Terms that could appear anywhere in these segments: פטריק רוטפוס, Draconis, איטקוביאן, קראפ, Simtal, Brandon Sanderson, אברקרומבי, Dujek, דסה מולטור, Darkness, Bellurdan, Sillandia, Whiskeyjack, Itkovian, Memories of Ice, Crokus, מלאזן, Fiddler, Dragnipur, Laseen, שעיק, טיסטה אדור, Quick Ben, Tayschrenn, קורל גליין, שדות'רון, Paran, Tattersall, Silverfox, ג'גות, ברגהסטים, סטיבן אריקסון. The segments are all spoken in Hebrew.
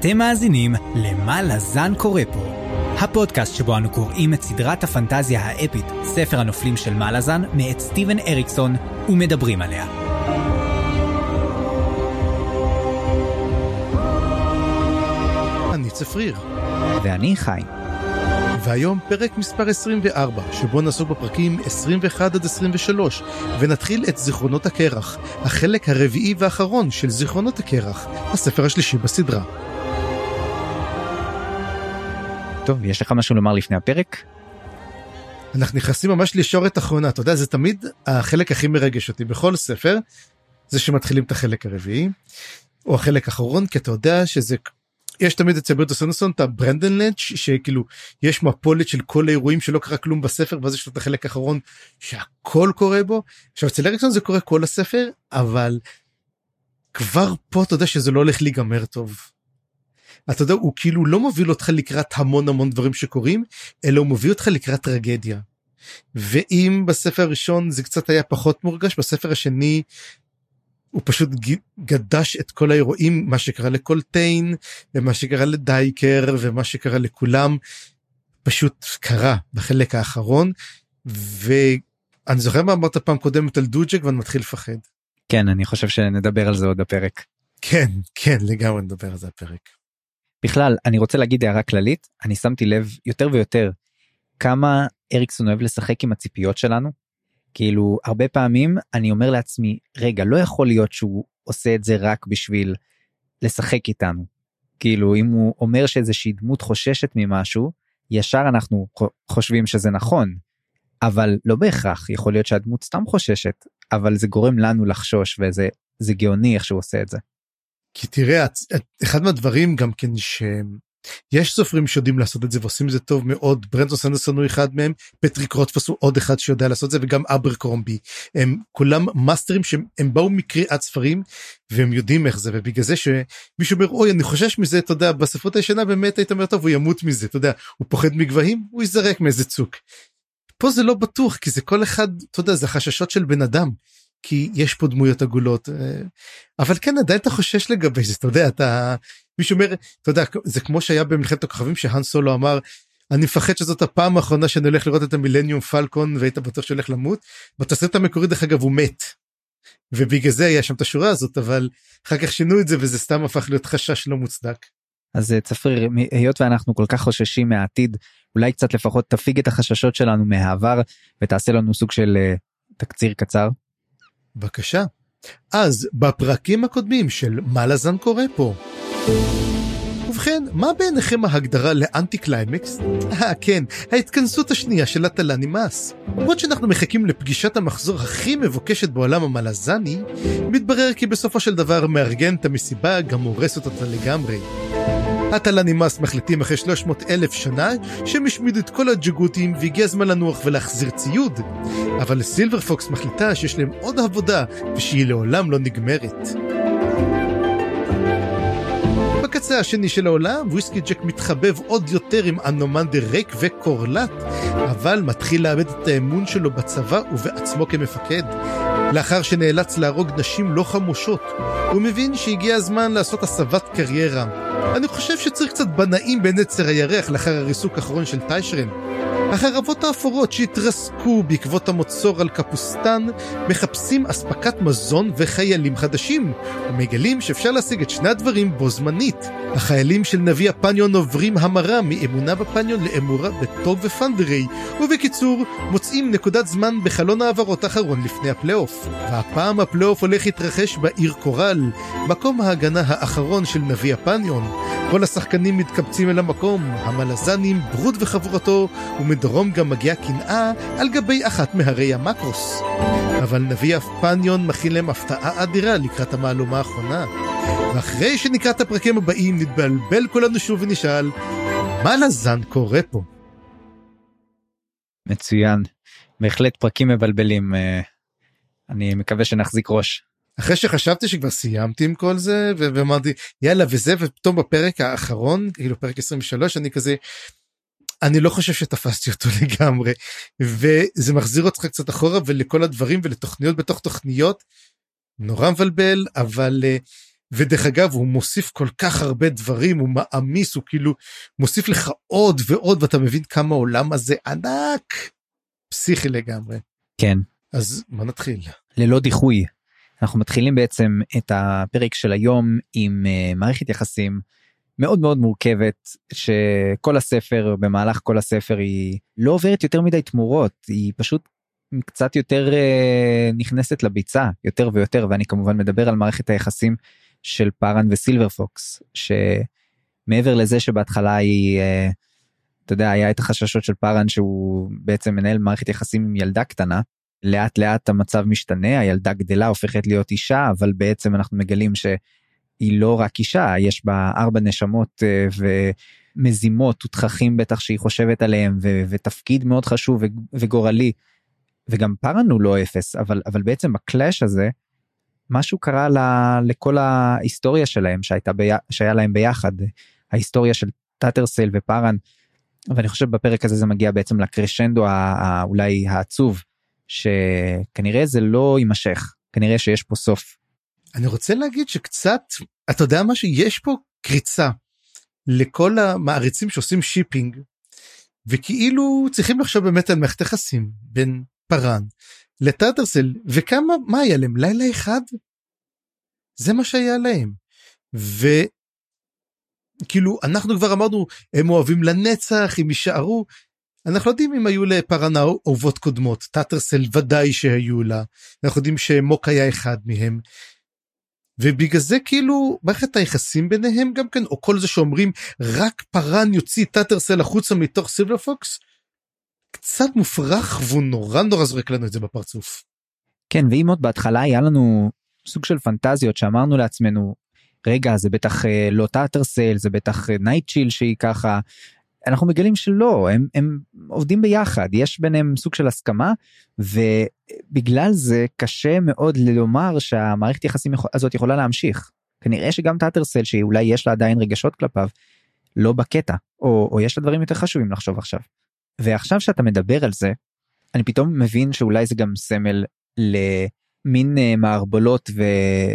אתם מאזינים למלאזן קורא פה, הפודקאסט שבו אנו קוראים את סדרת הפנטזיה האפית, ספר הנופלים של מלאזן, מאת סטיבן אריקסון, ומדברים עליה. אני צפריר. ואני חיים. והיום פרק מספר 24, שבו נעסוק בפרקים 21 עד 23, ונתחיל את זיכרונות הקרח, החלק הרביעי והאחרון של זיכרונות הקרח, הספר השלישי בסדרה. טוב, יש לך משהו לומר לפני הפרק? אנחנו נכנסים ממש לישורת אחרונה, אתה יודע, זה תמיד החלק הכי מרגש אותי בכל ספר, זה שמתחילים את החלק הרביעי, או החלק האחרון, כי אתה יודע שזה... יש תמיד אצל ברנדון סנדרסון את הברנדן לנץ' שכאילו יש מפולת של כל האירועים שלא קרה כלום בספר, ואז יש לו את החלק האחרון שהכל קורה בו. עכשיו אצל אריקסון זה קורה כל הספר, אבל כבר פה אתה יודע שזה לא הולך להיגמר טוב. אתה יודע, הוא כאילו לא מוביל אותך לקראת המון המון דברים שקורים, אלא הוא מוביל אותך לקראת טרגדיה. ואם בספר הראשון זה קצת היה פחות מורגש, בספר השני... הוא פשוט גדש את כל האירועים, מה שקרה לקולטיין, ומה שקרה לדייקר, ומה שקרה לכולם, פשוט קרה בחלק האחרון, ואני זוכר מה אמרת פעם קודמת על דוג'ק, ואני מתחיל לפחד. כן, אני חושב שנדבר על זה עוד הפרק. כן, כן, לגמרי נדבר על זה הפרק. בכלל, אני רוצה להגיד הערה כללית, אני שמתי לב יותר ויותר, כמה אריקסון אוהב לשחק עם הציפיות שלנו, כאילו, הרבה פעמים אני אומר לעצמי, רגע, לא יכול להיות שהוא עושה את זה רק בשביל לשחק איתנו. כאילו, אם הוא אומר שאיזושהי דמות חוששת ממשהו, ישר אנחנו חושבים שזה נכון, אבל לא בהכרח, יכול להיות שהדמות סתם חוששת, אבל זה גורם לנו לחשוש, וזה גאוני איך שהוא עושה את זה. כי תראה, אחד מהדברים גם כן יש סופרים שיודעים לעשות את זה ועושים את זה טוב מאוד, ברנדון סנדרסון הוא אחד מהם, פטריק רוטפוס הוא עוד אחד שיודע לעשות את זה, וגם אברקרומבי, הם כולם מאסטרים שהם באו מקריאת ספרים, והם יודעים איך זה, ובגלל זה שמישהו אומר, אוי אני חושש מזה, אתה יודע, בספרות הישנה באמת היית אומר, טוב הוא ימות מזה, אתה יודע, הוא פוחד מגבהים, הוא יזרק מאיזה צוק, פה זה לא בטוח, כי זה כל אחד, אתה יודע, זה החששות של בן אדם, כי יש פה דמויות עגולות, אבל כן, עדיין אתה חושש לגבי זה, אתה יודע, מישהו אומר, אתה יודע, זה כמו שהיה במלחמת הכוכבים, שהאן סולו אמר, אני מפחד שזאת הפעם האחרונה שאני הולך לראות את המילניום פלקון, והיית בטוח שהולך למות, בתסריט המקורי דרך אגב הוא מת, ובגלל זה היה שם את השורה הזאת, אבל אחר כך שינו את זה, וזה סתם הפך להיות חשש לא מוצדק. אז צפריר, היות ואנחנו כל כך חוששים מהעתיד, אולי קצת לפחות תפיג את החששות שלנו מהעבר, ותעשה לנו סוג של תקציר קצר. בבקשה. אז בפרקים הקודמים של מלאזן קורא פה. ובכן, מה בעיניכם ההגדרה לאנטי קליימקס? כן, ההתכנסות השנייה של הטלה נמאס. למרות שאנחנו מחכים לפגישת המחזור הכי מבוקשת בעולם המלאזני, מתברר כי בסופו של דבר מארגן את המסיבה גם הורס אותה לגמרי. הטלה נמאס מחליטים אחרי 300,000 שנה שהם השמידו את כל הג'גותים והגיע הזמן לנוח ולהחזיר ציוד, אבל סילברפוקס מחליטה שיש להם עוד עבודה ושהיא לעולם לא נגמרת. בקצה השני של העולם, וויסקי-ג'ק מתחבב עוד יותר עם אנומנדר רייק וקורלט, אבל מתחיל לאבד את האמון שלו בצבא ובעצמו כמפקד. לאחר שנאלץ להרוג נשים לא חמושות, הוא מבין שהגיע הזמן לעשות הסבת קריירה. אני חושב שצריך קצת בנאים בנצר הירח לאחר הריסוק האחרון של טיישרן. החרבות האפורות שהתרסקו בעקבות המוצור על קפוסטן מחפשים אספקת מזון וחיילים חדשים, ומגלים שאפשר להשיג את שני הדברים בו זמנית. החיילים של נביא הפניון עוברים המרה מאמונה בפניון לאמורה בטוב ופנדרי, ובקיצור מוצאים נקודת זמן בחלון העברות האחרון לפני הפלייאוף. והפעם הפלייאוף הולך להתרחש בעיר קורל, מקום ההגנה האחרון של נביא הפניון. כל השחקנים מתקבצים אל המקום, המלאזנים, ברוד וחבורתו, ומדרום גם מגיעה קנאה על גבי אחת מהרי המקרוס. אבל נביא הפניון מכין להם הפתעה אדירה לקראת המהלומה האחרונה. ואחרי שנקרא את הפרקים הבאים נתבלבל כולנו שוב ונשאל, מה לזן קורה פה? מצוין, בהחלט פרקים מבלבלים, אני מקווה שנחזיק ראש. אחרי שחשבתי שכבר סיימתי עם כל זה, ואמרתי יאללה וזה, ופתאום בפרק האחרון, כאילו פרק 23, אני כזה, אני לא חושב שתפסתי אותו לגמרי, וזה מחזיר אותך קצת אחורה, ולכל הדברים ולתוכניות בתוך תוכניות, נורא מבלבל, אבל ודרך אגב, הוא מוסיף כל כך הרבה דברים, הוא מאמיס, הוא כאילו מוסיף לך עוד ועוד, ואתה מבין כמה העולם הזה ענק, פסיכי לגמרי. כן. אז מה נתחיל? ללא דיחוי. אנחנו מתחילים בעצם את הפרק של היום עם מערכת יחסים מאוד מאוד מורכבת, שכל הספר, במהלך כל הספר, היא לא עוברת יותר מדי תמורות, היא פשוט קצת יותר נכנסת לביצה, יותר ויותר, ואני כמובן מדבר על מערכת היחסים של פארן וסילברפוקס, שמעבר לזה שבהתחלה היא, אתה יודע, היה את החששות של פארן, שהוא בעצם מנהל מערכת יחסים עם ילדה קטנה, לאט לאט המצב משתנה, הילדה גדלה, הופכת להיות אישה, אבל בעצם אנחנו מגלים שהיא לא רק אישה, יש בה 4 נשמות ומזימות ותככים בטח שהיא חושבת עליהם, ותפקיד מאוד חשוב וגורלי, וגם פארן הוא לא אפס, אבל בעצם בקלאש הזה, משהו קרה לכל ההיסטוריה שלהם, שהיה להם ביחד, ההיסטוריה של טאטרסל ופארן, ואני חושב בפרק הזה זה מגיע בעצם לקרשנדו, אולי העצוב, שכנראה זה לא יימשך, כנראה שיש פה סוף. אני רוצה להגיד שקצת, אתה יודע משהו, יש פה קריצה, לכל המעריצים שעושים שיפינג, וכאילו צריכים לחשוב באמת על מערכת יחסים, בין פארן, לטאטרסל, וכמה, מה היה להם? לילה אחד? זה מה שהיה להם. וכאילו, אנחנו כבר אמרנו, הם אוהבים לנצח, הם יישארו, אנחנו יודעים אם היו לפארן אהובות קודמות, טאטרסל ודאי שהיו לה, אנחנו יודעים שמוק היה אחד מהם, ובגלל זה כאילו, מערכת היחסים ביניהם גם כן, או כל זה שאומרים, רק פארן יוציא טאטרסל החוצה מתוך סילברפוקס, קצת מופרך, והוא נורא זורק לנו את זה בפרצוף. כן, ואם עוד בהתחלה היה לנו סוג של פנטזיות, שאמרנו לעצמנו, רגע, זה בטח לא טאטרסל, זה בטח נייטשיל שהיא ככה, אנחנו מגלים שלא, הם עובדים ביחד, יש ביניהם סוג של הסכמה, ובגלל זה קשה מאוד לומר שהמערכת יחסים הזאת יכולה להמשיך. כנראה שגם טאטרסל, שאולי יש לה עדיין רגשות כלפיו, לא בקטע, או יש לה דברים יותר חשובים לחשוב עכשיו. ועכשיו שאתה מדבר על זה, אני פתאום מבין שאולי זה גם סמל למין מערבולות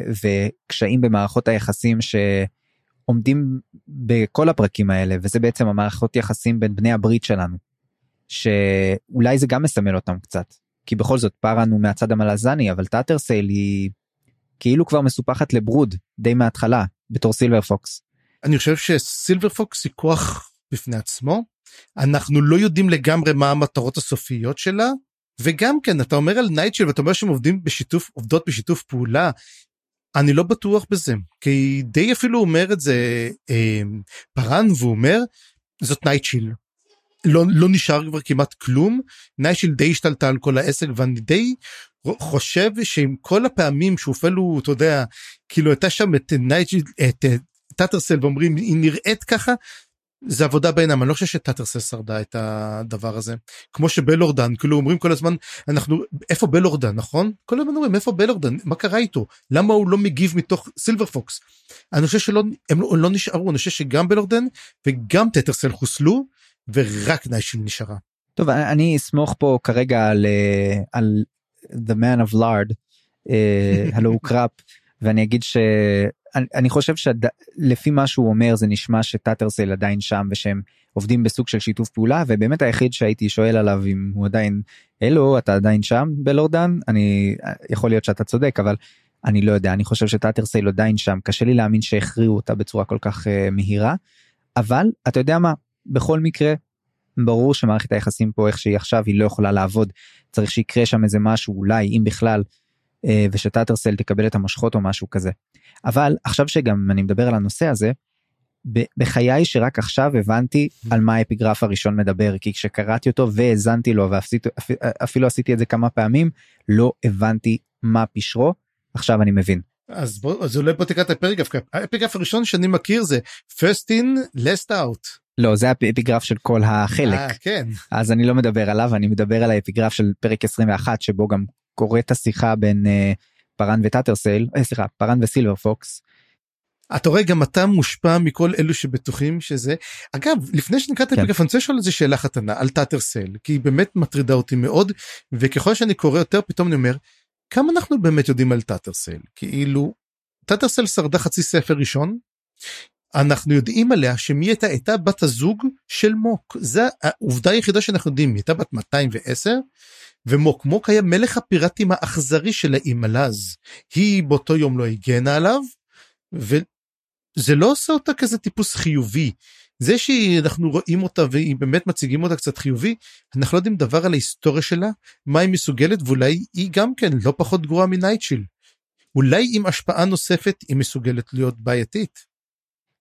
וקשיים במערכות היחסים שעומדים בכל הפרקים האלה, וזה בעצם המערכות יחסים בין בני הברית שלנו, שאולי זה גם מסמל אותם קצת, כי בכל זאת פארן הוא מהצד המלזני, אבל טאטרסל היא כאילו כבר מסופחת לברוד, די מההתחלה, בתור סילברפוקס. אני חושב שסילברפוקס היא כוח בפני עצמו, אנחנו לא יודעים לגמרי מה המטרות הסופיות שלה, וגם כן, אתה אומר על נייטשיל, ואתה אומר שהם עובדות בשיתוף פעולה, אני לא בטוח בזה, כי די אפילו אומר את זה פארן, והוא אומר, זאת נייטשיל, לא נשאר כבר כמעט כלום, נייטשיל די השתלטה על כל העסק, ואני די חושב שעם כל הפעמים שאופלו, אתה יודע, כאילו הייתה שם את נייטשיל, את טאטרסל, ואומרים, היא נראית ככה, זה עבודה בינם, אני לא חושב שטאטרסל שרדה את הדבר הזה, כמו שבלורדן, כאילו אומרים כל הזמן, איפה בלורדן, נכון? כל הזמן אומרים, איפה בלורדן, מה קרה איתו? למה הוא לא מגיב מתוך סילברפוקס? אני חושב שהם לא נשארו, אני חושב שגם בלורדן, וגם טאטרסל חוסלו, ורק ניישל נשארה. טוב, אני אסמוך פה כרגע על The Man of Lard, הלא הוא קראפ, ואני אגיד ש... אני חושב שלפי מה שהוא אומר, זה נשמע שטאטרסל עדיין שם, ושהם עובדים בסוג של שיתוף פעולה, ובאמת היחיד שהייתי שואל עליו, אם הוא עדיין, אלו, אתה עדיין שם בלורדן? אני, יכול להיות שאתה צודק, אבל אני לא יודע, אני חושב שטאטרסל עדיין שם, קשה לי להאמין שהכריעו אותה בצורה כל כך מהירה, אבל אתה יודע מה, בכל מקרה, ברור שמערכת היחסים פה, איך שהיא עכשיו, היא לא יכולה לעבוד, צריך שיקרה שם איזה משהו, אולי, אם בכלל, ושטאטרסל תקבל את המשכות או משהו כזה. אבל עכשיו שגם אני מדבר על הנושא הזה, בחיי שרק עכשיו הבנתי על מה האפיגרף הראשון מדבר, כי כשקראתי אותו והזנתי לו, ואפילו עשיתי את זה כמה פעמים, לא הבנתי מה פשרו, עכשיו אני מבין. אז אולי פה תקעת האפיגרף, האפיגרף הראשון שאני מכיר זה, first in, last out. לא, זה האפיגרף של כל החלק. כן. אז אני לא מדבר עליו, אני מדבר על האפיגרף של פרק 21, שבו גם קוראת השיחה בין פארן וטאטרסל, סליחה, פארן וסילברפוקס. אתה רואה גם אתה מושפע מכל אלו שבטוחים שזה, אגב, לפני שנקראת האפיגרף, אני רוצה לשאול איזה שאלה חתנה על טאטרסל, כי היא באמת מטרידה אותי מאוד, וככל שאני קורא יותר, פתאום אני אומר, כמה אנחנו באמת יודעים על טאטרסל? כאילו, תתרסל שרדה חצי ספר ראשון, אנחנו יודעים עליה שמי הייתה בת הזוג של מוק, זו העובדה היחידה שאנחנו יודעים, היא הייתה בת 210, ומוק מוק היה מלך הפיראטים האכזרי של האימלאז, היא באותו יום לא הגנה עליו, וזה לא עושה אותה כזה טיפוס חיובי, זה שאנחנו רואים אותה והיא באמת מציגים אותה קצת חיובי, אנחנו לא יודעים דבר על ההיסטוריה שלה, מה היא מסוגלת, ואולי היא גם כן לא פחות גרועה מנייטשיל, אולי עם השפעה נוספת היא מסוגלת להיות בעייתית.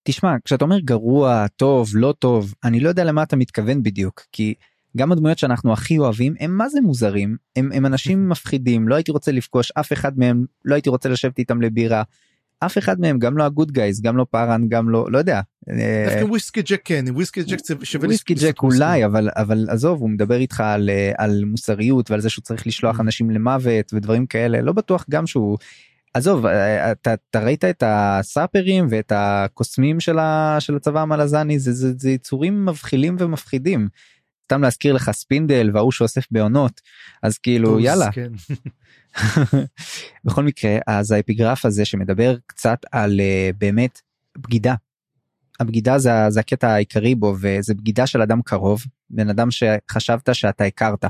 תשמע, כשאתה אומר גרוע, טוב, לא טוב, אני לא יודע למה אתה מתכוון בדיוק, כי גם הדמויות שאנחנו הכי אוהבים, הם מה זה מוזרים, הם אנשים מפחידים, לא הייתי רוצה לפגוש אף אחד מהם, לא הייתי רוצה לשבת איתם לבירה, אף אחד מהם, גם לא הגוד גייז, גם לא פארן, גם לא, לא יודע. דווקא וויסקי ג'ק כן, וויסקי ג'ק שווה... וויסקי ג'ק אולי, אבל עזוב, הוא מדבר איתך על מוסריות, ועל זה שהוא צריך לשלוח אנשים למוות, ודברים כאלה, לא בטוח גם שהוא... עזוב, אתה ראית את הסאפרים ואת הקוסמים של הצבא המלזני, זה יצורים מבחילים ומפחידים. סתם להזכיר לך ספינדל והוא שאוסף בעונות, אז כאילו יאללה. בכל מקרה, אז האפיגרף הזה שמדבר קצת על באמת בגידה. הבגידה זה הקטע העיקרי בו, וזה בגידה של אדם קרוב, בן אדם שחשבת שאתה הכרת.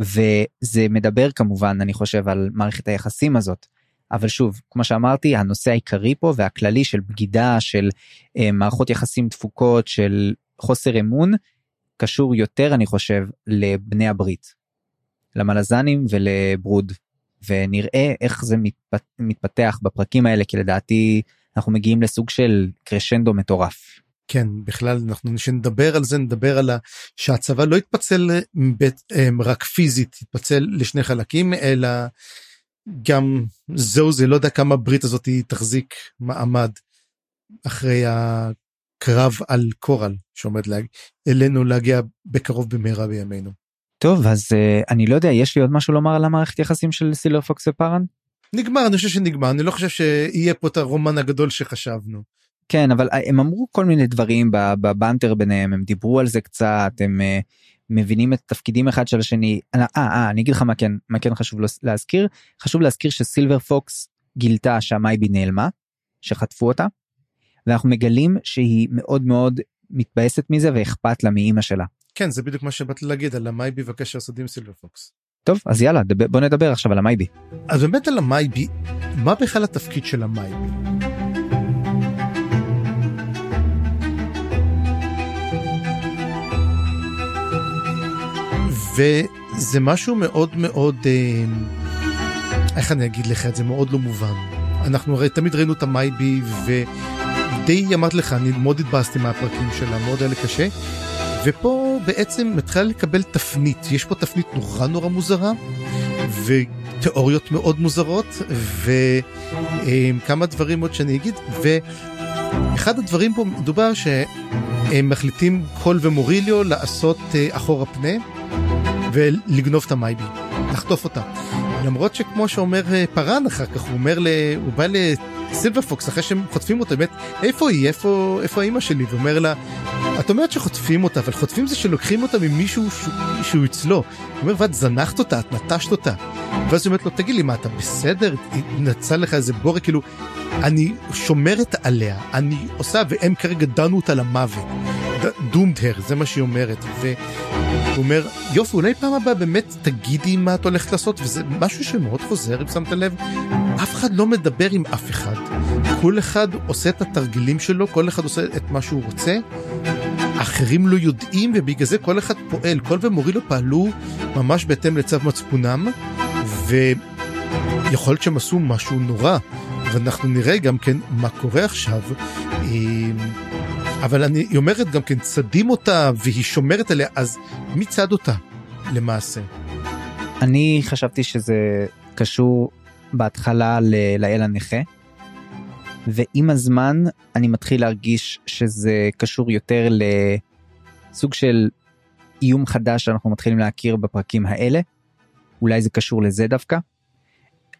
וזה מדבר כמובן, אני חושב, על מערכת היחסים הזאת. אבל שוב, כמו שאמרתי, הנושא העיקרי פה והכללי של בגידה, של מערכות יחסים דפוקות, של חוסר אמון, קשור יותר, אני חושב, לבני הברית, למלזנים ולברוד, ונראה איך זה מתפתח בפרקים האלה, כי לדעתי אנחנו מגיעים לסוג של קרשנדו מטורף. כן, בכלל אנחנו שנדבר על זה, נדבר על שהצבא לא יתפצל רק פיזית, יתפצל לשני חלקים, אלא... גם זהו זה, לא יודע כמה הברית הזאת היא תחזיק מעמד אחרי הקרב על קורל שעומד אלינו להגיע בקרוב במהרה בימינו. טוב, אז אני לא יודע, יש לי עוד משהו לומר על המערכת יחסים של סילברפוקס ופארן? נגמר, אני חושב שנגמר, אני לא חושב שיהיה פה את הרומן הגדול שחשבנו. כן, אבל הם אמרו כל מיני דברים בבנטר ביניהם, הם דיברו על זה קצת, הם... מבינים את התפקידים אחד של השני, אני אגיד לך מה כן חשוב להזכיר, חשוב להזכיר שסילבר פוקס גילתה שהמייבי נעלמה, שחטפו אותה, ואנחנו מגלים שהיא מאוד מאוד מתבאסת מזה, ואכפת לה מאמא שלה. כן, זה בדיוק מה שבאת להגיד, על המייבי בקשר סודי עם סילבר פוקס. טוב, אז יאללה, בוא נדבר עכשיו על המייבי. אז באמת על המייבי, מה בכלל התפקיד של המייבי? וזה משהו מאוד מאוד, איך אני אגיד לך, זה מאוד לא מובן. אנחנו תמיד ראינו את המייבי, ודי אמרת לך, אני מאוד התבאסתי מהפרקים שלה, מאוד היה לי קשה, ופה בעצם מתחילה לקבל תפנית, יש פה תפנית נורא נורא מוזרה, ותיאוריות מאוד מוזרות, וכמה דברים עוד שאני אגיד, ואחד הדברים פה מדובר שהם מחליטים קול ומוריליו לעשות אחורה פנה, ולגנוב את המייבי, לחטוף אותה. למרות שכמו שאומר פארן אחר כך, הוא בא לסילברפוקס אחרי שהם חוטפים אותה, באמת, איפה היא? איפה האמא שלי? ואומר לה, את אומרת שחוטפים אותה, אבל חוטפים זה שלוקחים אותה ממישהו שהוא אצלו. הוא אומר, ואת זנחת אותה, את נטשת אותה. ואז היא אומרת לו, תגיד לי, מה, אתה בסדר? נצא לך איזה בורא, כאילו, אני שומרת עליה, אני עושה, והם כרגע דנו אותה למוות. doomed her, זה מה שהיא אומרת, והוא אומר, יופי, אולי פעם הבאה באמת תגידי מה את הולכת לעשות, וזה משהו שמאוד חוזר, אם שמת לב, אף אחד לא מדבר עם אף אחד, כל אחד עושה את התרגילים שלו, כל אחד עושה את מה שהוא רוצה, אחרים לא יודעים, ובגלל זה כל אחד פועל, כל ומורי לו פעלו ממש בהתאם לצו מצפונם, ויכול להיות שהם עשו משהו נורא, ואנחנו נראה גם כן מה קורה עכשיו, אבל היא אומרת גם כן, צדים אותה, והיא שומרת עליה, אז מי צד אותה למעשה? אני חשבתי שזה קשור בהתחלה לאל הנכה, ועם הזמן אני מתחיל להרגיש שזה קשור יותר לסוג של איום חדש שאנחנו מתחילים להכיר בפרקים האלה, אולי זה קשור לזה דווקא,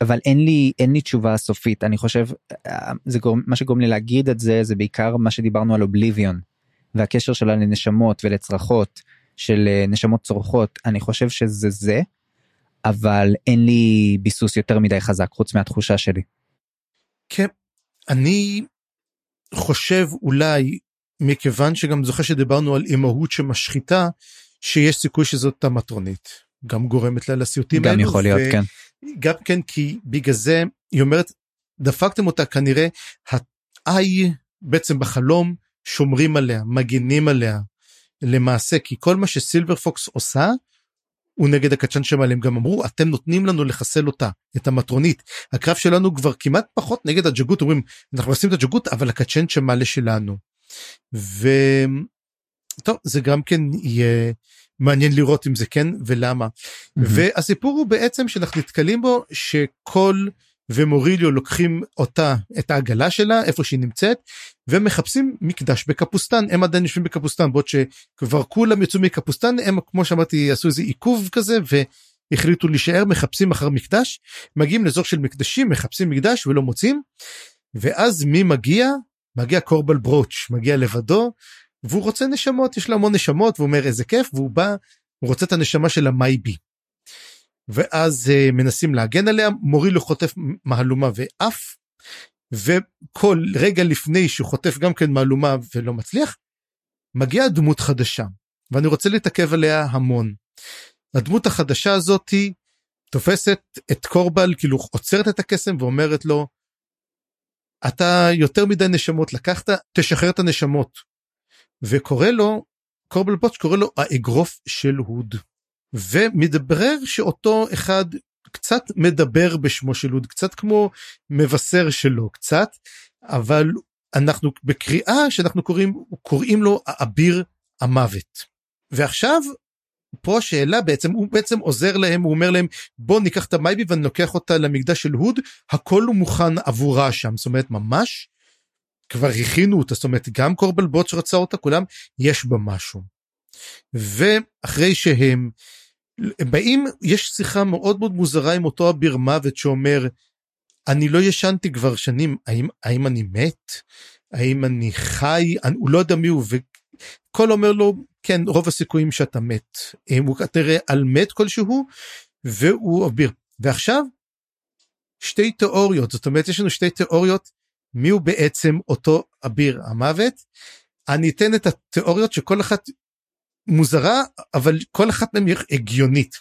אבל אין לי תשובה סופית, אני חושב, מה שגורם לי להגיד את זה, זה בעיקר מה שדיברנו על אובליביון, והקשר שלה לנשמות ולצרכות, של נשמות צורכות, אני חושב שזה זה, אבל אין לי ביסוס יותר מדי חזק, חוץ מהתחושה שלי. כן, אני חושב אולי, מכיוון שגם זוכר שדיברנו על אימהות שמשחיתה, שיש סיכוי שזאת המטרונית, גם גורמת לה לסיוטים האלו. גם יכול להיות, כן. גם כן, כי בגלל זה, היא אומרת, דפקתם אותה כנראה, האי בעצם בחלום, שומרים עליה, מגינים עליה, למעשה, כי כל מה שסילברפוקס עושה, הוא נגד הקצ'ן שמעלה, הם גם אמרו, אתם נותנים לנו לחסל אותה, את המטרונית, הקרב שלנו כבר כמעט פחות נגד הג'גות, אומרים, אנחנו עושים את הג'גות, אבל הקצ'ן שמעלה שלנו, וטוב, זה גם כן יהיה מעניין לראות אם זה כן ולמה, והסיפור הוא בעצם שאנחנו נתקלים בו, שכל ומוריליו לוקחים אותה, את העגלה שלה, איפה שהיא נמצאת, ומחפשים מקדש בקפוסטן, הם עדיין יושבים בקפוסטן, בעוד שכבר כולם יצאו מקפוסטן, הם כמו שאמרתי, עשו איזה עיכוב כזה, והחליטו להישאר, מחפשים אחר מקדש, מגיעים לזור של מקדשים, מחפשים מקדש ולא מוצאים, ואז מי מגיע? מגיע קורבל ברוץ', מגיע לבדו, והוא רוצה נשמות, יש לו המון נשמות, והוא אומר איזה כיף, והוא בא, הוא רוצה את הנשמה של המייבי. ואז מנסים להגן עליה, מוריל הוא חוטף מהלומה ואף, וכל רגע לפני שהוא חוטף גם כן מהלומה ולא מצליח, מגיעה דמות חדשה, ואני רוצה להתעכב עליה המון. הדמות החדשה הזאת היא תופסת את קורבל, כאילו עוצרת את הקסם ואומרת לו, אתה יותר מדי נשמות לקחת, תשחרר את הנשמות. וקורא לו, קורבל בוטש קורא לו האגרוף של הוד. ומדברר שאותו אחד קצת מדבר בשמו של הוד, קצת כמו מבשר שלו, קצת, אבל אנחנו בקריאה שאנחנו קוראים לו האביר המוות. ועכשיו, פה השאלה בעצם, הוא בעצם עוזר להם, הוא אומר להם, בוא ניקח את המייבי ואני לוקח אותה למקדש של הוד, הכל הוא מוכן עבורה שם, זאת אומרת ממש, כבר הכינו אותה, זאת אומרת גם קורבל בוטש רצה אותה, כולם יש בה משהו. ואחרי שהם באים, יש שיחה מאוד מאוד מוזרה עם אותו אביר מוות שאומר, אני לא ישנתי כבר שנים, האם אני מת? האם אני חי? הוא לא יודע מי הוא, וכל אומר לו, כן, רוב הסיכויים שאתה מת, הוא תראה על מת כלשהו, והוא אביר. ועכשיו, שתי תיאוריות, זאת אומרת, יש לנו שתי תיאוריות, מי הוא בעצם אותו אביר המוות? אני אתן את התיאוריות שכל אחת, מוזרה, אבל כל אחת מהם הגיונית.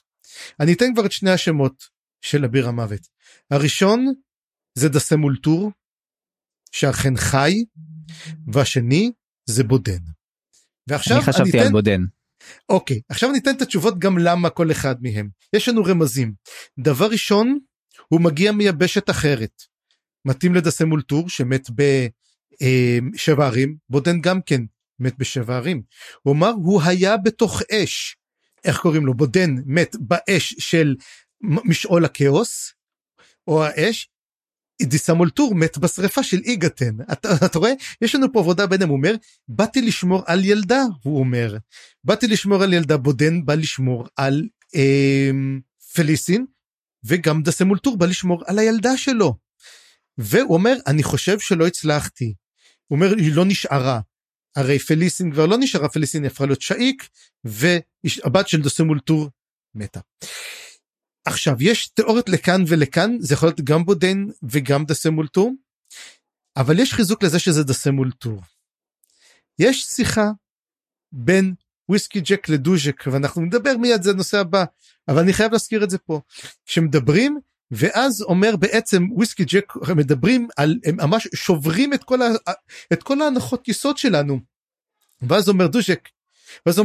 אני אתן כבר את שני השמות של אביר המוות. הראשון זה דסה מולטור, שאכן חי, והשני זה בודן. ועכשיו אני חשבתי על בודן. אוקיי, עכשיו אני אתן את התשובות גם למה כל אחד מהם. יש לנו רמזים. דבר ראשון, הוא מגיע מייבשת אחרת. מתאים לדסה מולטור, שמת בשבע ערים, בודן גם כן. מת בשבע ערים, הוא אמר, הוא היה בתוך אש, איך קוראים לו, בודן מת באש של משעול הכאוס, או האש, דיסמולטור מת בשריפה של איגתן, אתה רואה, יש לנו פה עבודה ביניהם, הוא אומר, באתי לשמור על ילדה, הוא אומר, באתי לשמור על ילדה, בודן בא לשמור על פליסין, וגם דיסמולטור בא לשמור על הילדה שלו, והוא אומר, אני חושב שלא הצלחתי, הוא אומר, היא לא נשארה, הרי פליסין כבר לא נשארה, פליסין הפכה להיות שעיק, והבת של דסמולטור מתה. עכשיו, יש תיאוריות לכאן ולכאן, זה יכול להיות גם בודן וגם דסמולטור, אבל יש חיזוק לזה שזה דסמולטור. יש שיחה בין וויסקי ג'ק לדוז'ק, ואנחנו נדבר מיד, זה הנושא הבא, אבל אני חייב להזכיר את זה פה. כשמדברים, ואז אומר בעצם וויסקי ג'ק, מדברים על, הם ממש שוברים את כל ההנחות יסוד שלנו, ואז אומר דוז'ק, ואז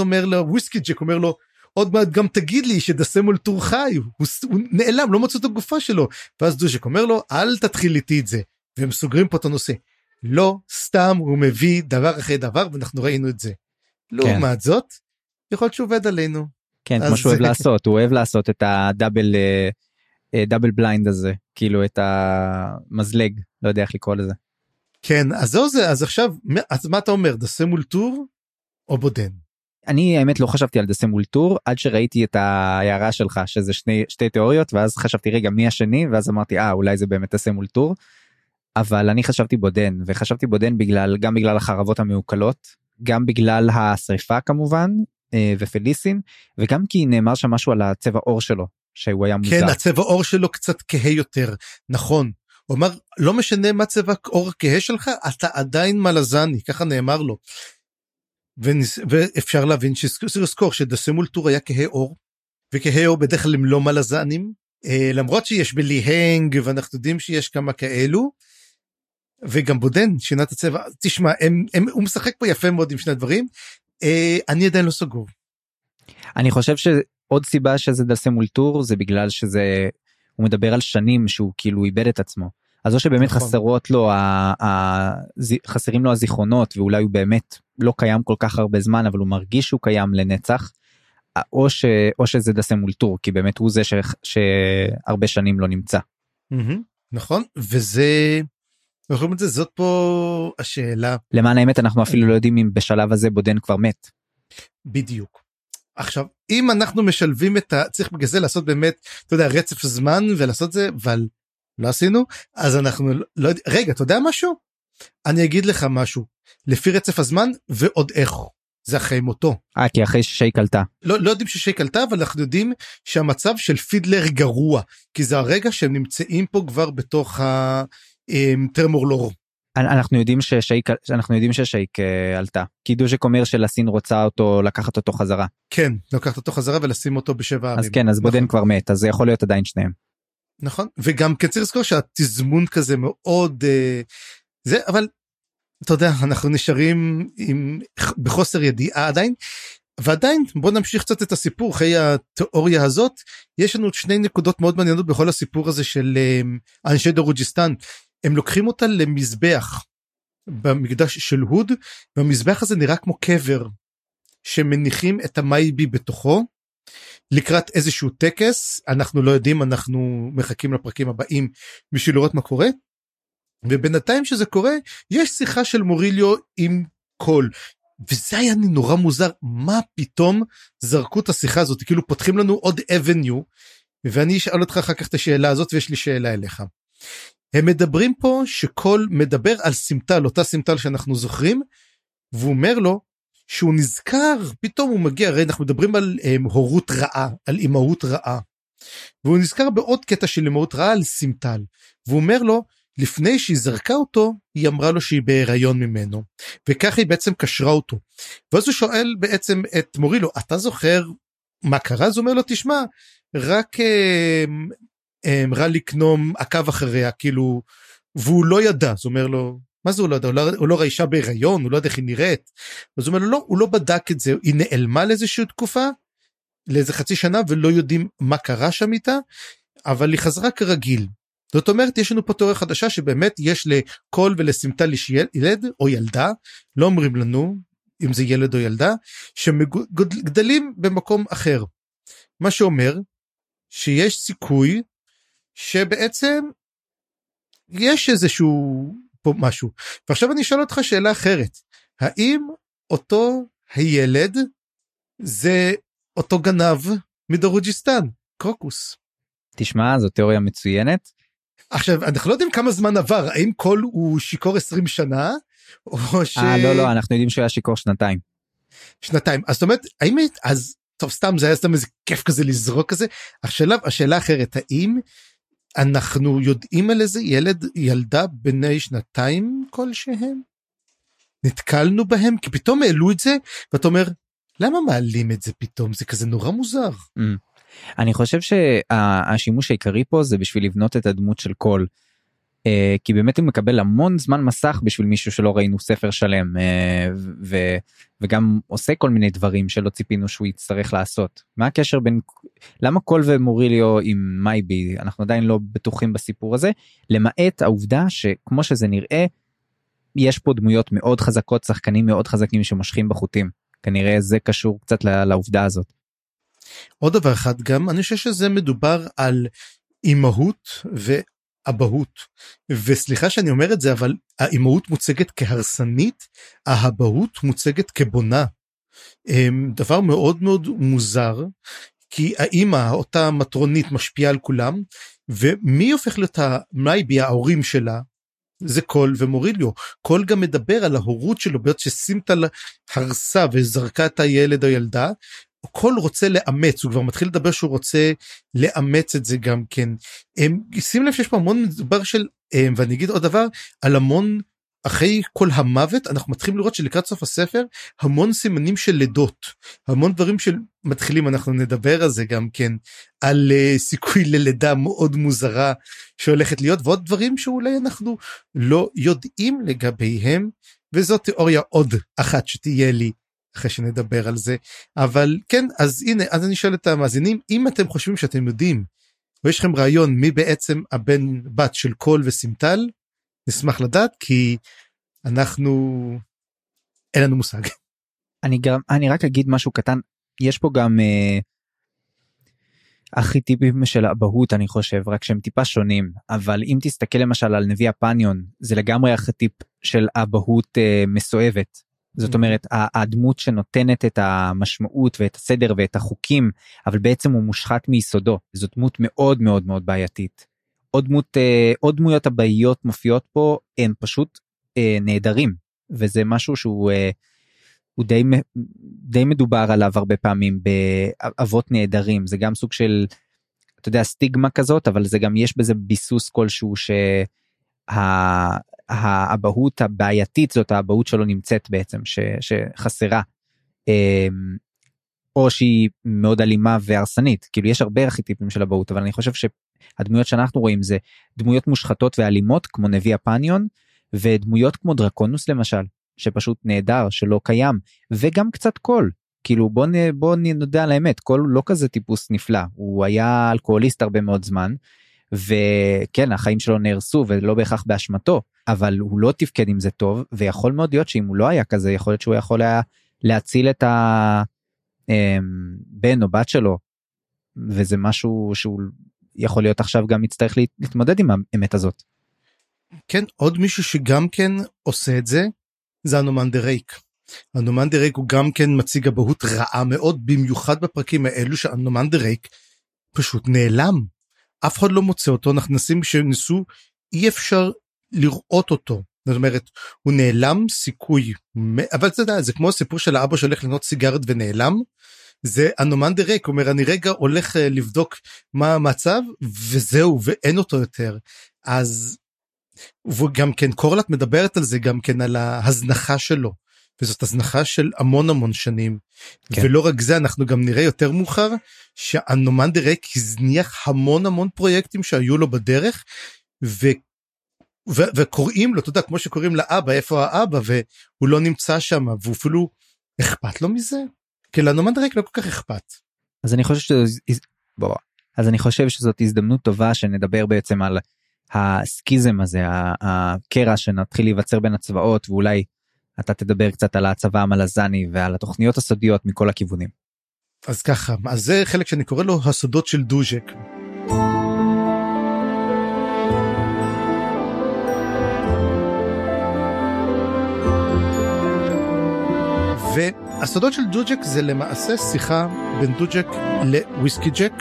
אומר לו וויסקי ג'ק, אומר לו, עוד מעט גם תגיד לי שדסמולטור חי, הוא נעלם, לא מצאו את הגופה שלו, ואז דוז'ק אומר לו, אל תתחיל איתי את זה, והם סוגרים פה את הנושא, לא סתם הוא מביא דבר אחרי דבר, ואנחנו ראינו את זה, לעומת זאת, יכול להיות שהוא עובד עלינו. כן, כמו שהוא אוהב לעשות, הוא אוהב לעשות את הדאבל, דאבל בליינד הזה, כאילו את המזלג, לא יודע איך לקרוא לזה. כן, אז זהו זה, אז עכשיו, מה אתה אומר, דסמולטור או בודן? אני האמת לא חשבתי על דסמולטור, עד שראיתי את ההערה שלך, שזה שתי תיאוריות, ואז חשבתי רגע מי השני, ואז אמרתי, אולי זה באמת דסמולטור, אבל אני חשבתי בודן, וחשבתי בודן גם בגלל החרבות המעוקלות, גם בגלל השריפה כמובן, ופליסין, וגם כי נאמר שם משהו על הצבע עור שלו, שהוא היה מוזר. כן, הצבע עור שלו קצת כהה יותר, נכון, הוא אמר, לא משנה מה צבע אור כהה שלך, אתה עדיין מלזני, ככה נאמר לו. ואפשר להבין שזכור שדסימולטור היה כהה אור, וכהה אור בדרך כלל הם לא מלזנים, למרות שיש בליהנג, ואנחנו יודעים שיש כמה כאלו, וגם בודן, שינת הצבע, תשמע, הוא משחק פה יפה מאוד עם שני הדברים, אני עדיין לא סגור. אני חושב שעוד סיבה שזה דסימולטור, זה בגלל שזה, הוא מדבר על שנים שהוא כאילו איבד את עצמו, אז או שבאמת נכון. חסרים לו הזיכרונות, ואולי הוא באמת לא קיים כל כך הרבה זמן, אבל הוא מרגיש שהוא קיים לנצח, או שזה דסימולטור, כי באמת הוא זה שהרבה שנים לא נמצא. נכון, וזה... יכולים את זה, זאת פה השאלה. למען האמת, אנחנו אפילו לא יודעים אם בשלב הזה בודן כבר מת. בדיוק. עכשיו, אם אנחנו משלבים את ה... צריך בגלל זה לעשות באמת, אתה יודע, רצף זמן ולעשות זה, אבל לא עשינו, אז אנחנו לא... רגע, אתה יודע משהו? אני אגיד לך משהו. לפי רצף הזמן ועוד איך. זה אחרי מותו. כי אחרי ששי קלטה. לא יודעים ששי קלטה, אבל אנחנו יודעים שהמצב של פידלר גרוע, כי זה הרגע שהם נמצאים פה כבר בתוך ה... טרמורלור. אנחנו יודעים ששייק עלתה, כי דוז'ק אומר שלסין רוצה אותו, לקחת אותו חזרה. כן, לקחת אותו חזרה ולשים אותו בשבע ערים. אז כן, אז בודן כבר מת, אז זה יכול להיות עדיין שניהם. נכון, וגם כן צריך לזכור שהתזמון כזה מאוד, זה, אבל אתה יודע, אנחנו נשארים בחוסר ידיעה עדיין, ועדיין, בואו נמשיך קצת את הסיפור, אחרי התיאוריה הזאת, יש לנו שני נקודות מאוד מעניינות בכל הסיפור הזה של אנשי דרוג'יסטן, הם לוקחים אותה למזבח, במקדש של הוד, והמזבח הזה נראה כמו קבר, שמניחים את המייבי בתוכו, לקראת איזשהו טקס, אנחנו לא יודעים, אנחנו מחכים לפרקים הבאים, בשביל לראות מה קורה, ובינתיים שזה קורה, יש שיחה של מוריליו עם קול, וזה היה נורא מוזר, מה פתאום זרקו את השיחה הזאת, כאילו פותחים לנו עוד אבניו, ואני אשאל אותך אחר כך את השאלה הזאת, ויש לי שאלה אליך. הם מדברים פה שכל מדבר על סימטל, אותה סימטל שאנחנו זוכרים, והוא אומר לו שהוא נזכר, פתאום הוא מגיע, הרי אנחנו מדברים על הורות רעה, על אימהות רעה, והוא נזכר בעוד קטע של אימהות רעה על סימטל, והוא אומר לו, לפני שהיא זרקה אותו, היא אמרה לו שהיא בהיריון ממנו, וכך היא בעצם קשרה אותו, ואז הוא שואל בעצם את מורילו, אתה זוכר מה קרה? אז הוא אומר לו, תשמע, רק רע לקנום עקב אחריה, כאילו, והוא לא ידע, אז הוא אומר לו, מה זה הוא לא ידע? הוא לא ראישה בהיריון, הוא לא יודע איך היא נראית, אז הוא אומר לו, לא, הוא לא בדק את זה, היא נעלמה לאיזושהי תקופה, לאיזה חצי שנה, ולא יודעים מה קרה שם איתה, אבל היא חזרה כרגיל, זאת אומרת, יש לנו פה תיאוריה חדשה שבאמת יש לכל ולסימטל יש ילד או ילדה, לא אומרים לנו אם זה ילד או ילדה, שגדלים במקום אחר. מה שאומר שיש סיכוי שבעצם יש איזשהו פה משהו. ועכשיו אני אשאל אותך שאלה אחרת, האם אותו הילד זה אותו גנב מדרוג'יסטן, קרוקוס? תשמע, זו תיאוריה מצוינת. עכשיו, אנחנו לא יודעים כמה זמן עבר, האם כל הוא שיקור 20 שנה, או ש... לא, אנחנו יודעים שהוא היה שיקור שנתיים. שנתיים, אז זאת אומרת, האם, אז, טוב, סתם, זה היה סתם איזה כיף כזה לזרוק כזה, השאלה אחרת, האם אנחנו יודעים על איזה ילד, ילדה בני שנתיים כלשהם? נתקלנו בהם, כי פתאום העלו את זה, ואת אומר, למה מעלים את זה פתאום? זה כזה נורא מוזר. אני חושב שהשימוש העיקרי פה זה בשביל לבנות את הדמות של קול, כי באמת הוא מקבל המון זמן מסך בשביל מישהו שלא ראינו ספר שלם, וגם עושה כל מיני דברים שלא ציפינו שהוא יצטרך לעשות. מה הקשר בין, למה קול ומוריליו עם מייבי? אנחנו עדיין לא בטוחים בסיפור הזה, למעט העובדה שכמו שזה נראה, יש פה דמויות מאוד חזקות, שחקנים מאוד חזקים שמושכים בחוטים. כנראה זה קשור קצת לעובדה הזאת. עוד דבר אחד גם, אני חושב שזה מדובר על אימהות ואבהות, וסליחה שאני אומר את זה, אבל האימהות מוצגת כהרסנית, האבהות מוצגת כבונה, דבר מאוד מאוד מוזר, כי האימא, אותה מטרונית משפיעה על כולם, ומי הופך להיות המייבי, ההורים שלה, זה קול ומוריליו, קול גם מדבר על ההורות שלו, בעוד שסימטל הרסה וזרקה את הילד או ילדה, כל רוצה לאמץ, הוא כבר מתחיל לדבר שהוא רוצה לאמץ את זה גם כן, שים לב שיש פה המון מדבר של ואני אגיד עוד דבר, על המון, אחרי כל המוות, אנחנו מתחילים לראות שלקראת סוף הספר, המון סימנים של לידות, המון דברים של מתחילים, אנחנו נדבר על זה גם כן, על סיכוי ללידה מאוד מוזרה, שהולכת להיות, ועוד דברים שאולי אנחנו לא יודעים לגביהם, וזו תיאוריה עוד אחת שתהיה לי, אחרי שנדבר על זה, אבל כן, אז הנה, אז אני שואל את המאזינים, אם אתם חושבים שאתם יודעים, או יש לכם רעיון, מי בעצם הבן בת של קול וסימטל, נשמח לדעת, כי אנחנו, אין לנו מושג. אני רק אגיד משהו קטן, יש פה גם ארכיטיפים של אבהות, אני חושב, רק שהם טיפה שונים, אבל אם תסתכל למשל על נביא הפניון, זה לגמרי ארכיטיפ של אבהות מסואבת, זאת אומרת, הדמות שנותנת את המשמעות ואת הסדר ואת החוקים, אבל בעצם הוא מושחת מיסודו, זו דמות מאוד מאוד מאוד בעייתית. עוד דמויות הבעיות מופיעות פה, הם פשוט נהדרים, וזה משהו שהוא די מדובר עליו הרבה פעמים, באבות נהדרים, זה גם סוג של, אתה יודע, סטיגמה כזאת, אבל זה גם יש בזה ביסוס כלשהו האבהות הבעייתית זאת האבהות שלו נמצאת בעצם, שחסרה, או שהיא מאוד אלימה והרסנית, כאילו יש הרבה ארכיטיפים של אבהות, אבל אני חושב שהדמויות שאנחנו רואים זה דמויות מושחתות ואלימות, כמו נביא הפניון, ודמויות כמו דרקונוס למשל, שפשוט נהדר, שלא קיים, וגם קצת קול, כאילו בוא נדע על האמת, קול לא כזה טיפוס נפלא, הוא היה אלכוהוליסט הרבה מאוד זמן, וכן, החיים שלו נהרסו, ולא בהכרח באשמתו, אבל הוא לא תפקד עם זה טוב, ויכול מאוד להיות שאם הוא לא היה כזה, יכול להיות שהוא יכול היה להציל את הבן או בת שלו, וזה משהו שהוא יכול להיות עכשיו גם יצטרך להתמודד עם האמת הזאת. כן, עוד מישהו שגם כן עושה את זה, זה אנומנדר רייק. אנומנדר רייק הוא גם כן מציג אבהות רעה מאוד, במיוחד בפרקים האלו שאנומנדר רייק פשוט נעלם. אף אחד לא מוצא אותו, אנחנו נשים שניסו, אי אפשר לראות אותו, זאת אומרת, הוא נעלם סיכוי, אבל אתה יודע, זה כמו הסיפור של האבא שהולך לנות סיגרת ונעלם, זה אנומנדר ריק, הוא אומר, אני רגע הולך לבדוק מה המצב, וזהו, ואין אותו יותר, אז, וגם כן, קורלט מדברת על זה, גם כן על ההזנחה שלו, וזאת הזנחה של המון המון שנים, כן. ולא רק זה, אנחנו גם נראה יותר מאוחר, שהאנומנדר ריק הזניח המון המון פרויקטים שהיו לו בדרך, וקוראים לו, אתה יודע, כמו שקוראים לאבא, איפה האבא, והוא לא נמצא שם, והוא אפילו אכפת לו מזה, כי לאנומנדר ריק לא כל כך אכפת. אז אני חושב שזאת הזדמנות טובה, שנדבר בעצם על הסקיזם הזה, הקרע שנתחיל להיווצר בין הצבאות, ואולי אתה תדבר קצת על הצבא המלזני ועל התוכניות הסודיות מכל הכיוונים. אז ככה, אז זה חלק שאני קורא לו הסודות של דוז'ק. והסודות של דוז'ק זה למעשה שיחה בין דוז'ק לוויסקיג'ק,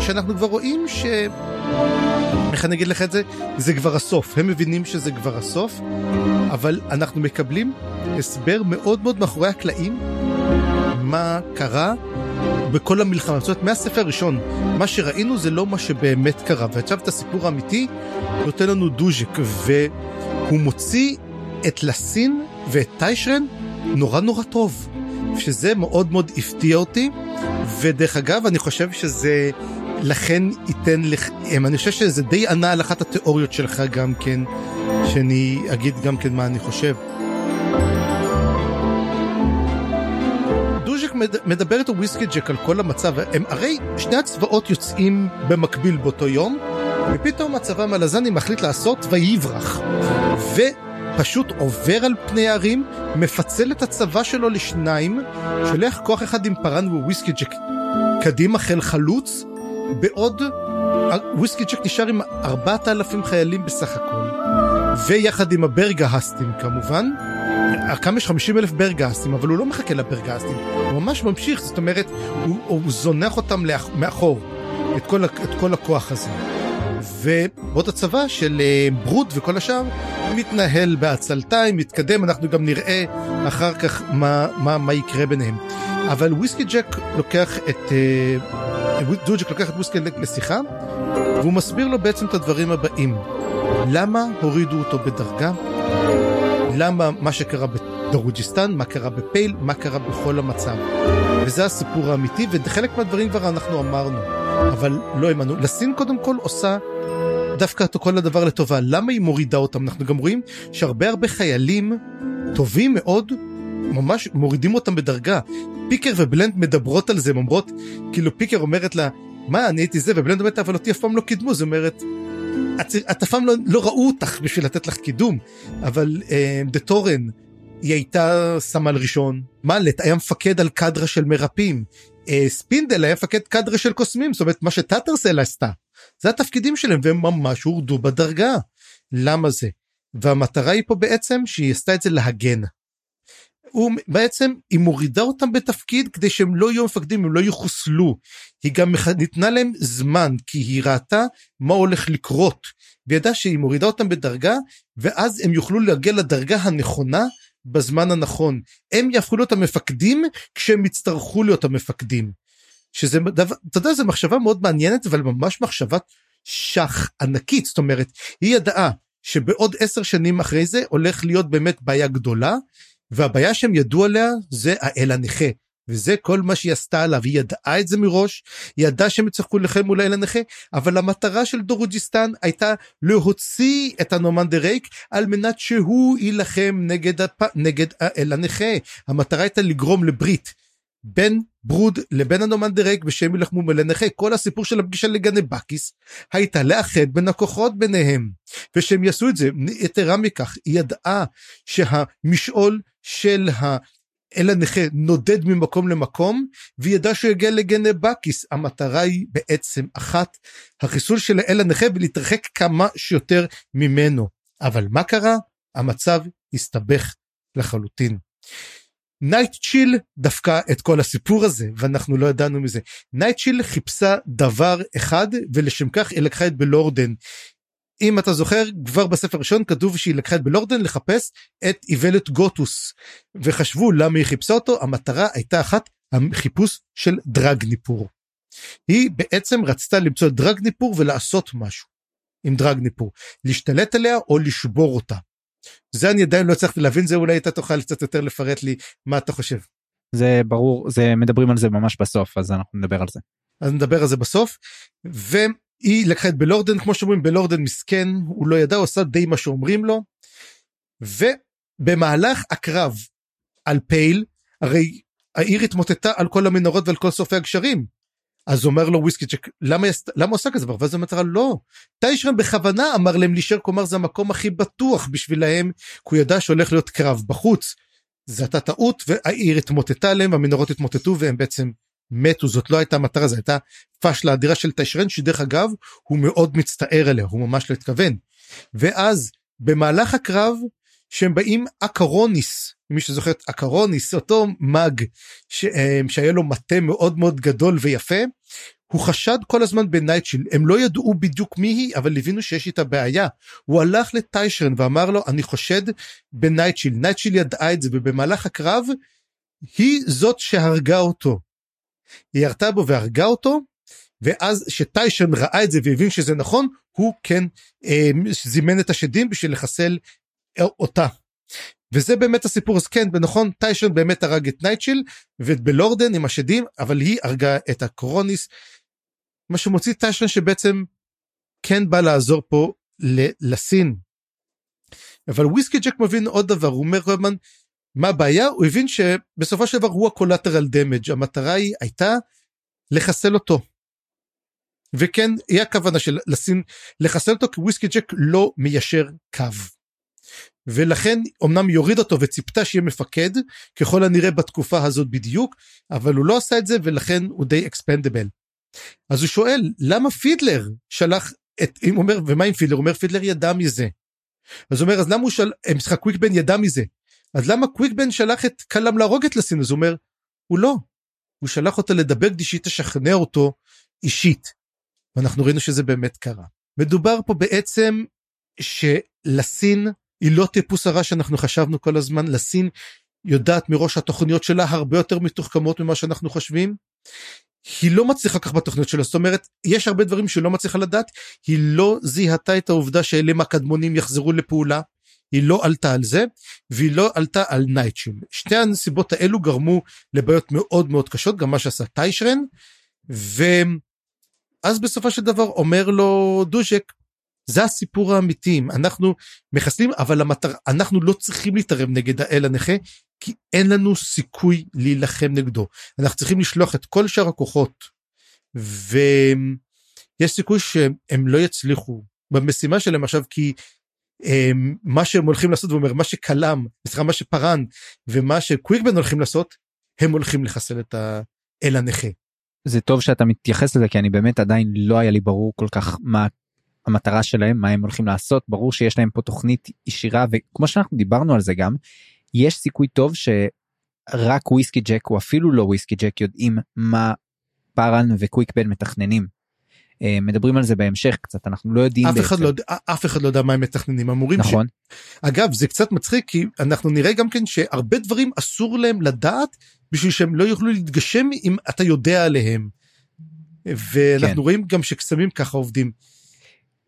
שאנחנו כבר רואים ש... איך אני אגיד לך את זה? זה כבר הסוף, הם מבינים שזה כבר הסוף, אבל אנחנו מקבלים הסבר מאוד מאוד מאחורי הקלעים, מה קרה בכל המלחמה, זאת אומרת מהספר הראשון, מה שראינו זה לא מה שבאמת קרה, ועכשיו את הסיפור האמיתי נותן לנו דוז'ק, והוא מוציא את לסין ואת טיישרן נורא נורא טוב, שזה מאוד מאוד הפתיע אותי, ודרך אגב אני חושב שזה... לכן ייתן לכם, אני חושב שזה די ענה על אחת התיאוריות שלך גם כן, שאני אגיד גם כן מה אני חושב. דוז'ק מדבר איתו וויסקיג'ק על כל המצב, הם הרי שני הצבאות יוצאים במקביל באותו יום, ופתאום הצבא המלזני מחליט לעשות ויברח, ופשוט עובר על פני הערים, מפצל את הצבא שלו לשניים, שולח כוח אחד עם פארן וויסקיג'ק קדימה חיל חלוץ, בעוד וויסקיג'ק נשאר עם 4,000 חיילים בסך הכל, ויחד עם הברגהסטים כמובן, כמה יש 50,000 ברגהסטים, אבל הוא לא מחכה לברגהסטים, הוא ממש ממשיך, זאת אומרת, הוא זונח אותם מאחור, את כל הכוח הזה. ובעוד הצבא של ברוד וכל השאר, מתנהל בעצלתיים, מתקדם, אנחנו גם נראה אחר כך מה יקרה ביניהם. אבל וויסקיג'ק לוקח את... דוג'ק לקח את מוסקין לשיחה, והוא מסביר לו בעצם את הדברים הבאים. למה הורידו אותו בדרגה? למה מה שקרה בדרוג'יסטן, מה קרה בפייל, מה קרה בכל המצב. וזה הסיפור האמיתי, וחלק מהדברים כבר אנחנו אמרנו, אבל לא אמנו. לסין קודם כל עושה דווקא כל הדבר לטובה. למה היא מורידה אותם? אנחנו גם רואים שהרבה הרבה חיילים טובים מאוד, ממש מורידים אותם בדרגה. פיקר ובלנד מדברות על זה, הן אומרות, כאילו פיקר אומרת לה, מה, אני הייתי זה, ובלנד אומרת, אבל אותי אף פעם לא קידמו, זאת אומרת, את אף פעם לא ראו אותך בשביל לתת לך קידום, אבל דטורן, היא הייתה סמל ראשון, מלט היה מפקד על קדרה של מרפאים, ספינדל היה מפקד קדרה של קוסמים, זאת אומרת, מה שטאטרסל עשתה, זה התפקידים שלהם, והם ממש הורדו בדרגה, למה זה? והמטרה היא פה בעצם, שהיא עשתה את זה להגן. ובעצם היא מורידה אותם בתפקיד כדי שהם לא יהיו מפקדים, הם לא יחוסלו. היא גם ניתנה להם זמן, כי היא ראתה מה הולך לקרות, וידעה שהיא מורידה אותם בדרגה, ואז הם יוכלו להגיע לדרגה הנכונה בזמן הנכון. הם יהפכו להיות המפקדים כשהם יצטרכו להיות המפקדים. שזה, אתה יודע, זו מחשבה מאוד מעניינת, אבל ממש מחשבת שח ענקית, זאת אומרת, היא ידעה שבעוד 10 שנים אחרי זה הולך להיות באמת בעיה גדולה, והבעיה שהם ידעו עליה זה האל הנכה, וזה כל מה שהיא עשתה עליו, היא ידעה את זה מראש, היא ידעה שהם יצטרכו לחם מול האל הנכה, אבל המטרה של דרוג'יסטן הייתה להוציא את הנומנדר רייק, על מנת שהוא יילחם נגד האל הנכה, המטרה הייתה לגרום לברית, בין ברוד לבין הנומנדר רייק, ושהם ילחמו מול האל הנכה, כל הסיפור של הפגישה לגני בקיס, הייתה לאחד בין הכוחות ביניהם, ושהם יעשו את זה, יתרה מכך, היא ידעה שהמשעול של האל הנכה נודד ממקום למקום, והיא ידעה שהוא יגיע לגני בקיס, המטרה היא בעצם אחת, החיסול של האל הנכה, ולהתרחק כמה שיותר ממנו, אבל מה קרה? המצב הסתבך לחלוטין. נייטצ'יל דווקא את כל הסיפור הזה, ואנחנו לא ידענו מזה. נייטצ'יל חיפשה דבר אחד, ולשם כך היא לקחה את בלורדן. אם אתה זוכר, כבר בספר ראשון כתוב שהיא לקחה את בלורדן לחפש את איוולת גוטוס, וחשבו למה היא חיפשה אותו, המטרה הייתה אחת, החיפוש של דרגניפור. היא בעצם רצתה למצוא את דרגניפור ולעשות משהו עם דרגניפור, להשתלט עליה או לשבור אותה. זה אני עדיין לא הצלחתי להבין, זה אולי אתה תוכל קצת יותר לפרט לי מה אתה חושב. זה ברור, מדברים על זה ממש בסוף, אז אנחנו נדבר על זה. אז נדבר על זה בסוף, והיא לקחה את בלורדן, כמו שאומרים, בלורדן מסכן, הוא לא ידע, הוא עשה די מה שאומרים לו, ובמהלך הקרב על פייל, הרי העיר התמוטטה על כל המנהרות ועל כל סופי הגשרים, אז אומר לו וויסקיג'ק, למה עושה כזה דבר? ואז המטרה לא. טיישרן בכוונה אמר להם להישאר, כלומר זה המקום הכי בטוח בשבילהם, כי הוא ידע שהולך להיות קרב בחוץ. זו הייתה טעות, והעיר התמוטטה עליהם, המנהרות התמוטטו, והם בעצם מתו. זאת לא הייתה המטרה, זו הייתה פשלה אדירה של טיישרן, שדרך אגב, הוא מאוד מצטער עליה, הוא ממש לא התכוון. ואז, במהלך הקרב, שהם באים אקרוניס, מי שזוכרת אקרוניס, אותו מג שהיה לו מטה מאוד מאוד גדול ויפה, הוא חשד כל הזמן בנייטשיל, הם לא ידעו בדיוק מי היא, אבל הבינו שיש איתה בעיה, הוא הלך לטיישרן ואמר לו, אני חושד בנייטשיל, נייטשיל ידעה את זה, ובמהלך הקרב, היא זאת שהרגה אותו, היא הרתה בו והרגה אותו, ואז שטיישרן ראה את זה והבין שזה נכון, הוא כן זימן את השדים בשביל לחסל אותה, וזה באמת הסיפור, אז כן, בנכון, טיישרן באמת הרג את נייטשיל, ואת בלורדן עם השדים, אבל היא הרגה את הקרוניס, מה שמוציא טיישרן שבעצם כן בא לעזור פה לסין, אבל וויסקיג'ק מבין עוד דבר, הוא אומר רבמן, מה הבעיה? הוא הבין שבסופו של דבר הוא הקולטרל דמג', המטרה היא הייתה לחסל אותו, וכן, היא הכוונה של לסין לחסל אותו, כי וויסקיג'ק לא מיישר קו, ולכן אמנם יוריד אותו וציפתה שיהיה מפקד, ככל הנראה בתקופה הזאת בדיוק, אבל הוא לא עשה את זה ולכן הוא די אקספנדבל. אז הוא שואל, למה פידלר שלח את, אם אומר, ומה עם פידלר? הוא אומר, פידלר ידע מזה. אז הוא אומר, אז למה הוא שלח, משחק קוויק בן ידע מזה. אז למה קוויק בן שלח את קלם להרוג את לסין? אז הוא אומר, הוא לא. הוא שלח אותה לדבר כדי שהיא תשכנע אותו אישית. ואנחנו ראינו שזה באמת קרה. מדובר פה בעצם שלסין היא לא טיפוס הרע שאנחנו חשבנו כל הזמן, לסין יודעת מראש התוכניות שלה הרבה יותר מתוחכמות ממה שאנחנו חושבים, היא לא מצליחה כך בתוכניות שלה, זאת אומרת, יש הרבה דברים שלא מצליחה לדעת, היא לא זיהתה את העובדה שאלם הקדמונים יחזרו לפעולה, היא לא עלתה על זה, והיא לא עלתה על נייטשיל. שתי הנסיבות האלו גרמו לבעיות מאוד מאוד קשות, גם מה שעשה טיישרן, ואז בסופו של דבר אומר לו דוז'ק, זה הסיפור האמיתי, אנחנו מחסלים, אבל אנחנו לא צריכים להתערב נגד האל הנכה, כי אין לנו סיכוי להילחם נגדו, אנחנו צריכים לשלוח את כל שאר הכוחות, ויש סיכוי שהם לא יצליחו במשימה שלהם עכשיו, כי מה שהם הולכים לעשות, ואומר, מה שקלם, מה שפרן, ומה שקוויקבן הולכים לעשות, הם הולכים לחסל את האל הנכה. זה טוב שאתה מתייחס לזה, כי אני באמת עדיין לא היה לי ברור כל כך מה המטרה שלהם, מה הם הולכים לעשות, ברור שיש להם פה תוכנית ישירה, וכמו שאנחנו דיברנו על זה גם, יש סיכוי טוב שרק וויסקי ג'ק, או אפילו לא וויסקי ג'ק, יודעים מה פארן וקוויקבן מתכננים. מדברים על זה בהמשך קצת, אנחנו לא יודעים. אף אחד לא יודע מה הם מתכננים, אמורים. נכון. אגב, זה קצת מצחיק, כי אנחנו נראה גם כן שהרבה דברים אסור להם לדעת, בשביל שהם לא יוכלו להתגשם אם אתה יודע עליהם. ואנחנו רואים גם שקסמים ככה עובדים.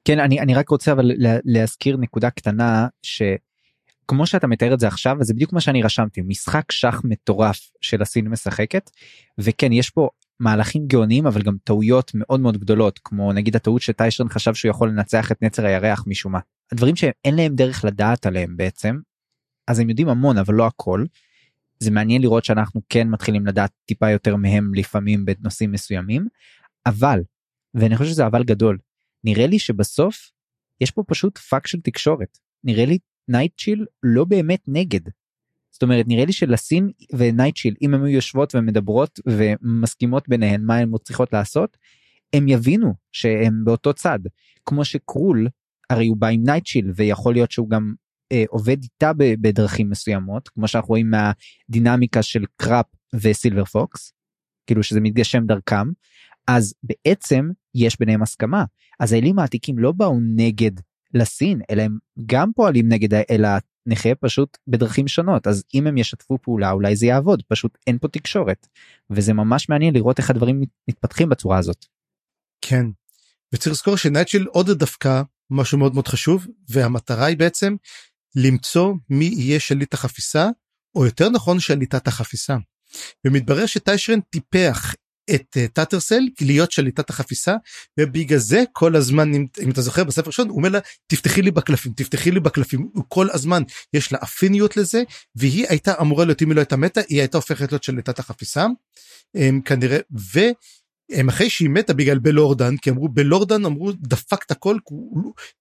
כן, אני רק רוצה אבל להזכיר נקודה קטנה, שכמו שאתה מתאר את זה עכשיו, וזה בדיוק מה שאני רשמתי, משחק שח מטורף של הסין משחקת, וכן, יש פה מהלכים גאוניים, אבל גם טעויות מאוד מאוד גדולות, כמו נגיד הטעות שטיישרן חשב שהוא יכול לנצח את נצר הירח משום מה. הדברים שאין להם דרך לדעת עליהם בעצם, אז הם יודעים המון, אבל לא הכל. זה מעניין לראות שאנחנו כן מתחילים לדעת טיפה יותר מהם לפעמים בנושאים מסוימים, אבל, ואני חושב שזה אבל גדול, נראה לי שבסוף יש פה פשוט פאק של תקשורת. נראה לי נייטשיל לא באמת נגד. זאת אומרת, נראה לי שלסין ונייטשיל, אם הן יושבות ומדברות ומסכימות ביניהן מה הן צריכות לעשות, הם יבינו שהם באותו צד. כמו שקרול, הרי הוא בא עם נייטשיל, ויכול להיות שהוא גם עובד איתה בדרכים מסוימות, כמו שאנחנו רואים מהדינמיקה של קראפ וסילבר פוקס, כאילו שזה מתגשם דרכם, אז בעצם יש ביניהם הסכמה. אז האלים העתיקים לא באו נגד לסין, אלא הם גם פועלים נגד האל הנכה, פשוט בדרכים שונות. אז אם הם ישתפו פעולה, אולי זה יעבוד, פשוט אין פה תקשורת. וזה ממש מעניין לראות איך הדברים מתפתחים בצורה הזאת. כן, וצריך לזכור שנייטשיל עוד דווקא משהו מאוד מאוד חשוב, והמטרה היא בעצם למצוא מי יהיה שליט החפיסה, או יותר נכון שליטת החפיסה. ומתברר שטיישרן טיפח את טאטרסל, להיות שליטת החפיסה, ובגלל זה כל הזמן, אם אתה זוכר בספר ראשון, הוא אומר לה, תפתחי לי בקלפים, תפתחי לי בקלפים, כל הזמן יש לה אפיניות לזה, והיא הייתה אמורה להיות, אם היא לא הייתה מתה, היא הייתה הופכת להיות שליטת החפיסה, כנראה, אחרי שהיא מתה בגלל בלורדן, כי אמרו, בלורדן אמרו, דפק את הכל,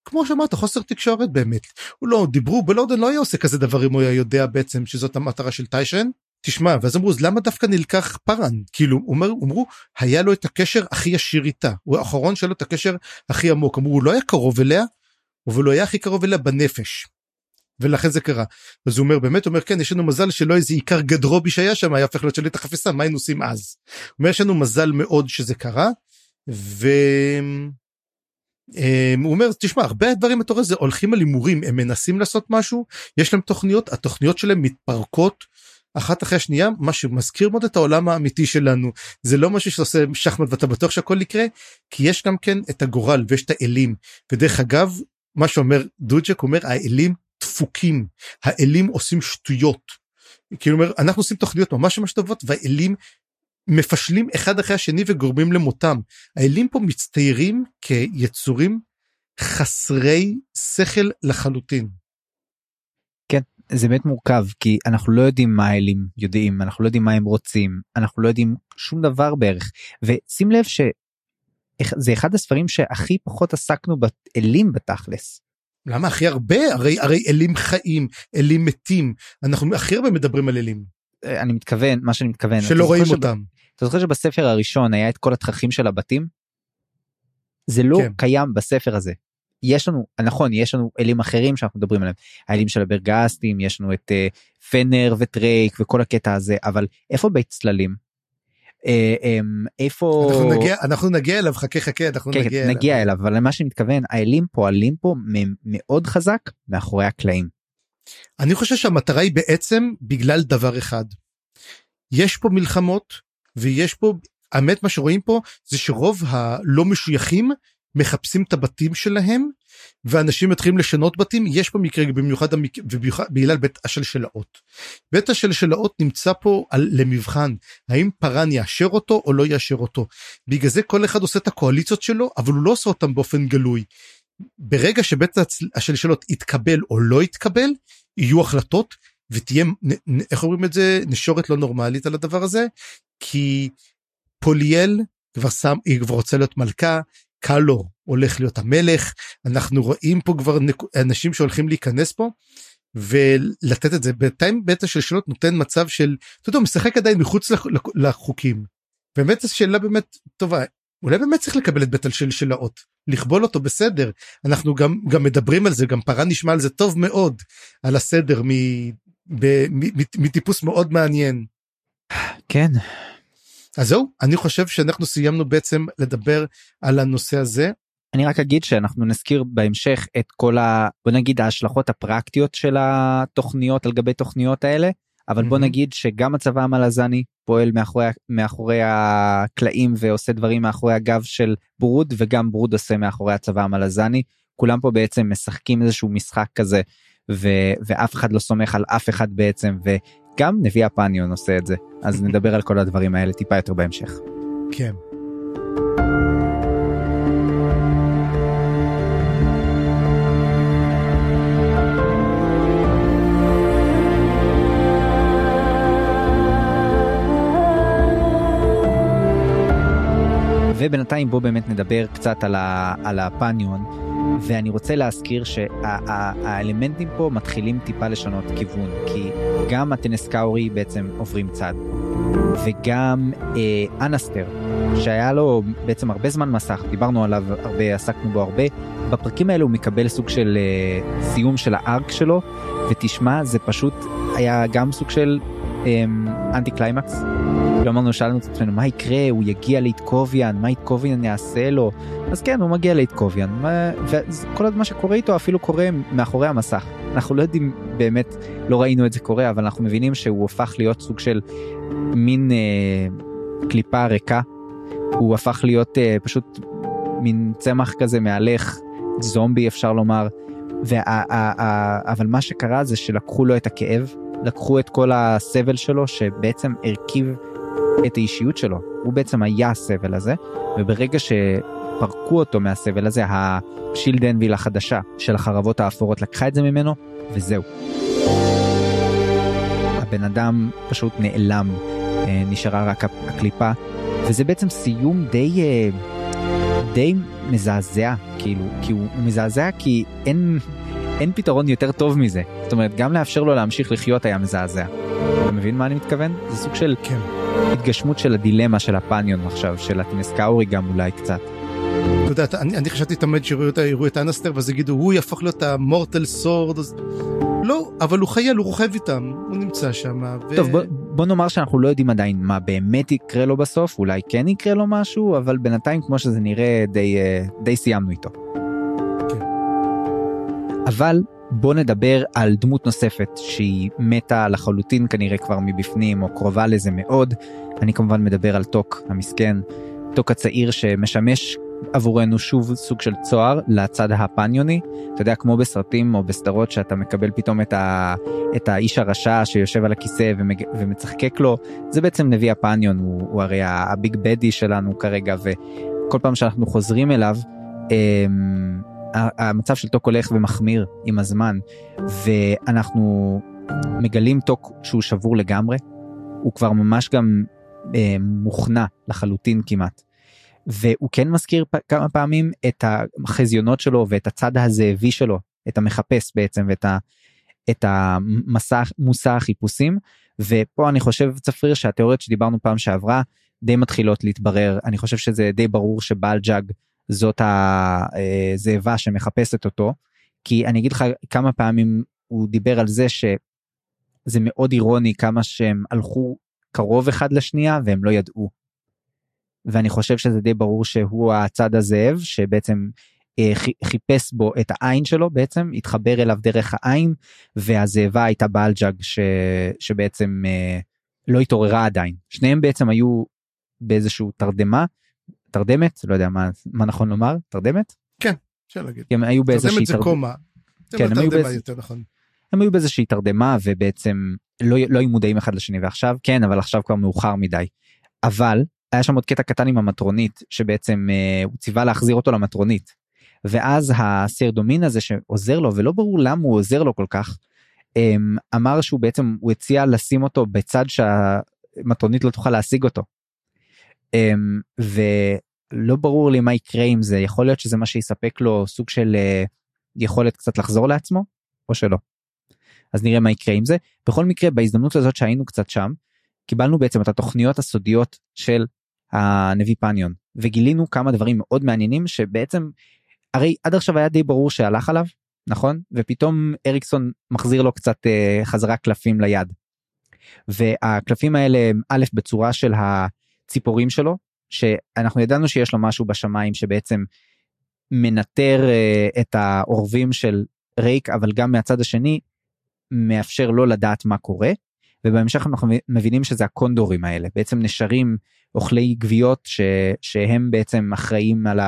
כמו שאמרת, חוסר תקשורת באמת, הוא לא דיברו, בלורדן לא היה עושה כזה דבר, אם הוא היה יודע בעצם שזאת המטרה של טיישרן, תשמע, ואז אמרו, אז למה דווקא נלקח פארן? כאילו, אמרו, היה לו את הקשר הכי ישיר איתה, הוא האחרון שלו את הקשר הכי עמוק, אמרו, הוא לא היה קרוב אליה, אבל הוא היה הכי קרוב אליה בנפש, ולכן זה קרה, אז הוא אומר, באמת, כן, יש לנו מזל שלא איזה עיקר גדרובי שהיה שם, היה הופך להיות שליט החפיסה, מה היינו עושים אז? הוא אומר, יש לנו מזל מאוד שזה קרה, הוא אומר, תשמע, הרבה הדברים התורה זה, הולכים על הימורים, הם מנסים לעשות משהו, יש להם תוכניות, התוכניות שלהם מתפרקות, אחת אחרי השנייה, מה שמזכיר מאוד את העולם האמיתי שלנו, זה לא משהו שעושה שחמט ואתה בטוח שהכל יקרה, כי יש גם כן את הגורל ויש את האלים, ודרך אגב, מה שאומר דוג'ק, אומר האלים דפוקים, האלים עושים שטויות, כאילו אומר, אנחנו עושים תוכניות ממש ממש טובות, והאלים מפשלים אחד אחרי השני וגורמים למותם, האלים פה מצטיירים כיצורים חסרי שכל לחלוטין. זה באמת מורכב, כי אנחנו לא יודעים מה האלים יודעים, אנחנו לא יודעים מה הם רוצים, אנחנו לא יודעים שום דבר בערך, ושים לב שזה אחד הספרים שהכי פחות עסקנו באלים בתכלס. למה? הכי הרבה, הרי אלים חיים, אלים מתים, אנחנו הכי הרבה מדברים על אלים. אני מתכוון, מה שאני מתכוון. שלא רואים אותם. אתה זוכר שבספר הראשון היה את כל התככים של הבתים? זה לא קיים בספר הזה. יש לנו, נכון, יש לנו אלים אחרים שאנחנו מדברים עליהם, האלים של הברגסטים, יש לנו את פנר וטרייק וכל הקטע הזה, אבל איפה בית צללים? איפה... אנחנו נגיע אליו, חכה, אנחנו נגיע אליו, אבל למה שאני מתכוון, האלים פועלים פה מאוד חזק מאחורי הקלעים. אני חושב שהמטרה היא בעצם בגלל דבר אחד, יש פה מלחמות, ויש פה האמת מה שרואים פה זה שרוב הלא משויכים מחפשים את הבתים שלהם, ואנשים מתחילים לשנות בתים. יש פה מקרה במיוחד, בעילל בית השלשלאות. בית השלשלאות נמצא פה למבחן, האם פרן יאשר אותו או לא יאשר אותו. בגלל זה כל אחד עושה את הקואליציות שלו, אבל הוא לא עושה אותם באופן גלוי. ברגע שבית השלשלאות יתקבל או לא יתקבל, יהיו החלטות, ותהיה, איך אומרים את זה, נשורת לא נורמלית על הדבר הזה, כי פוליאל כבר רוצה להיות מלכה, קלו הולך להיות המלך, אנחנו רואים פה כבר אנשים שהולכים להיכנס פה, ולתת את זה, בינתיים בית השלשלות נותן מצב של, אתה יודע, משחק עדיין מחוץ לחוקים, באמת השאלה באמת טובה, אולי באמת צריך לקבל את בית השלשלות, לכבול אותו בסדר, אנחנו גם מדברים על זה, גם פרן נשמע על זה טוב מאוד, על הסדר, מטיפוס מאוד מעניין. כן. אז זהו, אני חושב שאנחנו סיימנו בעצם לדבר על הנושא הזה. אני רק אגיד שאנחנו נזכיר בהמשך את כל בוא נגיד ההשלכות הפרקטיות של התוכניות על גבי תוכניות האלה, אבל בוא נגיד שגם הצבא המלזני פועל מאחורי הקלעים ועושה דברים מאחורי הגב של ברוד, וגם ברוד עושה מאחורי הצבא המלזני, כולם פה בעצם משחקים איזשהו משחק כזה, ואף אחד לא סומך על אף אחד בעצם, וגם נביא הפניון עושה את זה. אז נדבר על כל הדברים האלה טיפה יותר בהמשך. כן. ובינתיים בוא באמת נדבר קצת על הפניון, ואני רוצה להזכיר שהאלמנטים פה מתחילים טיפה לשנות כיוון, כי גם הטנסקאורי בעצם עוברים צד, וגם אנסטר, שהיה לו בעצם הרבה זמן מסך, דיברנו עליו הרבה, עסקנו בו הרבה, בפרקים האלו הוא מקבל סוג של סיום של הארק שלו, ותשמע, זה פשוט היה גם סוג של אנטי קליימקס, ואמרנו, שאלנו את עצמנו, מה יקרה, הוא יגיע לאיטקוביאן, מה איטקוביאן יעשה לו? אז כן, הוא מגיע לאיטקוביאן, וכל עוד מה שקורה איתו אפילו קורה מאחורי המסך. אנחנו לא יודעים באמת, לא ראינו את זה קורה, אבל אנחנו מבינים שהוא הופך להיות סוג של מין קליפה ריקה, הוא הפך להיות פשוט מין צמח כזה מהלך, זומבי אפשר לומר, אבל מה שקרה זה שלקחו לו את הכאב, לקחו את כל הסבל שלו, שבעצם הרכיב את האישיות שלו. הוא בעצם היה הסבל הזה, וברגע שפרקו אותו מהסבל הזה, השילדנביל החדשה של החרבות האפורות לקחה את זה ממנו, וזהו. הבן אדם פשוט נעלם, נשארה רק הקליפה, וזה בעצם סיום די מזעזע, כאילו, כי הוא מזעזע כי אין פתרון יותר טוב מזה. זאת אומרת, גם לאפשר לו להמשיך לחיות היה מזעזע. אתה מבין מה אני מתכוון? זה סוג של התגשמות של הדילמה של הפניון עכשיו, של הטנסקאורי גם אולי קצת. אתה יודע, אני חשבתי תמיד שיראו את אנסטר, ואז יגידו, הוא יהפוך להיות המורטל סורד. לא, אבל הוא חייל, הוא רוכב איתם, הוא נמצא שם. טוב, בוא נאמר שאנחנו לא יודעים עדיין מה באמת יקרה לו בסוף, אולי כן יקרה לו משהו, אבל בינתיים, כמו שזה נראה, די סיימנו איתו. אבל בוא נדבר על דמות נוספת שהיא מתה לחלוטין כנראה כבר מבפנים או קרובה לזה מאוד. אני כמובן מדבר על טוק המסכן, טוק הצעיר שמשמש עבורנו שוב סוג של צוהר לצד הפניוני. אתה יודע, כמו בסרטים או בסדרות שאתה מקבל פתאום את האיש הרשע שיושב על הכיסא ומצחקק לו, זה בעצם נביא הפניון, הוא הרי הביג בדי שלנו כרגע, וכל פעם שאנחנו חוזרים אליו, המצב של טוק הולך ומחמיר עם הזמן, ואנחנו מגלים טוק שהוא שבור לגמרי, הוא כבר ממש גם מוכנע לחלוטין כמעט, והוא כן מזכיר כמה פעמים את החזיונות שלו ואת הצד הזאבי שלו, את המחפש בעצם, ואת המסע החיפושים, ופה אני חושב, צפריר, שהתיאוריות שדיברנו פעם שעברה די מתחילות להתברר. אני חושב שזה די ברור שבעל ג'אג זאת הזאבה שמחפשת אותו, כי אני אגיד לך כמה פעמים הוא דיבר על זה שזה מאוד אירוני כמה שהם הלכו קרוב אחד לשנייה והם לא ידעו, ואני חושב שזה די ברור שהוא הצד הזאב שבעצם חיפש בו את העין שלו, בעצם התחבר אליו דרך העין, והזאבה הייתה בעל ג'אג שבעצם לא התעוררה עדיין. שניהם בעצם היו באיזשהו תרדמת, לא יודע מה נכון לומר, תרדמת? כן, אפשר להגיד. תרדמת זה קומה, תרדמה יותר נכון. הם היו באיזושהי תרדמה, ובעצם לא היו מודעים אחד לשני, ועכשיו כן, אבל עכשיו כבר מאוחר מדי. אבל היה שם עוד קטע קטן עם המטרונית, שבעצם הוא ציווה להחזיר אותו למטרונית, ואז הסרדומין הזה שעוזר לו, ולא ברור למה הוא עוזר לו כל כך, אמר שהוא בעצם, הוא הציע לשים אותו בצד שהמטרונית לא תוכל להשיג אותו, ולא ברור לי מה יקרה עם זה, יכול להיות שזה מה שיספק לו סוג של יכולת קצת לחזור לעצמו, או שלא, אז נראה מה יקרה עם זה. בכל מקרה, בהזדמנות הזאת שהיינו קצת שם, קיבלנו בעצם את התוכניות הסודיות של הנביא פניון, וגילינו כמה דברים מאוד מעניינים, שבעצם, הרי עד עכשיו היה די ברור שהלך עליו, נכון? ופתאום אריקסון מחזיר לו קצת חזרה קלפים ליד, והקלפים האלה הם א' בצורה של הציפורים שלו, שאנחנו ידענו שיש לו משהו בשמיים שבעצם מנטר את העורבים של רייק, אבל גם מהצד השני מאפשר לו לדעת מה קורה, ובהמשך אנחנו מבינים שזה הקונדורים האלה, בעצם נשרים אוכלי גביות שהם בעצם אחראים על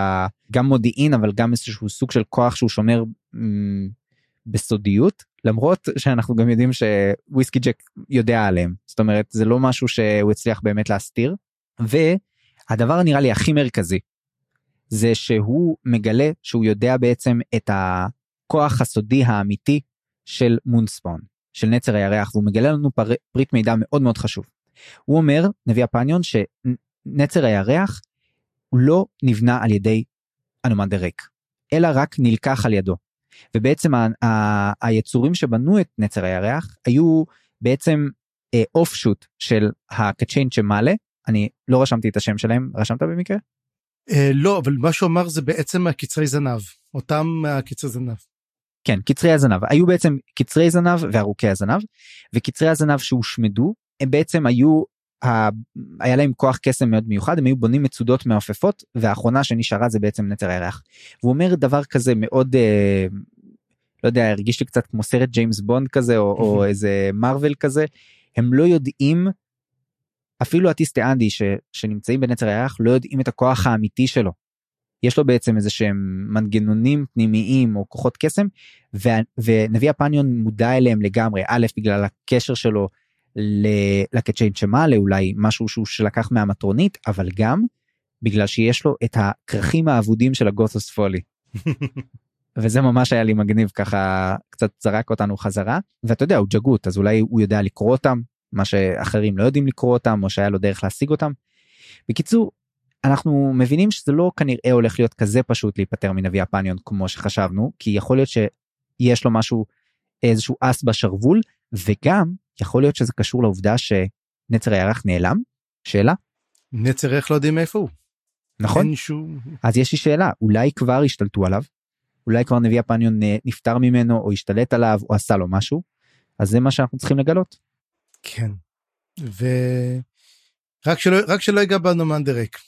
גם מודיעין, אבל גם איזשהו סוג של כוח שהוא שומר בסודיות, למרות שאנחנו גם יודעים שוויסקי ג'ק יודע עליהם, זאת אומרת זה לא משהו שהוא הצליח באמת להסתיר, והדבר נראה לי הכי מרכזי, זה שהוא מגלה שהוא יודע בעצם את הכוח הסודי האמיתי של מונספון, של נצר הירח, והוא מגלה לנו פריט מידע מאוד מאוד חשוב. הוא אומר, נביא הפניון, שנצר הירח לא נבנה על ידי אנומנדר ריק, אלא רק נלקח על ידו. ובעצם היצורים שבנו את נצר הירח, היו בעצם אופשוט של הקצ'יין שמעלה, אני לא רשמתי את השם שלהם, רשמת במקרה? לא, אבל מה שהוא אמר זה בעצם הקצרי זנב, אותם הקצרי זנב. כן, קצרי הזנב, היו בעצם קצרי זנב וארוכי הזנב, וקצרי הזנב שהושמדו, הם בעצם היה להם כוח קסם מאוד מיוחד, הם היו בונים מצודות מעופפות, והאחרונה שנשארה זה בעצם נצר הירח. והוא אומר דבר כזה מאוד, לא יודע, הרגיש לי קצת כמו סרט ג'יימס בונד כזה, או איזה מרוול כזה, הם לא יודעים, אפילו הטיסטה אנדי שנמצאים בנצר הירח, לא יודעים את הכוח האמיתי שלו. יש לו בעצם איזה שהם מנגנונים פנימיים או כוחות קסם, ונביא הפניון מודע אליהם לגמרי, א' בגלל הקשר שלו לקצ'יין שמעלה, אולי משהו שהוא שלקח מהמטרונית, אבל גם בגלל שיש לו את הכרכים האבודים של הגותוס פולי. וזה ממש היה לי מגניב, ככה קצת זרק אותנו חזרה, ואתה יודע, הוא ג'גות, אז אולי הוא יודע לקרוא אותם, מה שאחרים לא יודעים לקרוא אותם, או שהיה לו דרך להשיג אותם. בקיצור, אנחנו מבינים שזה לא כנראה הולך להיות כזה פשוט להיפטר מנביא הפניון כמו שחשבנו, כי יכול להיות שיש לו משהו, איזשהו אס בשרבול, וגם יכול להיות שזה קשור לעובדה שנצר הירח נעלם. שאלה? נצר הירח לא יודעים איפה הוא. נכון? אז יש לי שאלה, אולי כבר השתלטו עליו, אולי כבר נביא הפניון נפטר ממנו, או השתלט עליו, או עשה לו משהו, אז זה מה שאנחנו צריכים לגלות. כן, רק שלא יגע באנומנדר ריק.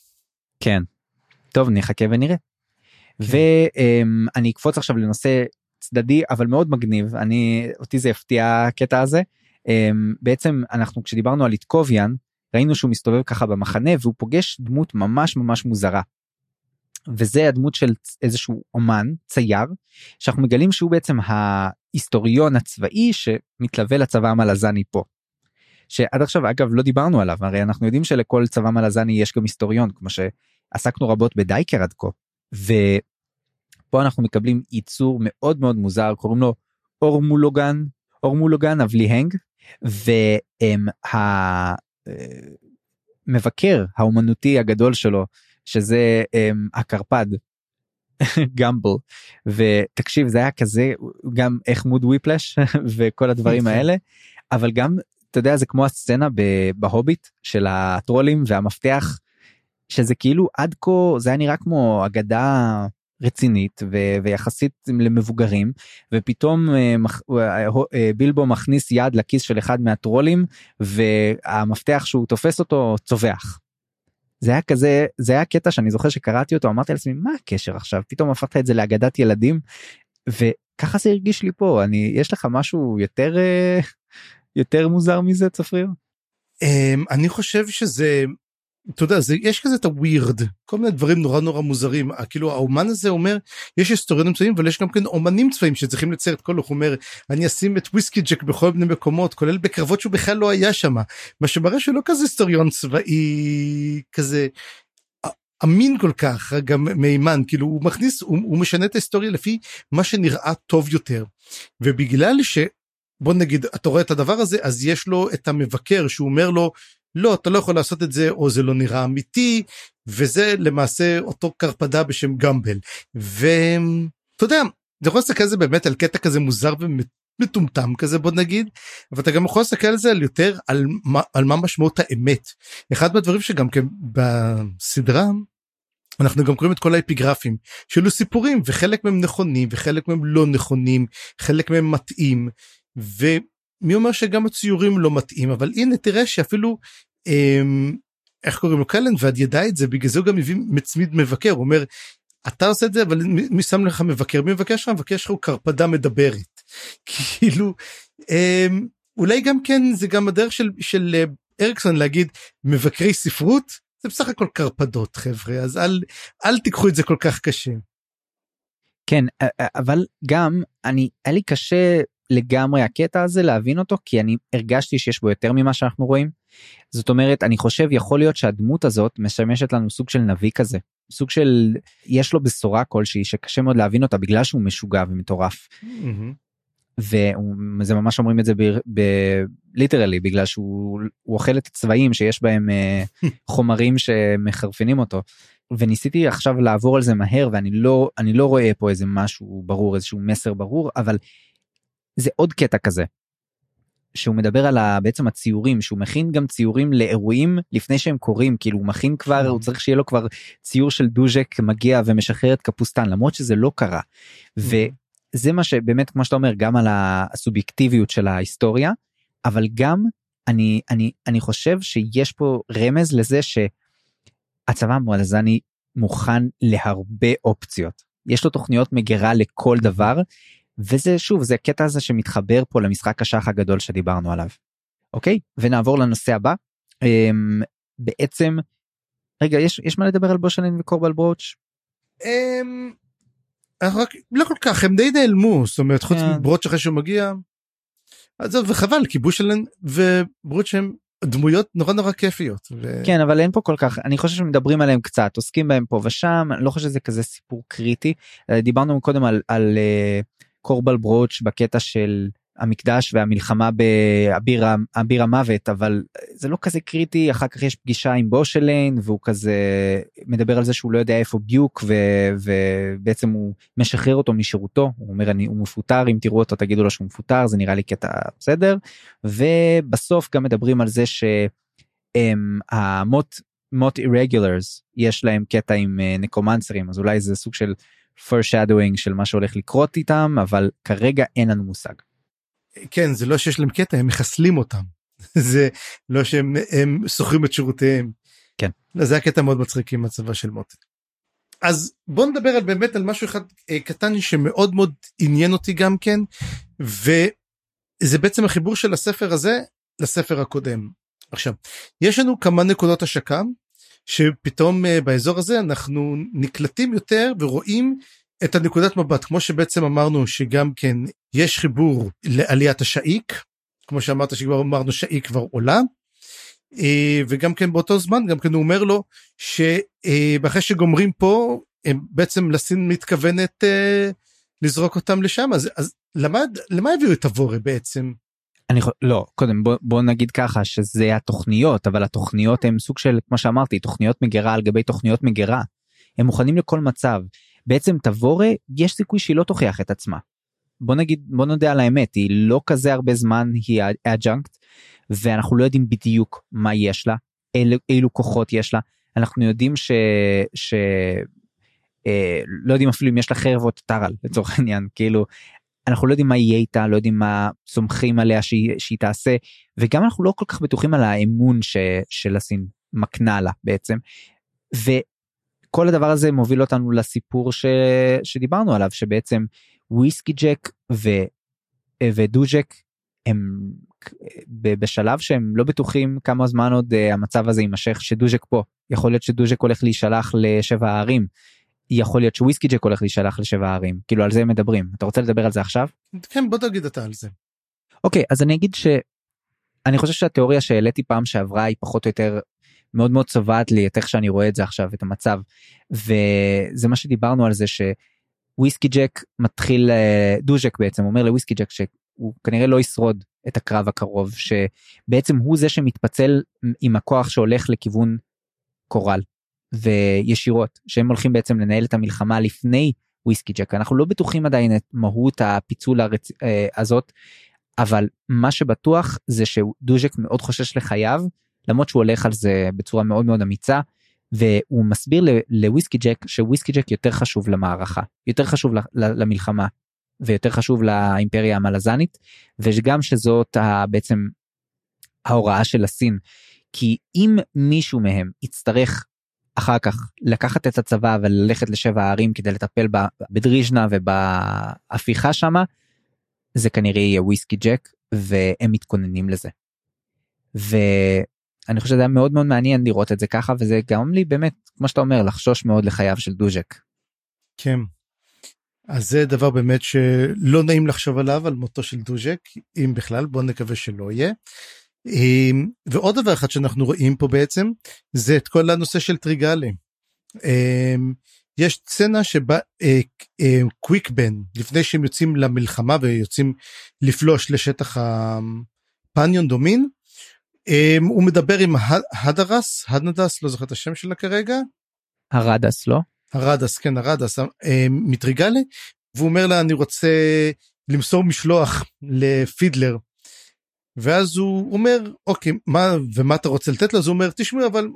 כן, טוב, נחכה ונראה. ואני אקפוץ עכשיו לנושא צדדי, אבל מאוד מגניב, אותי זה הפתיע הקטע הזה, בעצם אנחנו כשדיברנו על איתקוביאן, ראינו שהוא מסתובב ככה במחנה, והוא פוגש דמות ממש ממש מוזרה, וזה הדמות של איזשהו אומן, צייר, שאנחנו מגלים שהוא בעצם ההיסטוריון הצבאי, שמתלווה לצבא המלזני פה. שעד עכשיו, אגב, לא דיברנו עליו, הרי אנחנו יודעים שלכל צבא מלזני יש גם היסטוריון, כמו שעסקנו רבות בדייקר עד כה, ופה אנחנו מקבלים ייצור מאוד מאוד מוזר, קוראים לו אורמולוגן אבליהנג, והמבקר האומנותי הגדול שלו, שזה הקרפד, גמבל, ותקשיב, זה היה כזה, גם איך מוד וויפלש, וכל הדברים האלה, אבל גם, אתה יודע, זה כמו הסצנה בהוביט של הטרולים והמפתח, שזה כאילו עד כה, זה היה נראה כמו אגדה רצינית ויחסית למבוגרים, ופתאום בילבו מכניס יד לכיס של אחד מהטרולים, והמפתח שהוא תופס אותו צובח. זה היה קטע שאני זוכר שקראתי אותו, אמרתי לעצמי, מה הקשר עכשיו? פתאום הפכת את זה לאגדת ילדים, וככה זה הרגיש לי פה, יש לך משהו יותר מוזר מזה, צפריר? אני חושב שזה אתה יודע, יש כזה את הווירד, כל מיני דברים נורא נורא מוזרים, כאילו האומן הזה אומר, יש היסטוריונים צבעים, אבל יש גם כן אומנים צבעים שצריכים לצייר את כל, הוא אומר, אני אשים את וויסקיג'ק בכל מיני מקומות, כולל בקרבות שהוא בכלל לא היה שם, מה שמראה שלא כזה היסטוריון צבאי, כזה אמין כל כך, גם מימן, כאילו הוא מכניס, הוא משנה את ההיסטוריה לפי מה שנראה טוב יותר, ובגלל שבוא נגיד, אתה רואה את הדבר הזה, אז יש לו את המבקר שהוא אומר לו, לא, אתה לא יכול לעשות את זה, או זה לא נראה אמיתי, וזה למעשה אותו קרפדה בשם גמבל, ואתה יודע, אתה יכול לסתכל על זה באמת על קטע כזה מוזר ומטומטם כזה בוא נגיד, אבל אתה גם יכול לסתכל על זה על יותר, על מה משמעות האמת, אחד מהדברים שגם בסדרה, אנחנו גם קוראים את כל האפיגרפים, שאלו סיפורים, וחלק מהם נכונים, וחלק מהם לא נכונים, חלק מהם מתאים, מי אומר שגם הציורים לא מתאים, אבל הנה תראה שאפילו, איך קוראים לו קלן, ועד ידע את זה, בגלל זה הוא גם מביא מצמיד מבקר, הוא אומר, אתה עושה את זה, אבל מי שם לך מבקר? מי מבקר שלך? מבקר שלך הוא קרפדה מדברת, כאילו, אולי גם כן, זה גם הדרך של אריקסון להגיד, מבקרי ספרות, זה בסך הכל קרפדות חבר'ה, אז אל תיקחו את זה כל כך קשה. כן, אבל גם, היה לי קשה, לגמרי הקטע הזה להבין אותו, כי אני הרגשתי שיש בו יותר ממה שאנחנו רואים, זאת אומרת, אני חושב יכול להיות שהדמות הזאת משמשת לנו סוג של נביא כזה, סוג של, יש לו בשורה כלשהי שקשה מאוד להבין אותה, בגלל שהוא משוגע ומטורף, וזה ממש אומרים את זה ליטרלי, בגלל שהוא אוכל את הצבעים שיש בהם חומרים שמחרפנים אותו, וניסיתי עכשיו לעבור על זה מהר, ואני לא רואה פה איזה משהו ברור, איזשהו מסר ברור, אבל זה עוד קטע כזה, שהוא מדבר על בעצם הציורים, שהוא מכין גם ציורים לאירועים לפני שהם קורים, כאילו הוא מכין כבר, הוא צריך שיהיה לו כבר ציור של דוז'ק מגיע ומשחרר את קפוסטן, למרות שזה לא קרה, וזה מה שבאמת כמו שאתה אומר, גם על הסובייקטיביות של ההיסטוריה, אבל גם אני חושב שיש פה רמז לזה שהצבא המלזני מוכן להרבה אופציות, יש לו תוכניות מגירה לכל דבר, וזה שוב, זה הקטע הזה שמתחבר פה למשחק השח הגדול שדיברנו עליו. אוקיי? ונעבור לנושא הבא. בעצם, רגע, יש מה לדבר על בושלין וקורבל ברוץ'? לא כל כך, הם די נעלמו, זאת אומרת, חוץ מברוץ' אחרי שהוא מגיע, וחבל, כי בושלין וברוץ' הם דמויות נורא נורא כיפיות. כן, אבל אין פה כל כך, אני חושב שמדברים עליהם קצת, עוסקים בהם פה ושם, לא חושב שזה כזה סיפור קריטי, דיברנו קודם על קורבל ברוץ' בקטע של המקדש והמלחמה באביר המוות, אבל זה לא כזה קריטי, אחר כך יש פגישה עם בושלין, והוא כזה מדבר על זה שהוא לא יודע איפה ביוק, ובעצם הוא משחרר אותו משירותו, הוא אומר הוא מפוטר, אם תראו אותו תגידו לו שהוא מפוטר, זה נראה לי קטע בסדר, ובסוף גם מדברים על זה שהמות irregulars, יש להם קטע עם נקומנסרים, אז אולי זה סוג של foreshadowing של מה שהולך לקרות איתם, אבל כרגע אין לנו מושג. כן, זה לא שיש להם קטע, הם מחסלים אותם. זה לא שהם סוחרים את שירותיהם. כן. זה הקטע מאוד מצחיק עם הצבא של מוטי. אז בוא נדבר על באמת על משהו אחד קטן שמאוד מאוד עניין אותי גם כן, וזה בעצם החיבור של הספר הזה לספר הקודם. עכשיו, יש לנו כמה נקודות השקה, שפתאום באזור הזה אנחנו נקלטים יותר ורואים את הנקודת מבט, כמו שבעצם אמרנו שגם כן יש חיבור לעליית השעיק, כמו שאמרת שכבר אמרנו שעיק כבר עולה, וגם כן באותו זמן גם כן הוא אומר לו שבאחרי שגומרים פה הם בעצם לסין מתכוונת לזרוק אותם לשם, אז למה הביאו את הבורא בעצם? לא, קודם בוא נגיד ככה שזה התוכניות, אבל התוכניות הן סוג של, כמו שאמרתי, תוכניות מגירה על גבי תוכניות מגירה, הם מוכנים לכל מצב, בעצם תבורה יש סיכוי שהיא לא תוכיח את עצמה, בוא נדע על האמת, היא לא כזה הרבה זמן, היא אג'נקט, ואנחנו לא יודעים בדיוק מה יש לה, אילו כוחות יש לה, אנחנו יודעים לא יודעים אפילו אם יש לה חרב או תטרל, לצורך העניין, כאילו, אנחנו לא יודעים מה יהיה איתה, לא יודעים מה סומכים עליה שהיא תעשה, וגם אנחנו לא כל כך בטוחים על האמון של הסין מקנה לה בעצם, וכל הדבר הזה מוביל אותנו לסיפור שדיברנו עליו, שבעצם וויסקי ג'ק ודו ג'ק, הם בשלב שהם לא בטוחים כמה זמן עוד המצב הזה יימשך, שדוז'ק פה, יכול להיות שדוז'ק הולך להישלח לשבע הערים, יכול להיות שוויסקיג'ק הולך להישלח לשבע הערים, כאילו על זה הם מדברים, אתה רוצה לדבר על זה עכשיו? כן, בוא תגיד אתה על זה. אוקיי, אז אני אגיד שאני חושב שהתיאוריה שהעליתי פעם שעברה היא פחות או יותר מאוד מאוד צובעת לי את איך שאני רואה את זה עכשיו, את המצב, וזה מה שדיברנו על זה שוויסקיג'ק מתחיל, דוז'ק בעצם אומר לוויסקיג'ק שהוא כנראה לא ישרוד את הקרב הקרוב, שבעצם הוא זה שמתפצל עם הכוח שהולך לכיוון קורל, וישירות, שהם הולכים בעצם לנהל את המלחמה לפני וויסקיג'ק, אנחנו לא בטוחים עדיין את מהות הפיצול הזאת, אבל מה שבטוח זה שדוז'ק מאוד חושש לחייו, למרות שהוא הולך על זה בצורה מאוד מאוד אמיצה, והוא מסביר לוויסקיג'ק שוויסקיג'ק יותר חשוב למערכה, יותר חשוב למלחמה, ויותר חשוב לאימפריה המלזנית, וגם שזאת בעצם ההוראה של הסין, כי אם מישהו מהם יצטרך אחר כך לקחת את הצבא וללכת לשבע הערים כדי לטפל בדריז'נה ובהפיכה שמה, זה כנראה יהיה וויסקיג'ק, והם מתכוננים לזה. ואני חושב שזה היה מאוד מאוד מעניין לראות את זה ככה, וזה גם לי באמת, כמו שאתה אומר, לחשוש מאוד לחייו של דוז'ק. כן. אז זה דבר באמת שלא נעים לחשוב עליו, על מותו של דוז'ק, אם בכלל, בואו נקווה שלא יהיה. ועוד דבר אחד שאנחנו רואים פה בעצם, זה את כל הנושא של טריגלי. יש סצנה שבה קוויק בן, לפני שהם יוצאים למלחמה ויוצאים לפלוש לשטח הפניון דומין, הוא מדבר עם הדרס, לא זוכר את השם שלה כרגע. הרדס, לא? הרדס, כן, הרדס, מטריגלי, והוא אומר לה, אני רוצה למסור משלוח לפידלר, ואז הוא אומר, אוקיי, ומה אתה רוצה לתת לה? אז הוא אומר, תשמעו, אבל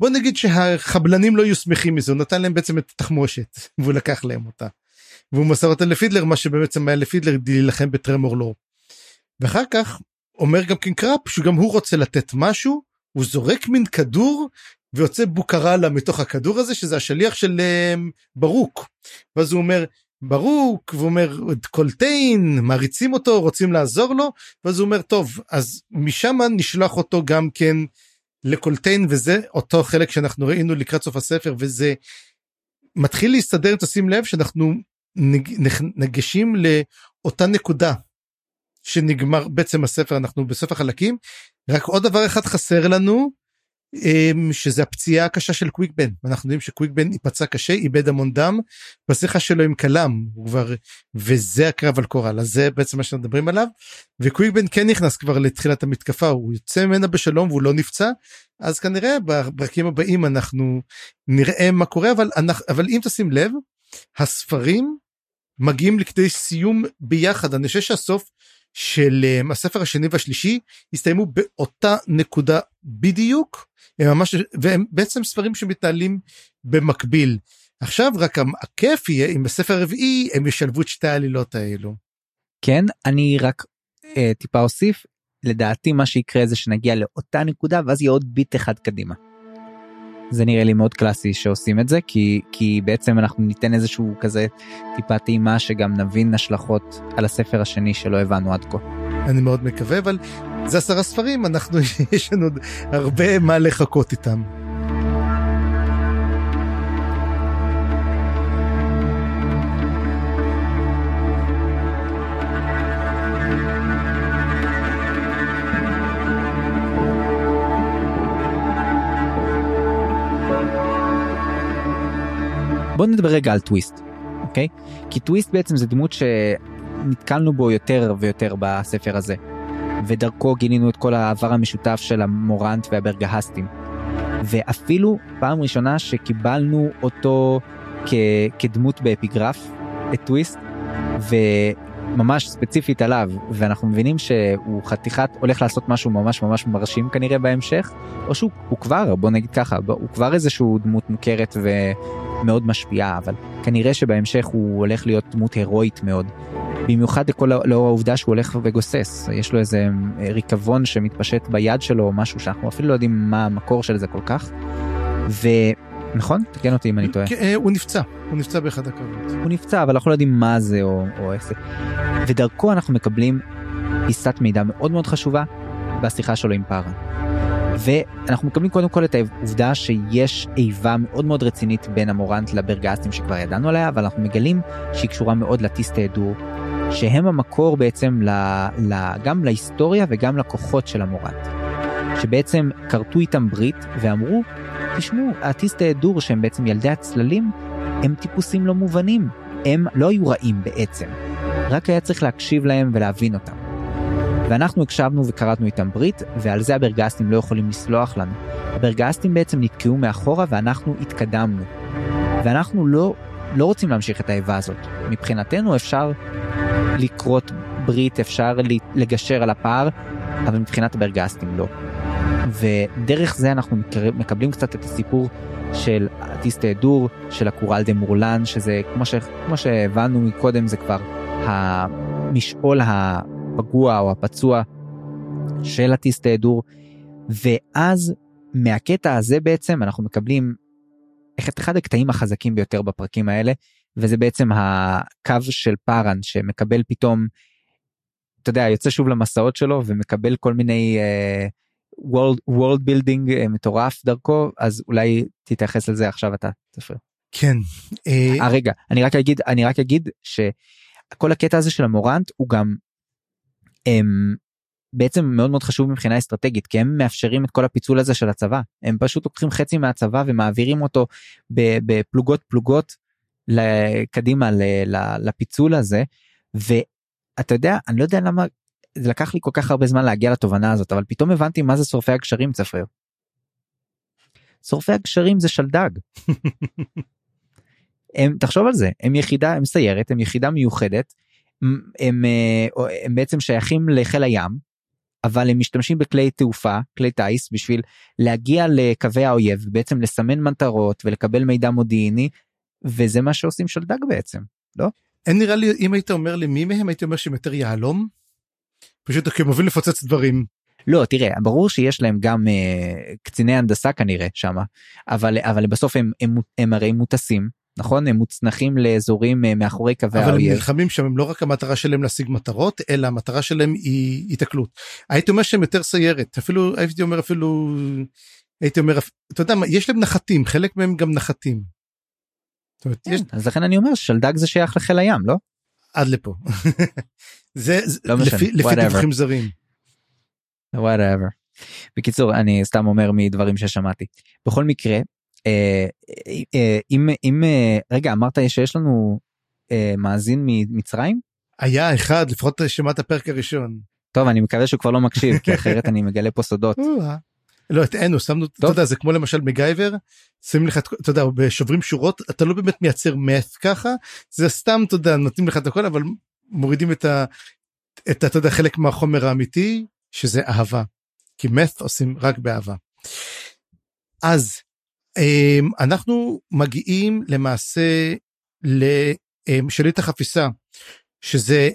בוא נגיד שהחבלנים לא יהיו שמחים מזה, הוא נתן להם בעצם את התחמושת, והוא לקח להם אותה, והוא מסר אותה לפידלר, מה שבעצם היה לפידלר להילחם בטרמורלור, ואחר כך, אומר גם כן קראפ, שגם הוא רוצה לתת משהו, הוא זורק מין כדור, ויוצא בוקרה לה מתוך הכדור הזה, שזה השליח של ברוק, ואז הוא אומר, ברוק, והוא אומר, קולטיין, מעריצים אותו, רוצים לעזור לו, ואז הוא אומר, טוב, אז משם נשלח אותו גם כן לקולטיין, וזה אותו חלק שאנחנו ראינו לקראת סוף הספר, וזה מתחיל להסתדר, תשים לב, שאנחנו נגשים לאותה נקודה, שנגמר בעצם הספר, אנחנו בסוף החלקים, רק עוד דבר אחד חסר לנו, שזה הפציעה הקשה של קוויק בן, אנחנו יודעים שקוויק בן ייפצע קשה, איבד המון דם, בשיחה שלו עם קלם, וזה הקרב על קורל, אז זה בעצם מה שאנחנו מדברים עליו, וקוויק בן כן נכנס כבר לתחילת המתקפה, הוא יוצא ממנה בשלום והוא לא נפצע, אז כנראה ברקים הבאים אנחנו נראה מה קורה, אבל אם תשים לב, הספרים מגיעים לכדי סיום ביחד, אני חושב שהסוף של הספר השני והשלישי הסתיימו באותה נקודה בדיוק, והם בעצם ספרים שמתנהלים במקביל. עכשיו רק הכיף יהיה, אם בספר הרביעי הם ישלבו את שתי העלילות האלו. כן, אני רק טיפה אוסיף, לדעתי מה שיקרה זה שנגיע לאותה נקודה, ואז יהיה עוד ביט אחד קדימה. זה נראה לי מאוד קלאסי שעושים את זה, כי בעצם אנחנו ניתן איזשהו כזה טיפה טעימה, שגם נבין השלכות על הספר השני שלא הבנו עד כה. אני מאוד מקווה, אבל זה 10 ספרים, יש לנו עוד הרבה מה לחכות איתם. בואו נדבר רגע על טוויסט, אוקיי? כי טוויסט בעצם זה דמות שנתקלנו בו יותר ויותר בספר הזה, ודרכו גילינו את כל העבר המשותף של המורנט והברגהסטים, ואפילו פעם ראשונה שקיבלנו אותו כדמות באפיגרף, את טוויסט, וממש ספציפית עליו, ואנחנו מבינים שהוא חתיכת, הולך לעשות משהו ממש ממש מרשים כנראה בהמשך, או שהוא כבר, בוא נגיד ככה, הוא כבר איזשהו דמות מוכרת ו... מאוד משפיעה, אבל כנראה שבהמשך הוא הולך להיות דמות הירואית מאוד, במיוחד לאור העובדה שהוא הולך וגוסס, יש לו איזה ריקבון שמתפשט ביד שלו או משהו שאנחנו אפילו לא יודעים מה המקור של זה כל כך, ונכון? תקן אותי אם אני טועה. הוא נפצע באחד הקרבות. הוא נפצע, אבל אנחנו לא יודעים מה זה או איך זה, ודרכו אנחנו מקבלים פיסת מידע מאוד מאוד חשובה בשיחה שלו עם פארן. ואנחנו מקבלים קודם כל את העובדה שיש איבה מאוד מאוד רצינית בין המורנט לברגאסטים שכבר ידענו עליה, אבל אנחנו מגלים שהיא קשורה מאוד לטיסטה אדור, שהם המקור בעצם גם להיסטוריה וגם לכוחות של המורנט, שבעצם קרתו איתם ברית ואמרו, תשמעו, הטיסטה אדור שהם בעצם ילדי הצללים, הם טיפוסים לא מובנים, הם לא היו רעים בעצם, רק היה צריך להקשיב להם ולהבין אותם. ואנחנו הקשבנו וקראתנו איתם ברית, ועל זה הברגאסטים לא יכולים לסלוח לנו. הברגאסטים בעצם נתקעו מאחורה, ואנחנו התקדמנו. ואנחנו לא רוצים להמשיך את האיבה הזאת. מבחינתנו אפשר לקרות ברית, אפשר לגשר על הפער, אבל מבחינת הברגאסטים לא. ודרך זה אנחנו מקבלים קצת את הסיפור של טיסטה אדור, של הקורל דה מורלן, שזה כמו שהבנו מקודם, זה כבר המשעול הפגוע או הפצוע של הטיסטה אדור. ואז מהקטע הזה בעצם אנחנו מקבלים אחד הקטעים החזקים ביותר בפרקים האלה, וזה בעצם הקו של פארן שמקבל פתאום, אתה יודע, יוצא שוב למסעות שלו ומקבל כל מיני world building מטורף דרכו. אז אולי תתייחס לזה עכשיו אתה, תפריר. כן. רגע, אני רק אגיד שכל הקטע הזה של המורנט הוא גם בעצם מאוד מאוד חשוב מבחינה אסטרטגית, כי הם מאפשרים את כל הפיצול הזה של הצבא. הם פשוט לוקחים חצי מהצבא ומעבירים אותו בפלוגות פלוגות לקדימה לפיצול הזה, ואתה יודע, אני לא יודע למה זה לקח לי כל כך הרבה זמן להגיע לתובנה הזאת, אבל פתאום הבנתי מה זה שורפי הגשרים, צפריר. שורפי הגשרים זה שלדג. תחשוב על זה, הם יחידה, הם סיירת, הם יחידה מיוחדת, הם בעצם שייכים לחיל הים, אבל הם משתמשים בכלי תעופה, כלי טייס, בשביל להגיע לקווי האויב, בעצם לסמן מנטרות ולקבל מידע מודיעיני, וזה מה שעושים שלדג בעצם, לא? אין נראה לי, אם היית אומר למי מהם, הייתי אומר שהם יותר יעלום, פשוט כי הם מובילים לפוצץ דברים. לא, תראה, ברור שיש להם גם קציני הנדסה כנראה שם, אבל בסוף הם הרי מוטסים, נכון? הם מוצנחים לאזורים מאחורי קווי האויב. אבל הם נלחמים שם, הם לא רק המטרה שלהם להשיג מטרות, אלא המטרה שלהם היא התקלות. הייתי אומר שהם יותר סיירת, אפילו, הייתי אומר, אתה יודע מה, יש להם נחתים, חלק מהם גם נחתים. זאת אומרת, יש... אז לכן אני אומר, שלדג זה שייך לחיל הים, לא? עד לפה. זה לפי דיווחים זרים. whatever. בקיצור, אני סתם אומר מדברים ששמעתי. בכל מקרה, אם רגע, אמרת שיש לנו מאזין ממצרים? היה אחד, לפחות שמעת הפרק הראשון. טוב, אני מקווה שהוא כבר לא מקשיב, כי אחרת אני מגלה פה סודות. לא, אתנו, שמנו, אתה יודע, זה כמו למשל מגייבר, שמים לך, אתה יודע, בשוברים שורות, אתה לא באמת מייצר מת ככה, זה סתם, אתה יודע, נותנים לך את הכל, אבל מורידים את אתה יודע, חלק מהחומר האמיתי, שזה אהבה, כי מת עושים רק באהבה. אז, אנחנו מגיעים למעשה לשליט החפיסה, שזה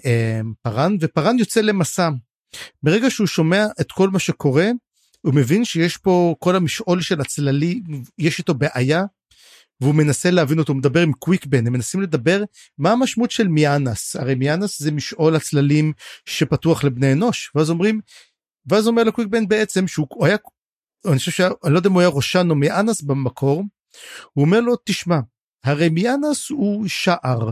פארן, ופארן יוצא למסע. ברגע שהוא שומע את כל מה שקורה, הוא מבין שיש פה כל המשעול של הצללי, יש איתו בעיה, והוא מנסה להבין אותו, הוא מדבר עם קוויק בן, הם מנסים לדבר מה המשמעות של מיאנס, הרי מיאנס זה משעול הצללים שפתוח לבני אנוש, ואז אומר לקוויק בן בעצם, שהוא היה, אני חושב שאני לא יודע אם הוא היה ראשן או מיאנס במקור, הוא אומר לו תשמע, הרי מיאנס הוא שער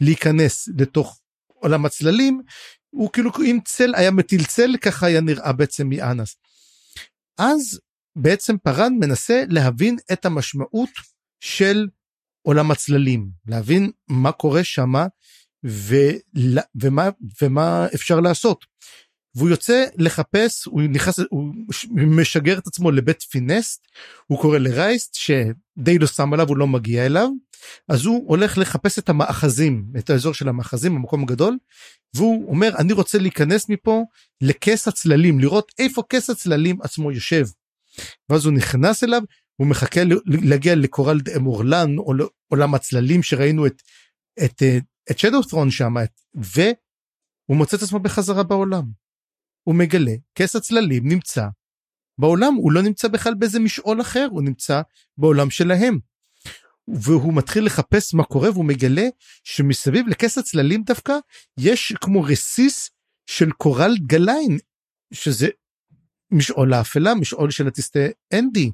להיכנס לתוך עולם הצללים, הוא כאילו אם צל היה מטיל צל, ככה היה נראה בעצם מיאנס. אז בעצם פארן מנסה להבין את המשמעות של עולם הצללים, להבין מה קורה שם ומה אפשר לעשות. והוא יוצא לחפש, הוא משגר את עצמו לבית פינסט, הוא קורא לרייסט שדי לא שם עליו, הוא לא מגיע אליו, אז הוא הולך לחפש את המאחזים, את האזור של המאחזים, המקום הגדול, והוא אומר, אני רוצה להיכנס מפה לכס הצללים, לראות איפה כס הצללים עצמו יושב. ואז הוא נכנס אליו, הוא מחכה להגיע לקורל דה מורלן, או לעולם הצללים שראינו את שדו-ת'רון שם, והוא מוצא את עצמו בחזרה בעולם. הוא מגלה, כס הצללים נמצא בעולם, הוא לא נמצא בכלל באיזה משעול אחר, הוא נמצא בעולם שלהם, והוא מתחיל לחפש מה קורה, והוא מגלה שמסביב לכס הצללים דווקא, יש כמו רסיס של קורל גליין, שזה משעול האפלה, משעול של הטיסטה אנדי,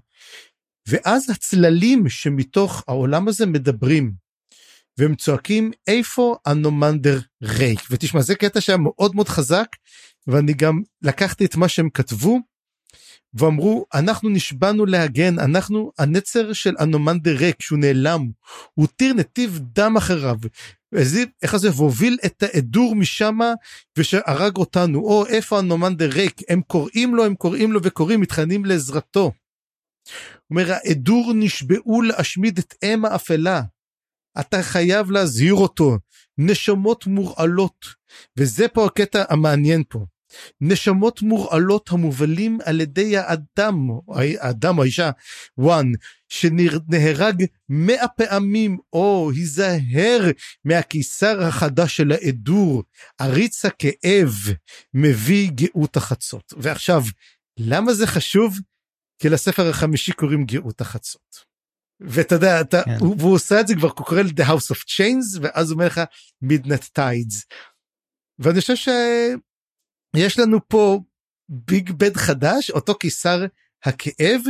ואז הצללים שמתוך העולם הזה מדברים, והם צועקים איפה אנומנדר רייק, ותשמע זה קטע שהיה מאוד מאוד חזק, ואני גם לקחתי את מה שהם כתבו, ואמרו אנחנו נשבענו להגן, אנחנו הנצר של אנומנדר רייק, שהוא נעלם, הוא תיר נתיב דם אחריו, איך זה והוביל את האדור משם ושהרג אותנו, או איפה אנומנדר רייק, הם קוראים לו וקוראים, מתחננים לעזרתו, אומר האדור נשבעו להשמיד את אם האפלה, אתה חייב להזהיר אותו, נשמות מורעלות, וזה פה הקטע המעניין פה, נשמות מורעלות המובלים על ידי האדם או האישה, וואן, שנהרג 100 פעמים, או היזהר מהקיסר החדש של האדור, עריץ הכאב, מביא גאות החצות. ועכשיו, למה זה חשוב? כי לספר החמישי קוראים גאות החצות. ואתה יודע, והוא עושה את זה כבר, הוא קורא The House of Chains, ואז הוא אומר לך Midnight Tides, ואני חושב שיש לנו פה ביג בן חדש, אותו קיסר הכאב,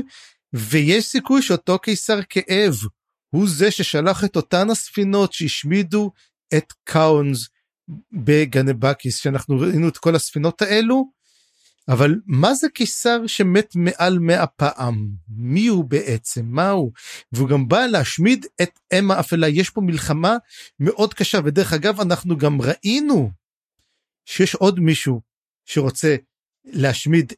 ויש סיכוי שאותו קיסר כאב, הוא זה ששלח את אותן הספינות שהשמידו את קאונס בגנבקיס, שאנחנו ראינו את כל הספינות האלו, אבל מה זה קיסר שמת מעל 100 פעם? מי הוא בעצם? מה הוא? והוא גם בא להשמיד את אם האפלה, יש פה מלחמה מאוד קשה, ודרך אגב אנחנו גם ראינו שיש עוד מישהו שרוצה להשמיד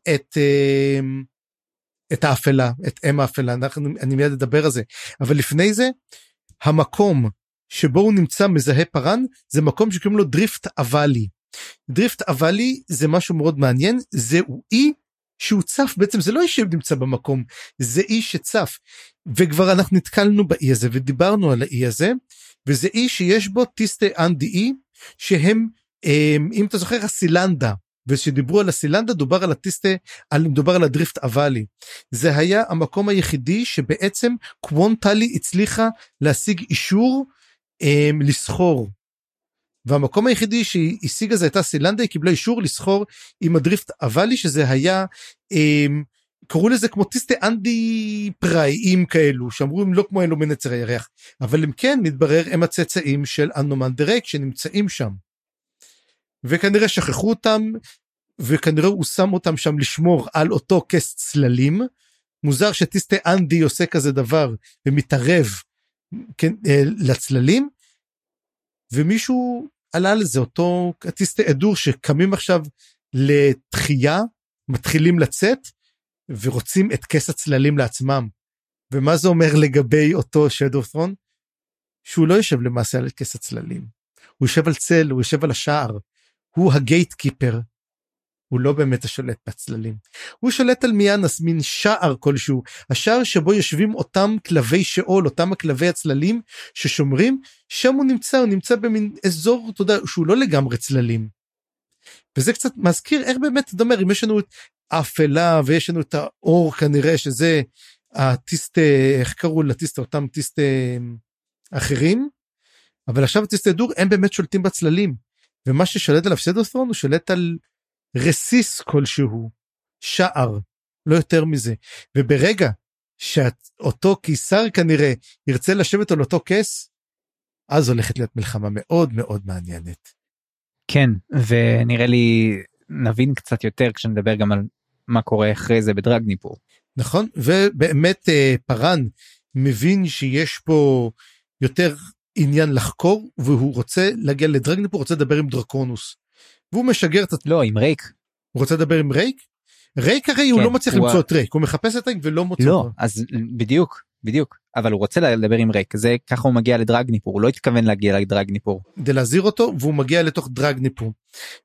את האפלה, את אם האפלה, אני מיד אדבר על זה, אבל לפני זה, המקום שבו הוא נמצא מזהה פרן, זה מקום שקוראים לו דריפט אבלי, דריפט אבלי זה משהו מאוד מעניין, זהו אי שהוא צף, בעצם זה לא אי שנמצא במקום, זה אי שצף, וכבר אנחנו נתקלנו באי הזה, ודיברנו על האי הזה, וזה אי שיש בו טיסטה אנדאי, שהם, אם אתה זוכר, הסילנדה, ושדיברו על הסילנדה, דובר על הטיסטה, דובר על הדריפט אבלי, זה היה המקום היחידי, שבעצם קוונטלי הצליחה להשיג אישור, לסחור, והמקום היחידי שהיא השיגה זה הייתה סילנדה, היא קיבלה אישור לסחור עם הדריפט אבלי, שזה היה, קראו לזה כמו טיסטה אנדי פראיים כאלו, שאמרו הם לא כמו אלו מנצר הירח, אבל הם כן מתברר הם הצאצאים של אנומנדר רייק שנמצאים שם, וכנראה שכחו אותם, וכנראה הוא שם אותם שם לשמור על אותו כס צללים, מוזר שטיסטה אנדי עושה כזה דבר, ומתערב כן, לצללים, ומישהו עלה לזה, אותו תיסטה אדור שקמים עכשיו לתחייה, מתחילים לצאת, ורוצים את כס הצללים לעצמם. ומה זה אומר לגבי אותו שדורתרון? שהוא לא יושב למעשה על כס הצללים. הוא יושב על צל, הוא יושב על השער. הוא הגייט קיפר. הוא לא באמת השולט בצללים. הוא שולט על מיאנס, מין שער כלשהו. השער שבו יושבים אותם כלבי שאול, אותם הכלבי הצללים ששומרים, שם הוא נמצא במין אזור, אתה יודע, שהוא לא לגמרי צללים. וזה קצת מזכיר איך באמת, אתה אומר, אם יש לנו את האפלה, ויש לנו את האור כנראה, שזה הטיסטה, איך קראו לטיסטה, אותם טיסטה אחרים, אבל עכשיו הטיסטה אדור, הם באמת שולטים בצללים. ומה ששולט עליו שדות'רון, הוא שולט על רסיס כלשהו, שער, לא יותר מזה, וברגע שאותו קיסר כנראה ירצה לשבת על אותו כס, אז הולכת להיות מלחמה מאוד מאוד מעניינת. כן, ונראה לי נבין קצת יותר כשנדבר גם על מה קורה אחרי זה בדרגניפור. נכון, ובאמת פרן מבין שיש פה יותר עניין לחקור, והוא רוצה להגיע לדרגניפור, רוצה לדבר עם דרקונוס. והוא משגר את... לא, עם רייק. הוא רוצה לדבר עם רייק? רייק הרי הוא לא מצליח למצוא את רייק, הוא מחפש את רייק ולא מוצא אותו. לא, אז בדיוק, אבל הוא רוצה לדבר עם רייק, זה ככה הוא מגיע לדרגניפור, הוא לא התכוון להגיע לדרגניפור. כדי להזהיר אותו, והוא מגיע לתוך דרגניפור.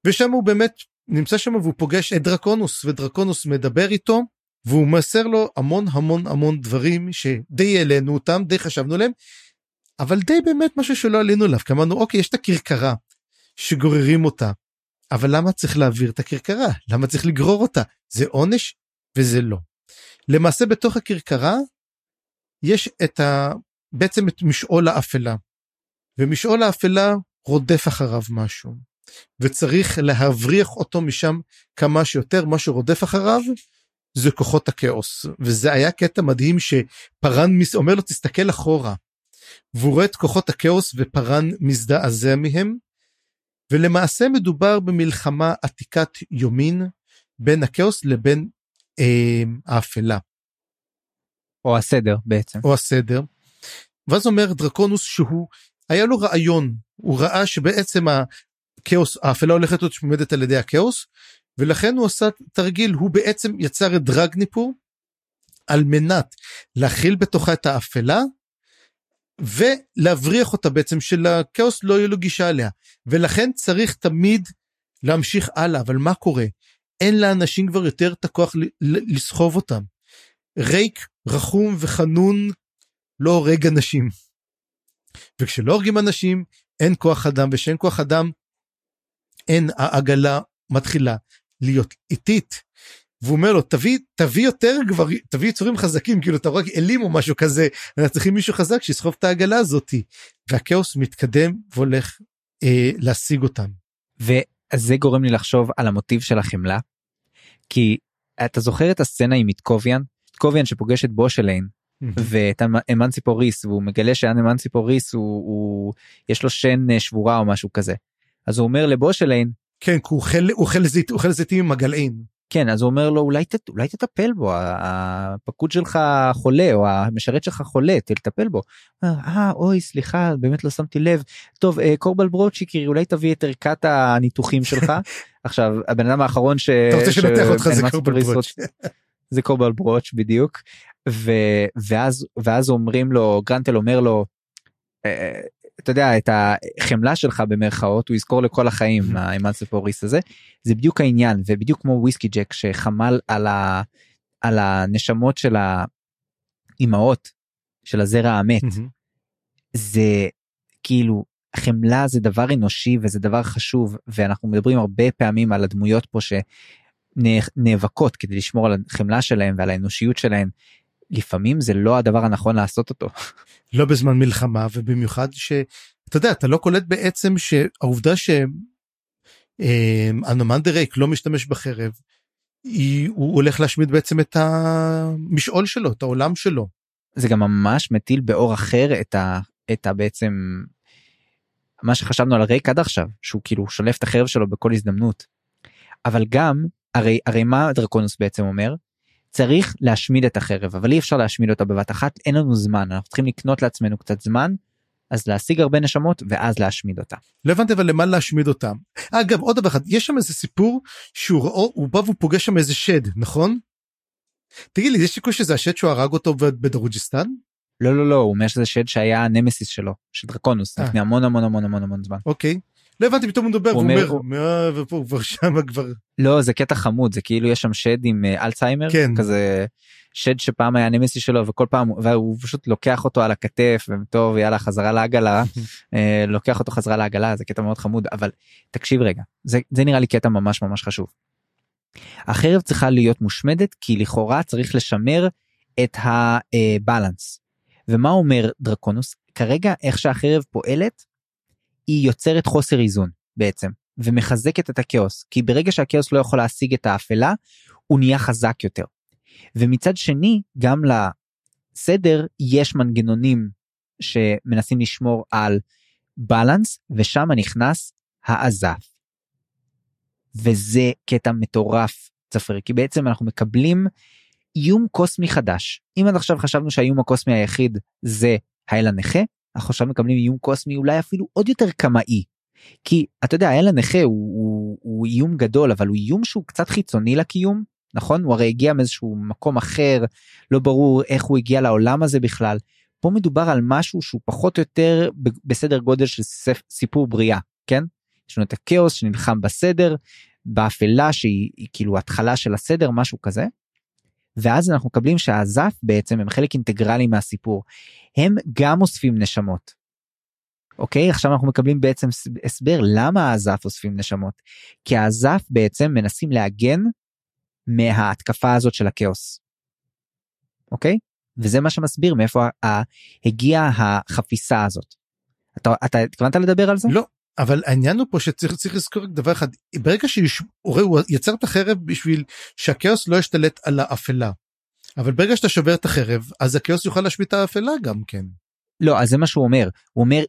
ושם הוא באמת נמצא שם, והוא פוגש את דרקונוס, ודרקונוס מדבר איתו, והוא מסר לו המון המון המון דברים, שדי העלינו אותם, די חשבנו עליהם, אבל די באמת משהו שלא עלינו עליו, כי אמרנו, אוקיי, יש את הכרכרה שגוררים אותה. אבל למה צריך להעביר את הכרכרה? למה צריך לגרור אותה? זה עונש וזה לא. למעשה בתוך הכרכרה יש בעצם את משעול האפלה, ומשעול האפלה רודף אחריו משהו. וצריך להבריח אותו משם כמה שיותר. מה שרודף אחריו זה כוחות הכאוס, וזה היה קטע מדהים שפרן אומר לו תסתכל אחורה, והוא רואה את כוחות הכאוס ופרן מזדעזע מהם, ולמעשה מדובר במלחמה עתיקת יומין בין הכאוס לבין האפלה. או הסדר בעצם. או הסדר. ואז אומר דרקונוס שהוא, היה לו רעיון, הוא ראה שבעצם הכאוס, האפלה הולכת להיות שמומדת על ידי הכאוס, ולכן הוא עשה תרגיל, הוא בעצם יצר את דרגניפור, על מנת להכיל בתוכה את האפלה, ולהבריח אותה בעצם, שלכאוס לא יהיה לו גישה עליה, ולכן צריך תמיד להמשיך הלאה. אבל מה קורה? אין לאנשים כבר יותר את הכוח לסחוב אותם. רייק רחום וחנון לא הורג אנשים, וכשלא הורגים אנשים אין כוח אדם, ושאין כוח אדם אין, העגלה מתחילה להיות איטית. והוא אומר לו תביא יותר כבר, תביא יצורים חזקים, כאילו אתה רק אלים או משהו כזה, אנחנו צריכים מישהו חזק שיסחוב את העגלה הזאת. והכאוס מתקדם והולך להשיג אותם. וזה גורם לי לחשוב על המוטיב של החמלה, כי אתה זוכר את הסצנה עם איטקוביאן, איטקוביאן שפוגש את בושליין, ואת אמנציפוריס, והוא מגלה שאן אמנציפוריס יש לו שן שבורה או משהו כזה, אז הוא אומר לבושליין, כן, הוא אוכל זיתים עם הגלעים, כן, אז הוא אומר לו, אולי תטפל בו, הפקוד שלך חולה, או המשרת שלך חולה, תטפל בו. אוי, סליחה, באמת לא שמתי לב. טוב, קורבל ברודשיקר, אולי תביא את ערכת הניתוחים שלך. עכשיו, הבן אדם האחרון ש... אתה רוצה שנתח אותך, זה קורבל ברודשיקר. זה קורבל ברודש, בדיוק. ואז אומרים לו, גרנטל אומר לו, אתה יודע, את החמלה שלך במרכאות, הוא יזכור לכל החיים, האמנציפוריס הזה, זה בדיוק העניין, ובדיוק כמו וויסקי ג'ק, שחמל על הנשמות של האימהות, של הזרע האמת, זה כאילו, חמלה זה דבר אנושי, וזה דבר חשוב, ואנחנו מדברים הרבה פעמים על הדמויות פה, שנאבקות כדי לשמור על החמלה שלהם, ועל האנושיות שלהם, לפעמים זה לא הדבר הנכון לעשות אותו. לא בזמן מלחמה, ובמיוחד שאתה יודע, אתה לא קולט בעצם שהעובדה שאנומנדר רייק לא משתמש בחרב, הוא הולך להשמיד בעצם את המשעול שלו, את העולם שלו. זה גם ממש מטיל באור אחר את בעצם, מה שחשבנו על רייק עד עכשיו, שהוא כאילו שולף את החרב שלו בכל הזדמנות. אבל גם, הרי מה דרקונוס בעצם אומר? צריך להשמיד את החרב, אבל אי אפשר להשמיד אותה בבת אחת, אין לנו זמן, אנחנו צריכים לקנות לעצמנו קצת זמן, אז להשיג הרבה נשמות, ואז להשמיד אותה. לא הבנתי, אבל למה להשמיד אותם? אגב, עוד דבר אחד, יש שם איזה סיפור, שהוא בא והוא פוגש שם איזה שד, נכון? תגיד לי, יש סיכוי שזה השד שהוא הרג אותו בדרוג'יסטן? לא, הוא אומר שזה שד שהיה הנמסיס שלו, של דרקונוס, לפני המון המון המון המון המון זמן. אוקיי. לא הבנתי, פתאום הוא מדבר, והוא אומר, ופה כבר שמה כבר... לא, זה קטע חמוד, זה כאילו יש שם שד עם אלצהיימר, כזה שד שפעם היה נמסי שלו, וכל פעם, והוא פשוט לוקח אותו על הכתף, וטוב, יאללה, חזרה לעגלה, לוקח אותו חזרה לעגלה, זה קטע מאוד חמוד, אבל תקשיב רגע, זה נראה לי קטע ממש ממש חשוב. החרב צריכה להיות מושמדת, כי לכאורה צריך לשמר את הבלנס. ומה אומר דרקונוס? כרגע, איך שהחרב פועלת, היא יוצרת חוסר איזון בעצם, ומחזקת את הכאוס, כי ברגע שהכאוס לא יכול להשיג את האפלה, הוא נהיה חזק יותר. ומצד שני, גם לסדר, יש מנגנונים שמנסים לשמור על בלנס, ושם נכנס העזף. וזה קטע מטורף, צפרי, כי בעצם אנחנו מקבלים איום קוסמי חדש. אם עד עכשיו חשבנו שהאיום הקוסמי היחיד זה האל הנכה, אנחנו עכשיו מקבלים איום קוסמי אולי אפילו עוד יותר קמאי, כי אתה יודע, האל הנכה הוא איום גדול, אבל הוא איום שהוא קצת חיצוני לקיום, נכון? הוא הרי הגיע מאיזשהו מקום אחר, לא ברור איך הוא הגיע לעולם הזה בכלל, פה מדובר על משהו שהוא פחות או יותר בסדר גודל של סיפור בריאה, כן? יש לנו את הכאוס שנלחם בסדר, באפלה שהיא כאילו התחלה של הסדר, משהו כזה, ואז אנחנו מקבלים שהעזף בעצם הם חלק אינטגרלי מהסיפור, הם גם אוספים נשמות, אוקיי? עכשיו אנחנו מקבלים בעצם הסבר למה העזף אוספים נשמות, כי העזף בעצם מנסים להגן מההתקפה הזאת של הכאוס, אוקיי? וזה מה שמסביר מאיפה הגיעה החפיסה הזאת. אתה התכוונת לדבר על זה? לא, אבל העניין הוא פה שצריך לזכור רק דבר אחד, ברגע שהוא יצר את החרב בשביל שהכאוס לא ישתלט על האפלה, אבל ברגע שאתה שובר את החרב, אז הכאוס יוכל להשמיט את האפלה גם כן. לא, אז זה מה שהוא אומר, הוא אומר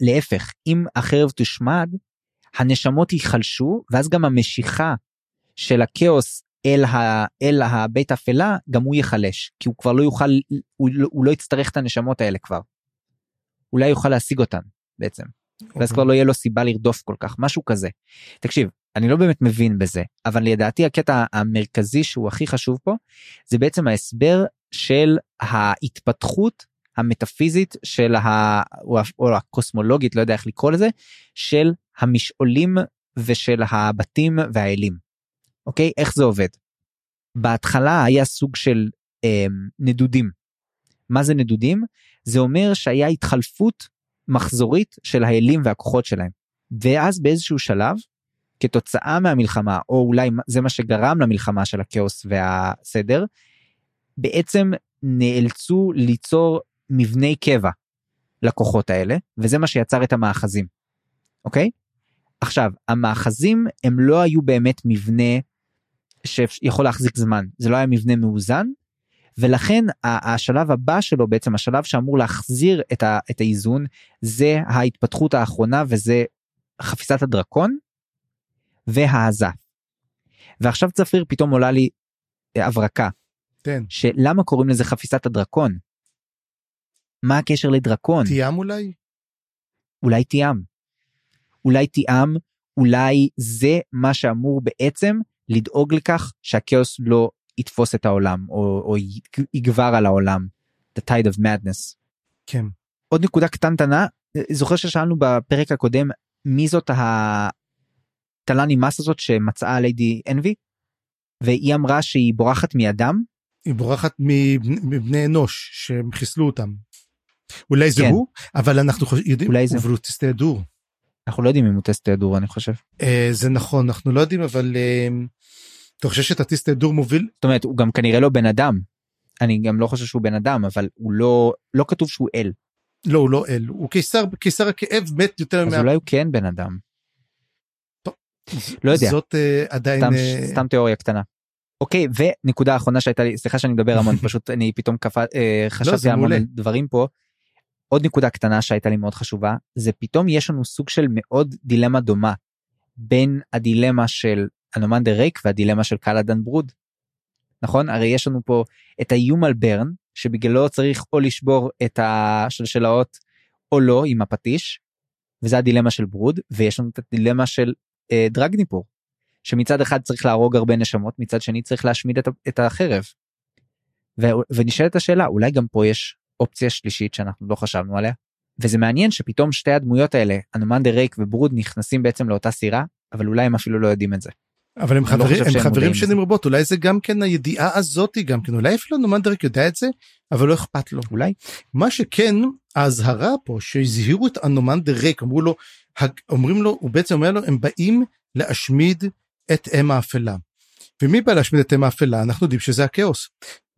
להפך, אם החרב תושמד, הנשמות ייחלשו, ואז גם המשיכה של הכאוס אל הבית אפלה, גם הוא ייחלש, כי הוא כבר לא יוכל, הוא לא יצטרך את הנשמות האלה כבר, אולי יוכל להשיג אותן בעצם. ואז כבר לא יהיה לו סיבה לרדוף כל כך, משהו כזה. תקשיב, אני לא באמת מבין בזה, אבל לדעתי הקטע המרכזי שהוא הכי חשוב פה, זה בעצם ההסבר של ההתפתחות המטאפיזית של או הקוסמולוגית, לא יודע איך לקרוא לזה, של המשעולים ושל הבתים והאלים. אוקיי? איך זה עובד? בהתחלה היה סוג של נדודים. מה זה נדודים? זה אומר שהיה התחלפות מחזורית של האלים והכוחות שלהם, ואז באיזשהו שלב, כתוצאה מהמלחמה, או אולי זה מה שגרם למלחמה של הכאוס והסדר, בעצם נאלצו ליצור מבני קבע לכוחות האלה, וזה מה שיצר את המאחזים, אוקיי? עכשיו, המאחזים הם לא היו באמת מבנה שיכול להחזיק זמן, זה לא היה מבנה מאוזן, ולכן השלב הבא שלו, בעצם השלב שאמור להחזיר את האיזון, זה ההתפתחות האחרונה, וזה חפיסת הדרקון, והעזה. ועכשיו צפיר פתאום עולה לי הברקה, כן. שלמה קוראים לזה חפיסת הדרקון? מה הקשר לדרקון? תיאם אולי? אולי תיאם. אולי תיאם, אולי זה מה שאמור בעצם לדאוג לכך שהכאוס לא יתפוס את העולם, או יגבר על העולם, the tide of madness. כן. עוד נקודה קטנטנה, זוכר ששאלנו בפרק הקודם, מי זאת הטלני מס הזאת שמצאה לידי אנבי? והיא אמרה שהיא בורחת מאדם? היא בורחת מבני אנוש, שמחיסלו אותם. אולי זה הוא, אבל אנחנו יודעים, הוא טסטה אדור. אנחנו לא יודעים אם הוא טסטה אדור, אני חושב. זה נכון, אנחנו לא יודעים, אבל... אתה חושב שאתה טיסטה אדור מוביל? זאת אומרת, הוא גם כנראה לא בן אדם. אני גם לא חושב שהוא בן אדם, אבל הוא לא כתוב שהוא אל. לא, הוא לא אל. הוא קיסר הכאב מת יותר אז אולי הוא כן בן אדם. לא יודע. זאת עדיין... סתם תיאוריה קטנה. אוקיי, ונקודה האחרונה שהייתה לי, סליחה שאני מדבר המון, פשוט אני פתאום חשבתי המון דברים פה. עוד נקודה קטנה שהייתה לי מאוד חשובה, זה פתאום יש לנו סוג של מאוד דילמה דומה, בין הדילמה של אנומנדר רייק והדילמה של קלאדן ברוד, נכון? הרי יש לנו פה את האיום על ברן, שבגללו צריך או לשבור את השלשלאות, או לא, עם הפטיש, וזה הדילמה של ברוד, ויש לנו את הדילמה של דרגניפור, שמצד אחד צריך להרוג הרבה נשמות, מצד שני צריך להשמיד את החרב, ונשאלת השאלה, אולי גם פה יש אופציה שלישית, שאנחנו לא חשבנו עליה, וזה מעניין שפתאום שתי הדמויות האלה, אנומנדר רייק וברוד, נכנסים בעצם לאותה סירה, אבל אולי הם אפילו לא יודעים את זה. אבל הם חברים שנים רבות, אולי זה גם כן הידיעה הזאת, גם כן, אולי אפילו נומנדרק יודע את זה, אבל לא אכפת לו, אולי. מה שכן, ההזהרה פה, שהזהירו את הנומנדרק, אומרים לו, הוא בעצם אומר לו, הם באים להשמיד את אם האפלה. ומי בא להשמיד את אם האפלה? אנחנו יודעים שזה הכאוס.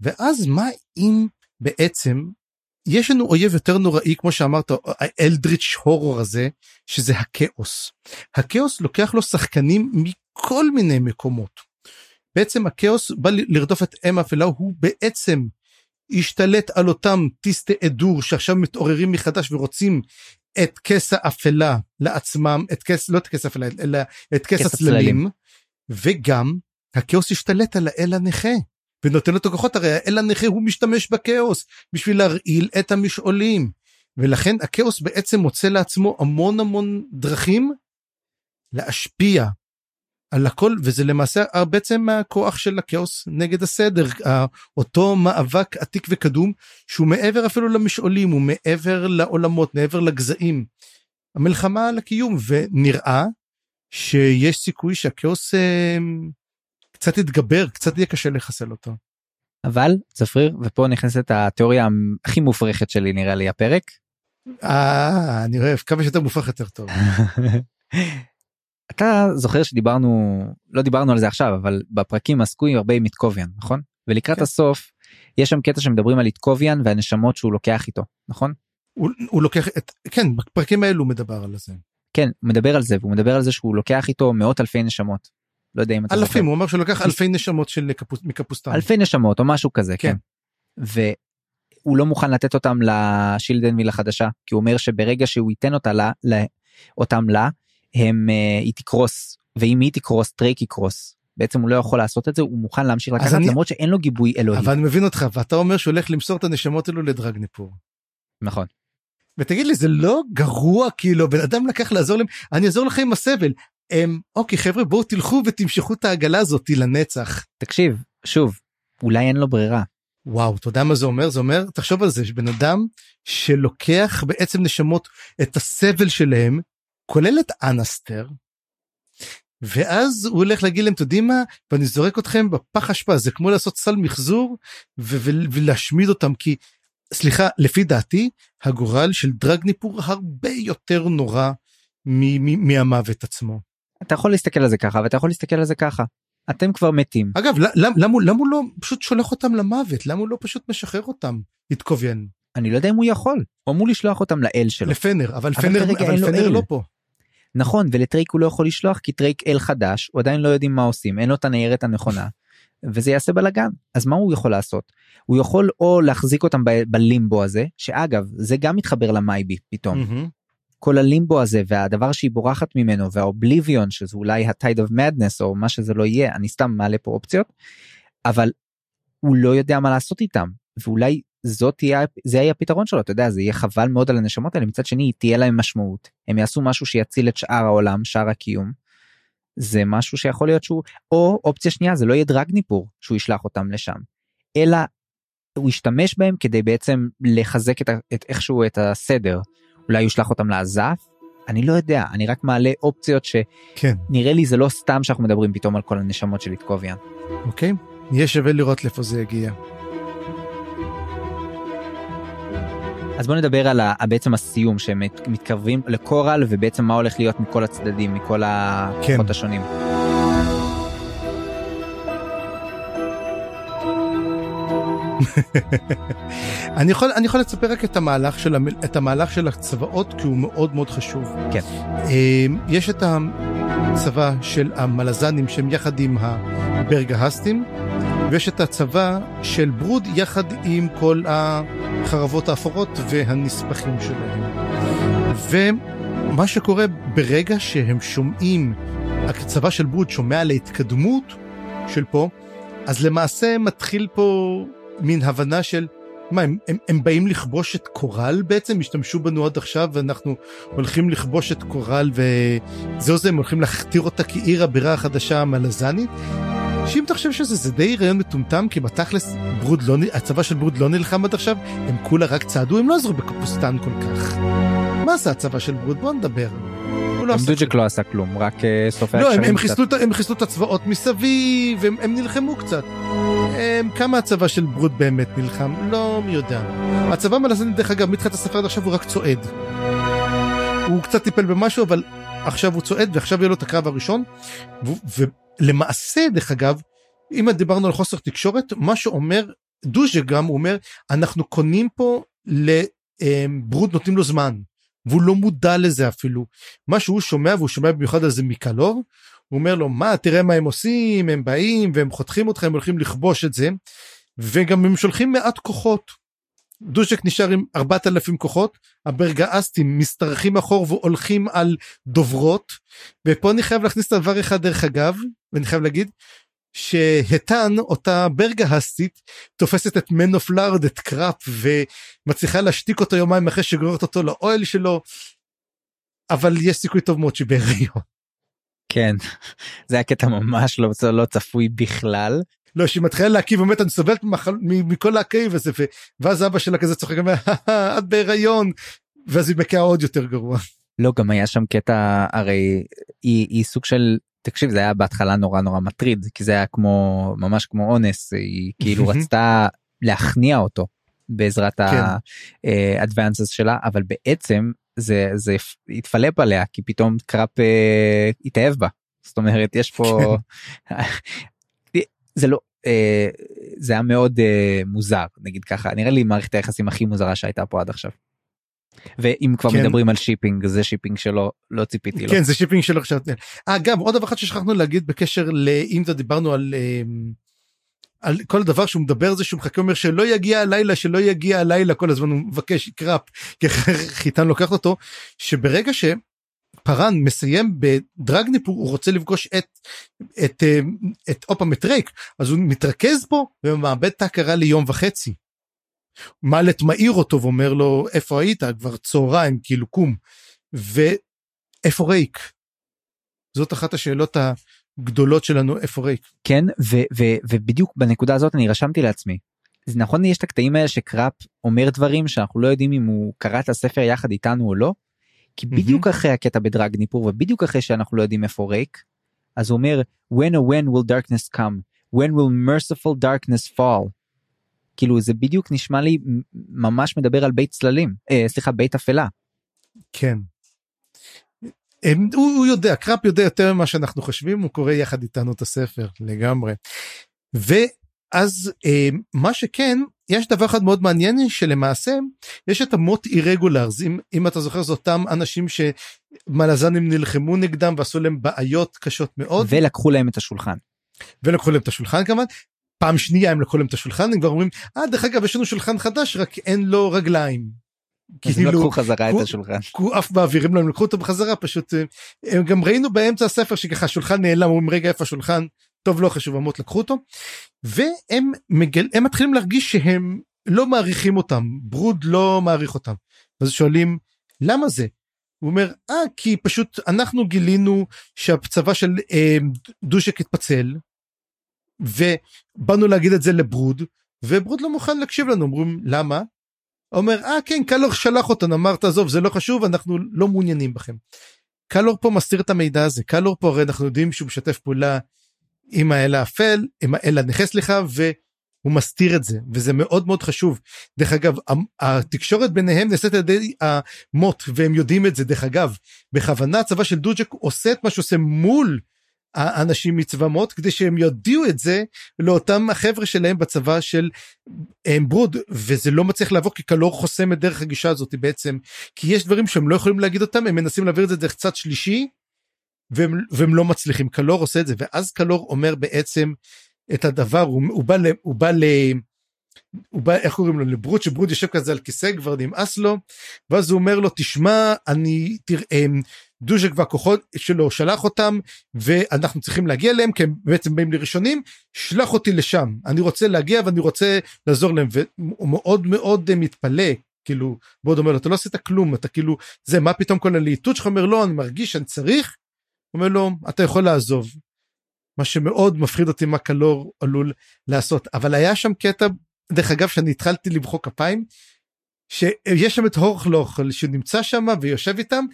ואז מה אם בעצם, יש לנו אויב יותר נוראי, כמו שאמרת, האלדריץ' הורור הזה, שזה הכאוס. הכאוס לוקח לו שחקנים מכל מיני מקומות. בעצם הכאוס בא לרדוף את אם האפלה, הוא בעצם השתלט על אותם טיסטה אדור, שעכשיו מתעוררים מחדש ורוצים את כס האפלה לעצמם, לא את כס האפלה, אלא את כס הצללים, וגם הכאוס השתלט על האל הנכה. ונותן לו את הכוחות, הרי האל הנכה הוא משתמש בכאוס, בשביל להרעיל את המשעולים, ולכן הכאוס בעצם מוצא לעצמו המון המון דרכים, להשפיע על הכל, וזה למעשה בעצם הכוח של הכאוס נגד הסדר, אותו מאבק עתיק וקדום, שהוא מעבר אפילו למשעולים, הוא מעבר לעולמות, מעבר לגזעים, המלחמה על הקיום, ונראה שיש סיכוי שהכאוס... קצת יתגבר, קצת יהיה קשה לחסל אותו. אבל, צפריר, ופה נכנסת התיאוריה הכי מופרכת שלי, נראה לי הפרק. אני אוהב, כמה שאתה מופרך יותר טוב. אתה זוכר שדיברנו, לא דיברנו על זה עכשיו, אבל בפרקים עסקו הרבה עם איתקוביאן, נכון? ולקראת הסוף, יש שם קטע שמדברים על איתקוביאן והנשמות שהוא לוקח איתו, נכון? הוא לוקח, כן, בפרקים האלו מדבר על זה. כן, הוא מדבר על זה, והוא מדבר על זה שהוא לוקח איתו מאות אלפי נשמות. לא יודע אם אתה זוכר. אלפים, הוא אמר שהוא לוקח אלפי נשמות של מקפוסטן. אלפי נשמות, או משהו כזה, כן. והוא לא מוכן לתת אותם לשילדן מילה חדשה, כי הוא אומר שברגע שהוא ייתן אותם לה, היא תקרוס, ואם היא תקרוס, טרייק יקרוס. בעצם הוא לא יכול לעשות את זה, הוא מוכן להמשיך לקחת, למרות שאין לו גיבוי אלוהי. אבל אני מבין אותך, ואתה אומר שהוא הולך למסור את הנשמות אלו לדרגניפור. נכון. ותגיד לי, זה לא גרוע, כאילו, בן אדם לקח לעזור להם, אני אעזור לכם עם הסבל. אוקיי, חבר'ה, בואו תלכו ותמשכו את העגלה הזאת לנצח. תקשיב, שוב, אולי אין לו ברירה. וואו, אתה יודע מה זה אומר? זה אומר, תחשוב על זה, שבן אדם שלוקח בעצם נשמות את הסבל שלהם, כולל את אנסטר, ואז הוא הולך להגיד להם, תודיעים מה, ואני זורק אתכם בפח השפעה, זה כמו לעשות סל מחזור, ולהשמיד אותם, כי, סליחה, לפי דעתי, הגורל של דרגניפור הרבה יותר נורא, מהמוות עצמו. אתה יכול להסתכל על זה ככה, ואתה יכול להסתכל על זה ככה, אתם כבר מתים. אגב, למה הוא לא פשוט שולח אותם למוות? למה הוא לא פשוט משחרר אותם? התכוון. אני לא יודע אם הוא יכול, הוא אמור לשלוח אותם לאל שלו. לפנר, אבל פנר לא פה. נכון, ולטרייק הוא לא יכול לשלוח, כי טרייק אל חדש, הוא עדיין לא יודעים מה עושים, אין לו את הנהירת הנכונה, וזה יעשה בלגן. אז מה הוא יכול לעשות? הוא יכול או להחזיק אותם בלימבו הזה, שאגב, זה גם מתחבר למייבי פתאום. כל הלימבו הזה, והדבר שהיא בורחת ממנו, והאובליביון, שזה אולי ה-tide of madness, או מה שזה לא יהיה, אני סתם מעלה פה אופציות, אבל הוא לא יודע מה לעשות איתם, ואולי זה יהיה הפתרון שלו, אתה יודע, זה יהיה חבל מאוד על הנשמות האלה, מצד שני, תהיה להם משמעות, הם יעשו משהו שיציל את שאר העולם, שאר הקיום, זה משהו שיכול להיות שהוא, או אופציה שנייה, זה לא יהיה דרגניפור, שהוא ישלח אותם לשם, אלא הוא ישתמש בהם, כדי בעצם לחזק את איכשהו את הסדר, אולי יושלח אותם לעזף, אני לא יודע, אני רק מעלה אופציות שנראה לי זה לא סתם שאנחנו מדברים פתאום על כל הנשמות של איתקוביאן. אוקיי, יהיה שווה לראות לפה זה הגיע. אז בואו נדבר על בעצם הסיום, שהם מתקרבים לקורל, ובעצם מה הולך להיות מכל הצדדים, מכל הכוחות השונים. אני יכול לספר רק את המהלך של הצבאות, כי הוא מאוד מאוד חשוב. כן. יש את הצבא של המלזנים שהם יחד עם הברגהסטים, ויש את הצבא של ברוד יחד עם כל החרבות האפורות והנספחים שלהם. ומה שקורה ברגע שהם שומעים, הצבא של ברוד שומע להתקדמות של פה, אז למעשה מתחיל פה מין הבנה של, מה, הם באים לכבוש את קורל בעצם, השתמשו בנו עד עכשיו, ואנחנו הולכים לכבוש את קורל, וזהו זה, הם הולכים להכתיר אותה כעיר הבירה החדשה המלזנית, שאם אתה חושב שזה די רעיון מטומטם, כי בתכלס, הצבא של ברוד לא נלחם עד עכשיו, הם כולה רק צעדו, הם לא עזרו בקפוסטן כל כך. מה זה הצבא של ברוד? בוא נדבר. דוג'ק לא עשה כלום, רק סופי הקשרים. לא, הם חיסלו את הצבאות מסביב, הם נלחמו קצת. כמה הצבא של ברוד באמת נלחם? לא מי יודע. הצבא מלאזן, דרך אגב, מתחילת הספר עד עכשיו הוא רק צועד. הוא קצת טיפל במשהו, אבל עכשיו הוא צועד, ועכשיו יהיה לו את הקרב הראשון. ולמעשה, דרך אגב, אם דיברנו על חוסר תקשורת, מה שאומר, דוג'ק גם אומר, אנחנו קונים פה לברוד, נותנים לו זמן. והוא לא מודע לזה אפילו. מה שהוא שומע, והוא שומע במיוחד על זה מקלור, הוא אומר לו, מה, תראה מה הם עושים, הם באים, והם חותכים אותך, הם הולכים לכבוש את זה, וגם הם שולחים מעט כוחות. דוז'ק נשאר עם 4,000 כוחות, הברגאסטים מסתרכים אחור, והולכים על דוברות, ופה אני חייב להכניס דבר אחד דרך אגב, ואני חייב להגיד, שהתן, אותה ברגהסטית, תופסת את מן אוף לארד, את קראפ, ומצליחה להשתיק אותו יומיים אחרי שגוררת אותו לאוהל שלו, אבל יש סיכוי טוב מאוד שבהיריון. כן, זה היה קטע ממש לא צפוי בכלל. לא, שהיא מתחילה להקיב, באמת אני סובלת מכל העקיב הזה, ואז אבא שלה כזה צוחק, את בהיריון, ואז היא בקעה עוד יותר גרוע. לא, גם היה שם קטע, הרי היא סוג של, תקשיב, זה היה בהתחלה נורא נורא מטריד, כי זה היה כמו, ממש כמו אונס, היא כאילו רצתה להכניע אותו, בעזרת ה-advances שלה, אבל בעצם, זה התפלפ עליה, כי פתאום קראפ התאהב בה, זאת אומרת, יש פה, זה לא, זה היה מאוד מוזר, נגיד ככה, נראה לי מערכת היחסים הכי מוזרה שהייתה פה עד עכשיו. ואם כבר מדברים על שיפינג, זה שיפינג שלא ציפיתי לו. כן, זה שיפינג שלא חשבתי. גם עוד דבר אחד ששכחנו להגיד בקשר לאם דיברנו על כל הדבר שהוא מדבר, זה שהוא מחכה, אומר שלא יגיע הלילה, שלא יגיע הלילה, כל הזמן הוא מבקש קראפ, כי חיתן לוקח אותו, שברגע שפרן מסיים בדרגניפור, הוא רוצה לפגוש את אופה מטרק, אז הוא מתרכז פה, ומעבד את ההכרה ליום וחצי. מעלת מאיר אותו, ואומר לו, איפה היית? כבר צהריים, כאילו קום. ואיפה רייק? זאת אחת השאלות גדולות שלנו, איפה רייק? כן, ובדיוק בנקודה הזאת אני רשמתי לעצמי. זה נכון, יש את הקטעים האלה שקראפ אומר דברים שאנחנו לא יודעים אם הוא קרא את הספר יחד איתנו או לא, כי בדיוק אחרי הקטע בדרגניפור, ובדיוק אחרי שאנחנו לא יודעים איפה רייק, אז הוא אומר, when will darkness come? When will merciful darkness fall? כאילו זה בדיוק נשמע לי ממש מדבר על בית צללים, סליחה, בית אפלה. כן. הוא יודע, קראפ יודע יותר ממה שאנחנו חושבים, הוא קורא יחד איתנו את הספר, לגמרי. ואז מה שכן, יש דבר אחד מאוד מעניין, שלמעשה, יש את המות אירגולרס, אם אתה זוכר, זה אותם אנשים שמלזנים נלחמו נגדם, ועשו להם בעיות קשות מאוד. ולקחו להם את השולחן. כמובן, פעם שנייה הם לקחו להם את השולחן, הם כבר אומרים, דרך אגב, יש לנו שולחן חדש, רק אין לו רגליים. אז הם לקחו חזרה את השולחן. אף באווירים לא, הם לקחו אותו בחזרה, פשוט, הם גם ראינו באמצע הספר, שככה השולחן נעלם, אומרים רגע איפה השולחן, טוב לא חשוב, המות לקחו אותו, והם מתחילים להרגיש שהם לא מעריכים אותם, ברוד לא מעריך אותם, אז שואלים, למה זה? הוא אומר, כי פשוט אנחנו גילינו, שהצבא של דוז'ק התפצל, ובאנו להגיד את זה לברוד, וברוד לא מוכן להקשיב לנו, אומרים, למה? אומר, כן, קלור שלח אותנו, אמר, תעזוב, זה לא חשוב, אנחנו לא מעוניינים בכם. קלור פה מסתיר את המידע הזה, קלור פה הרי אנחנו יודעים שהוא משתף פעולה עם האל האפל, עם האל הנכס לך, והוא מסתיר את זה, וזה מאוד מאוד חשוב. דרך אגב, התקשורת ביניהם נעשית על ידי המות, והם יודעים את זה, דרך אגב, בכוונה הצבא של דוג'ק עושה את מה שעושה מול האנשים מצבא מות, כדי שהם יודיעו את זה לאותם החבר'ה שלהם בצבא של ברוד, וזה לא מצליח לעבור, כי קלור חוסם את דרך הגישה הזאת בעצם, כי יש דברים שהם לא יכולים להגיד אותם, הם מנסים להעביר את זה דרך צד שלישי, והם לא מצליחים, קלור עושה את זה, ואז קלור אומר בעצם את הדבר, הוא בא, איך קוראים לו, לברוד, שברוד יושב כזה על כיסא, כבר נמאס לו, ואז הוא אומר לו, תשמע, דוז'ק והכוחות שלו שלח אותם, ואנחנו צריכים להגיע אליהם, כי הם בעצם באים לראשונים, שלח אותי לשם, אני רוצה להגיע, ואני רוצה לעזור להם, והוא מאוד מאוד מתפלא, כאילו, בוד אומר לו, אתה לא עשית כלום, אתה כאילו, זה מה פתאום כל הלהיטות שלך, אומר לו, אני מרגיש שאני צריך, אומר לו, אתה יכול לעזוב, מה שמאוד מפחיד אותי, מה קלור עלול לעשות, אבל היה שם קטע, דרך אגב, שאני התחלתי לבחור כפיים, שיש שם את הורחלוך, שנמצא שם ויושב איתם,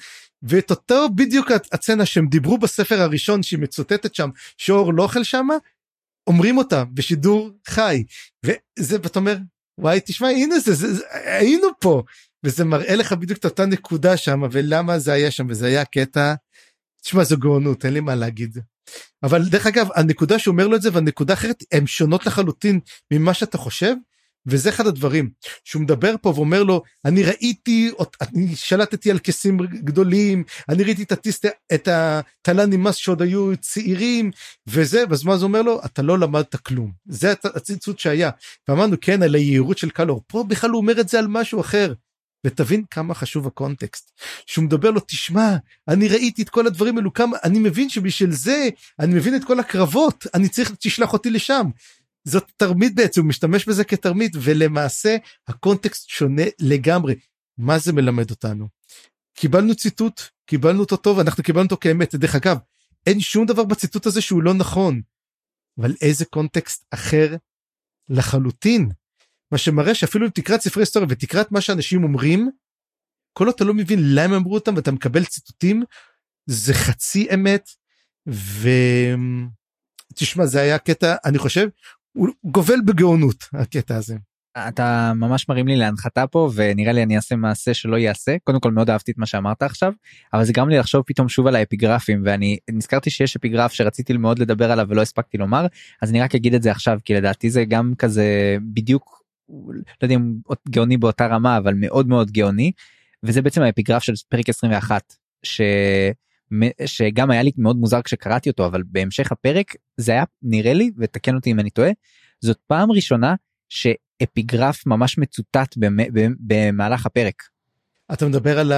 ואת אותו בדיוק הצנה שהם דיברו בספר הראשון, שהיא מצוטטת שם, שאור לא אוכל שם, אומרים אותה בשידור חי, וזה, ואתה אומר, וואי, תשמע, הנה זה, היינו פה, וזה מראה לך בדיוק את אותה נקודה שם, ולמה זה היה שם, וזה היה קטע, תשמע, זו גאונות, אין לי מה להגיד. אבל דרך אגב, הנקודה שאומר לו את זה, והנקודה אחרת, הן שונות לחלוטין, ממה שאתה חושב, וזה אחד הדברים, שהוא מדבר פה ואומר לו, אני ראיתי, אני שלטתי על כסים גדולים, אני ראיתי את הטלן עם מס שעוד היו צעירים, וזה, ואז מה זה אומר לו? אתה לא למדת כלום, זה הציצות שהיה, ואמרנו כן על היעירות של קלור, פה בכלל הוא אומר את זה על משהו אחר, ותבין כמה חשוב הקונטקסט, שהוא מדבר לו, תשמע, אני ראיתי את כל הדברים אלו, כמה, אני מבין שבשל זה, אני מבין את כל הקרבות, אני צריך תשלח אותי לשם, זאת תרמית בעצם, הוא משתמש בזה כתרמית, ולמעשה הקונטקסט שונה לגמרי. מה זה מלמד אותנו? קיבלנו ציטוט, קיבלנו אותו טוב, אנחנו קיבלנו אותו כאמת, דרך אגב, אין שום דבר בציטוט הזה שהוא לא נכון, אבל איזה קונטקסט אחר לחלוטין, מה שמראה שאפילו אם תקראת ספרי היסטוריה, ותקראת מה שאנשים אומרים, כל עוד אתה לא מבין למה אמרו אותם, ואתה מקבל ציטוטים, זה חצי אמת, תשמע, זה היה קטע, אני חושב, הוא גובל בגאונות, הקטע הזה. אתה ממש מרים לי להנחתה פה, ונראה לי אני אעשה מעשה שלא יעשה, קודם כל מאוד אהבתי את מה שאמרת עכשיו, אבל זה גם לי לחשוב פתאום שוב על האפיגרפים, ואני נזכרתי שיש אפיגרף שרציתי מאוד לדבר עליו, ולא הספקתי לומר, אז אני רק אגיד את זה עכשיו, כי לדעתי זה גם כזה בדיוק, לא יודע אם גאוני באותה רמה, אבל מאוד מאוד גאוני, וזה בעצם האפיגרף של פרק 21, שגם היה לי מאוד מוזר כשקראתי אותו, אבל בהמשך הפרק זה היה, נראה לי, ותקן אותי אם אני טועה, זאת פעם ראשונה שאפיגרף ממש מצוטט במהלך הפרק. אתה מדבר על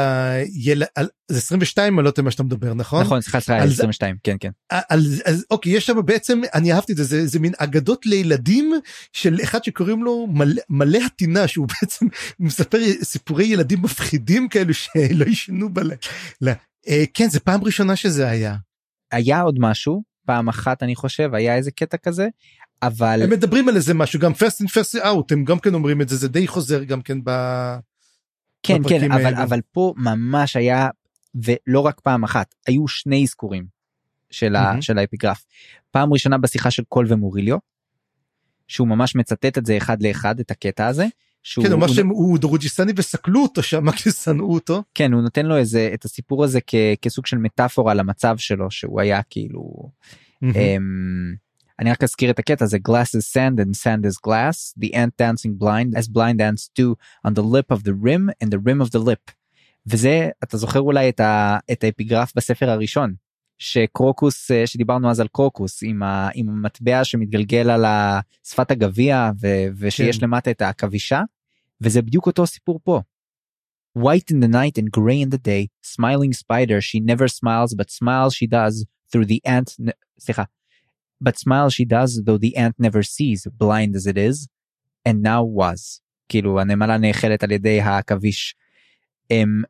זה 22, או לא תמה שאתה מדבר, נכון? נכון, סליחה, סליחה, 22, כן, כן. אז אוקיי, יש שם בעצם, אני אהבתי את זה, זה מין אגדות לילדים של אחד שקוראים לו מלא התינה, שהוא בעצם מספר סיפורי ילדים מפחידים כאלו שלא ישנו בלילה. כן, זה פעם ראשונה שזה היה. היה עוד משהו, פעם אחת אני חושב, היה איזה קטע כזה, אבל... הם מדברים על איזה משהו, גם first in first out, הם גם כן אומרים את זה, זה די חוזר גם כן ב... כן, כן, אבל פה ממש היה, ולא רק פעם אחת, היו שני אזכורים של האפיגרף. פעם ראשונה בשיחה של קול ומוריליו, שהוא ממש מצטט את זה אחד לאחד, את הקטע הזה. כן, ממש הוא דרוג'יסני וסקלו אותו שם, כי שנאו אותו. כן, הוא נותן לו את הסיפור הזה כסוג של מטאפורה למצב שלו, שהוא היה כאילו... אני רק אזכיר את הקטע, זה glass is sand and sand is glass, the ant dancing blind as blind ants do on the lip of the rim and the rim of the lip. וזה, אתה זוכר אולי את האפיגרף בספר הראשון, שקרוקוס, שדיברנו אז על קרוקוס, עם המטבע שמתגלגל על שפת הגביע, ושיש למטה את הכבישה, וזה בדיוק אותו סיפור פה. White in the night and gray in the day, smiling spider, she never smiles, but smiles she does through the ant... סליחה. But smile she does, though the ant never sees, blind as it is, and now was. כאילו, הנמלה נאכלת על ידי הכביש.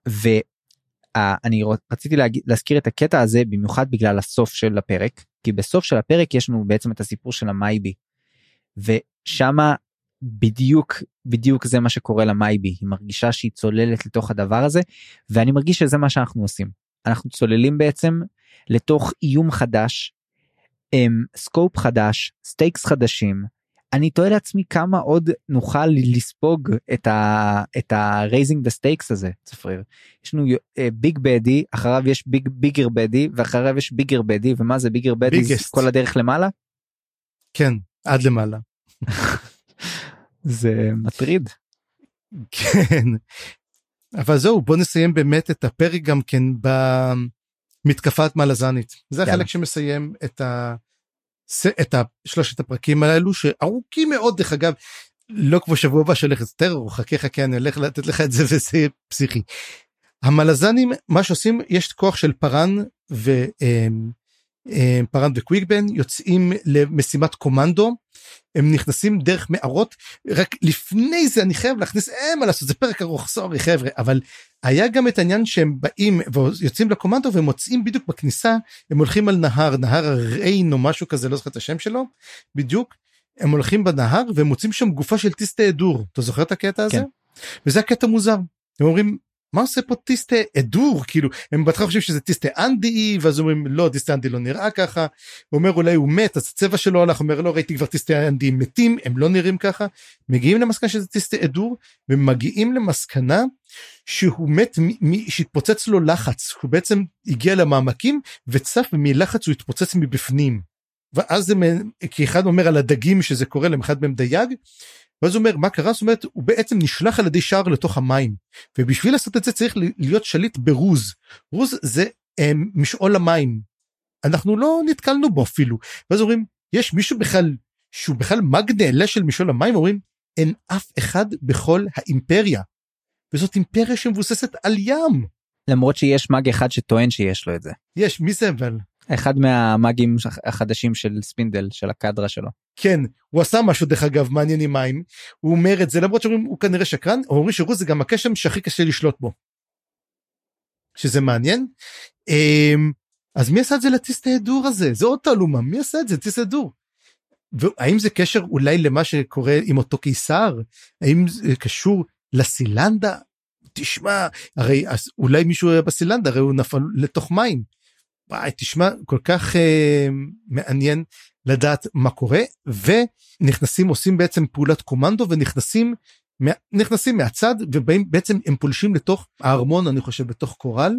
ואני רציתי להזכיר את הקטע הזה, במיוחד בגלל הסוף של הפרק, כי בסוף של הפרק יש לנו בעצם את הסיפור של המייבי, ושמה בדיוק זה מה שקורה למייבי, היא מרגישה שהיא צוללת לתוך הדבר הזה, ואני מרגיש שזה מה שאנחנו עושים. אנחנו צוללים בעצם לתוך איום חדש, סקופ חדש, סטייקס חדשים. אני תוהה לעצמי כמה עוד נוכל לספוג את ה-raising the stakes הזה, צפריר. יש לנו ביג בדי, אחריו יש ביגר בדי, ואחריו יש ביגר בדי, ומה זה ביגר בדי? כל הדרך למעלה? כן, עד למעלה. זה מטריד. כן. אבל זהו, בוא נסיים באמת את הפרק גם כן ב... מתקפת מלזנית. זה החלק שמסיים את שלושת הפרקים האלו, שארוכים מאוד, דרך אגב, לא כמו שבוע הבא שהולך יותר, חכה, אני הולך לתת לך את זה, וזה פסיכי. המלזנים, מה שעושים, יש כוח של פארן וקוויק בן, יוצאים למשימת קומנדו, הם נכנסים דרך מערות, רק לפני זה אני חייב להכניס, מה לעשות, זה פרק ארוך, סורי חבר'ה, אבל היה גם את העניין שהם באים ויוצאים לקומנדו, והם מוצאים בדיוק בכניסה, הם הולכים על נהר הריין או משהו כזה, לא זוכר את השם שלו, בדיוק, הם הולכים בנהר, והם מוצאים שם גופה של טיסטה אדור, אתה זוכר את הקטע הזה? כן. וזה הקטע מוזר, הם אומרים, מה עושה פה טיסטה אדור, כאילו, הם בהתחלה חושבים שזה טיסטה אנדאי, ואז אומרים, לא, טיסטה אנדאי לא נראה ככה, הוא אומר, אולי הוא מת, אז הצבע שלו הלך, אומר, לא, ראיתי כבר טיסטה אנדאי מתים, הם לא נראים ככה, מגיעים למסקנה שזה טיסטה אדור, ומגיעים למסקנה שהוא מת, שהתפוצץ לו לחץ, הוא בעצם הגיע למעמקים, וצף ומלחץ הוא התפוצץ מבפנים, ואז זה, כי אחד אומר על הדגים שזה קורה להם, אחד מהם דייג, ואז הוא אומר, מה קרה? זאת אומרת, הוא בעצם נשלח על ידי שער לתוך המים, ובשביל לעשות את זה צריך להיות שליט ברוז. רוז זה משעול המים. אנחנו לא נתקלנו בו אפילו. ואז אומרים, יש מישהו בכלל, שהוא בכלל מגנאלה של משעול המים, אומרים, אין אף אחד בכל האימפריה. וזאת אימפריה שמבוססת על ים. למרות שיש מג אחד שטוען שיש לו את זה. יש, מי זה אבל? אחד מהמאגים החדשים של ספינדל, של הקדרה שלו. כן, הוא עשה משהו דרך אגב, מעניין עם מים, הוא אומר את זה, למרות שאומרים, הוא כנראה שקרן, הוא אומר שרוז זה גם הקשם שהכי קשה לשלוט בו. שזה מעניין. אז מי עשה את זה לטיסטה אדור הזה? זה עוד תעלומה, מי עשה את זה? טיסטה אדור. והאם זה קשר אולי למה שקורה עם אותו קיסר? האם זה קשור לסילנדה? תשמע, הרי אולי מישהו היה בסילנדה, הרי הוא נפל לתוך מים. וואי, תשמע, כל כך מעניין לדעת מה קורה, ונכנסים, עושים בעצם פעולת קומנדו, ונכנסים מהצד, ובאים בעצם, הם פולשים לתוך הארמון, אני חושב, בתוך קורל,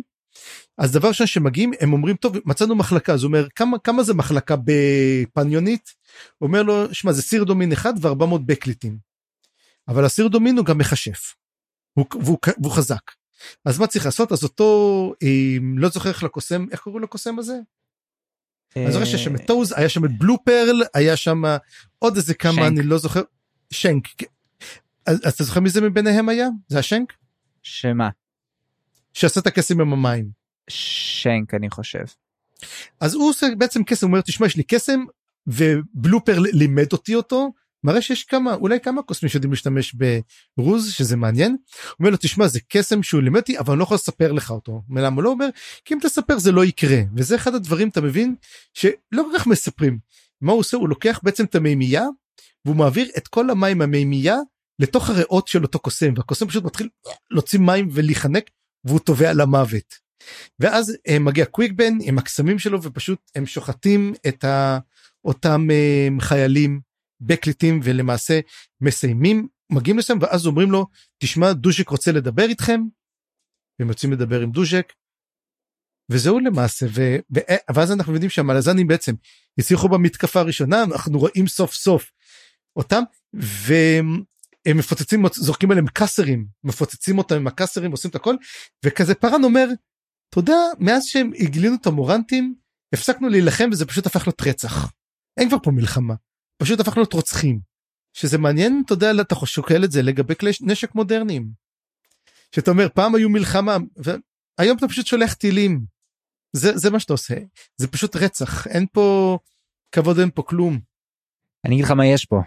אז דבר שם שמגיעים, הם אומרים, טוב, מצאנו מחלקה, אז הוא אומר, כמה זה מחלקה בפניונית? הוא אומר לו, שמע, זה סיר דומין אחד, ו400 בקליטים, אבל הסיר דומין הוא גם מחשף, והוא חזק, אז מה צריך לעשות? אז אותו, לא זוכר איך לקוסם, איך קוראים לקוסם הזה? אני זוכר שיש שם את טוז, היה שם את בלו פרל, היה שם עוד איזה כמה, אני לא זוכר, שנק. אז אתה זוכר מזה מביניהם היה? זה השנק? שמה? שעשה את הקסם עם המים. שנק, אני חושב. אז הוא עושה בעצם קסם, הוא אומר, תשמע, יש לי קסם, ובלו פרל לימד אותי אותו, מראה שיש כמה, אולי כמה קוסמים שיודעים להשתמש ברוז, שזה מעניין. הוא אומר לו, תשמע, זה קסם שהוא לימד אותי, אבל אני לא יכול לספר לך אותו. למה לא אומר? כי אם תספר זה לא יקרה. וזה אחד הדברים, אתה מבין, שלא כל כך מספרים. מה הוא עושה? הוא לוקח בעצם את המימייה, והוא מעביר את כל המים מהמימייה, לתוך הריאות של אותו קוסם, והקוסם פשוט מתחיל להוציא מים ולהיחנק, והוא טובע למוות. ואז מגיע קוויק בן עם הקסמים שלו, ופשוט הם שוחטים את אותם חיילים, בקליטים, ולמעשה מסיימים, מגיעים לשם, ואז אומרים לו, תשמע, דוז'ק רוצה לדבר איתכם, והם יוצאים לדבר עם דוז'ק, וזהו למעשה, ואז אנחנו יודעים שהמלזנים בעצם, הצליחו במתקפה הראשונה, אנחנו רואים סוף סוף אותם, והם מפוצצים, זורקים עליהם קסרים, מפוצצים אותם עם הקסרים, עושים את הכל, וכזה פרן אומר, תודה, מאז שהם הגלינו את המורנטים, הפסקנו להילחם, וזה פשוט הפך להיות רצח, אין כבר פה מלחמה, פשוט הפכנו להיות רוצחים, שזה מעניין, אתה יודע, אתה שוקל את זה לגבי כלי נשק מודרניים, שאתה אומר, פעם היו מלחמה, והיום אתה פשוט שולח טילים, זה מה שאתה עושה, זה פשוט רצח, אין פה כבוד, אין פה כלום. אני אגיד לך מה יש פה,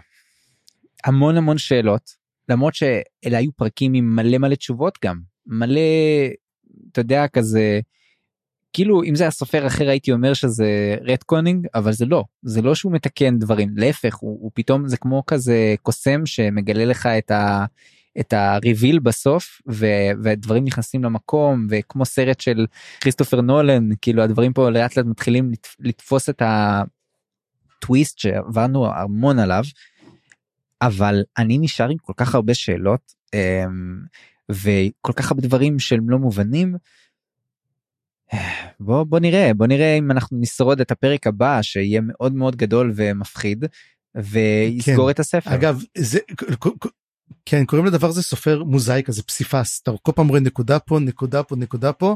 המון המון שאלות, למרות שאלה היו פרקים עם מלא מלא תשובות גם, מלא, אתה יודע, כזה, כאילו, אם זה היה סופר אחר, הייתי אומר שזה רטקונינג, אבל זה לא. זה לא שהוא מתקן דברים. להפך, הוא פתאום, זה כמו כזה קוסם שמגלה לך את הריביל בסוף, והדברים נכנסים למקום, וכמו סרט של כריסטופר נולן, כאילו, הדברים פה לאט לאט מתחילים לתפוס את הטוויסט שעברנו המון עליו, אבל אני נשאר עם כל כך הרבה שאלות, וכל כך הרבה דברים שהם לא מובנים, בוא נראה אם אנחנו נשרוד את הפרק הבא שיהיה מאוד מאוד גדול ומפחיד ויסגור את הספר. אגב, כן, קוראים לדבר זה סופר מוזאיקה, זה פסיפס, אתה כל פעם רואה נקודה פה, נקודה פה, נקודה פה,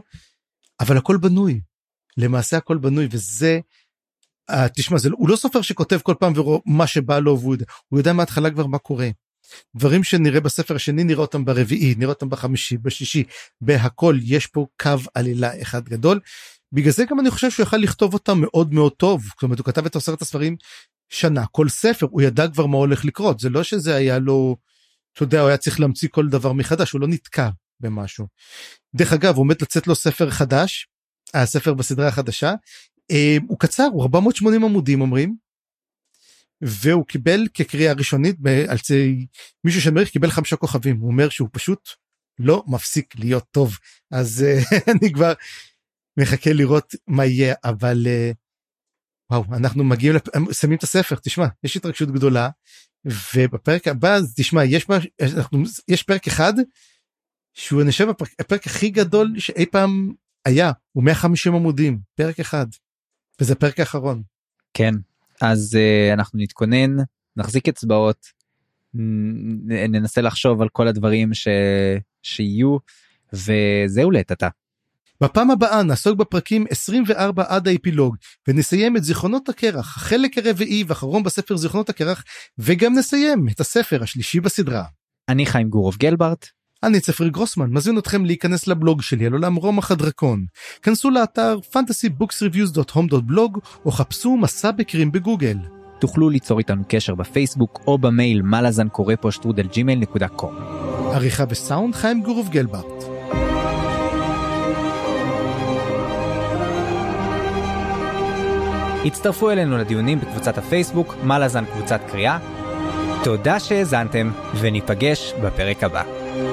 אבל הכל בנוי, למעשה הכל בנוי, וזה, תשמע, הוא לא סופר שכותב כל פעם מה שבא לו, הוא יודע מההתחלה כבר מה קורה. דברים שנראה בספר השני, נראה אותם ברביעי, נראה אותם בחמישי, בשישי, בהכל יש פה קו עלילה אחד גדול, בגלל זה גם אני חושב שהוא יכל לכתוב אותם מאוד מאוד טוב, זאת אומרת הוא כתב את עשרת הספרים שנה, כל ספר, הוא ידע כבר מה הולך לקרות, זה לא שזה היה לו, אתה יודע, הוא היה צריך להמציא כל דבר מחדש, הוא לא נתקע במשהו. דרך אגב, הוא עומד לצאת לו ספר חדש, הספר בסדרה החדשה, הוא קצר, הוא 480 עמודים אומרים, והוא קיבל כקריאה ראשונית, מישהו שמריך קיבל 5 כוכבים, הוא אומר שהוא פשוט לא מפסיק להיות טוב, אז אני כבר מחכה לראות מה יהיה, אבל וואו, אנחנו מגיעים, שמים את הספר, תשמע, יש התרגשות גדולה, ובפרק הבא, תשמע, יש פרק אחד, שהוא נשב, הפרק הכי גדול שאי פעם היה, הוא 150 עמודים, פרק אחד, וזה הפרק האחרון. כן. אז אנחנו נתכונן, נחזיק אצבעות, ננסה לחשוב על כל הדברים שיהיו, וזהו לטעתה. בפעם הבאה נעסוק בפרקים 24 עד האפילוג, ונסיים את זיכרונות הקרח, החלק הרביעי והאחרון בספר זיכרונות הקרח, וגם נסיים את הספר השלישי בסדרה. אני חיים גורוב גלברט. אני צפרי גרוסמן, מזמין אתכם להיכנס לבלוג שלי על עולם רומח הדרקון. כנסו לאתר fantasybooksreviews.com.blog או חפשו מסע בקרים בגוגל. תוכלו ליצור איתנו קשר בפייסבוק או במייל malazan@gmail.com. עריכה וסאונד חיים גורוב גלברט. הצטרפו אלינו לדיונים בקבוצת הפייסבוק מלאזן קבוצת קריאה. תודה שהזנתם וניפגש בפרק הבא.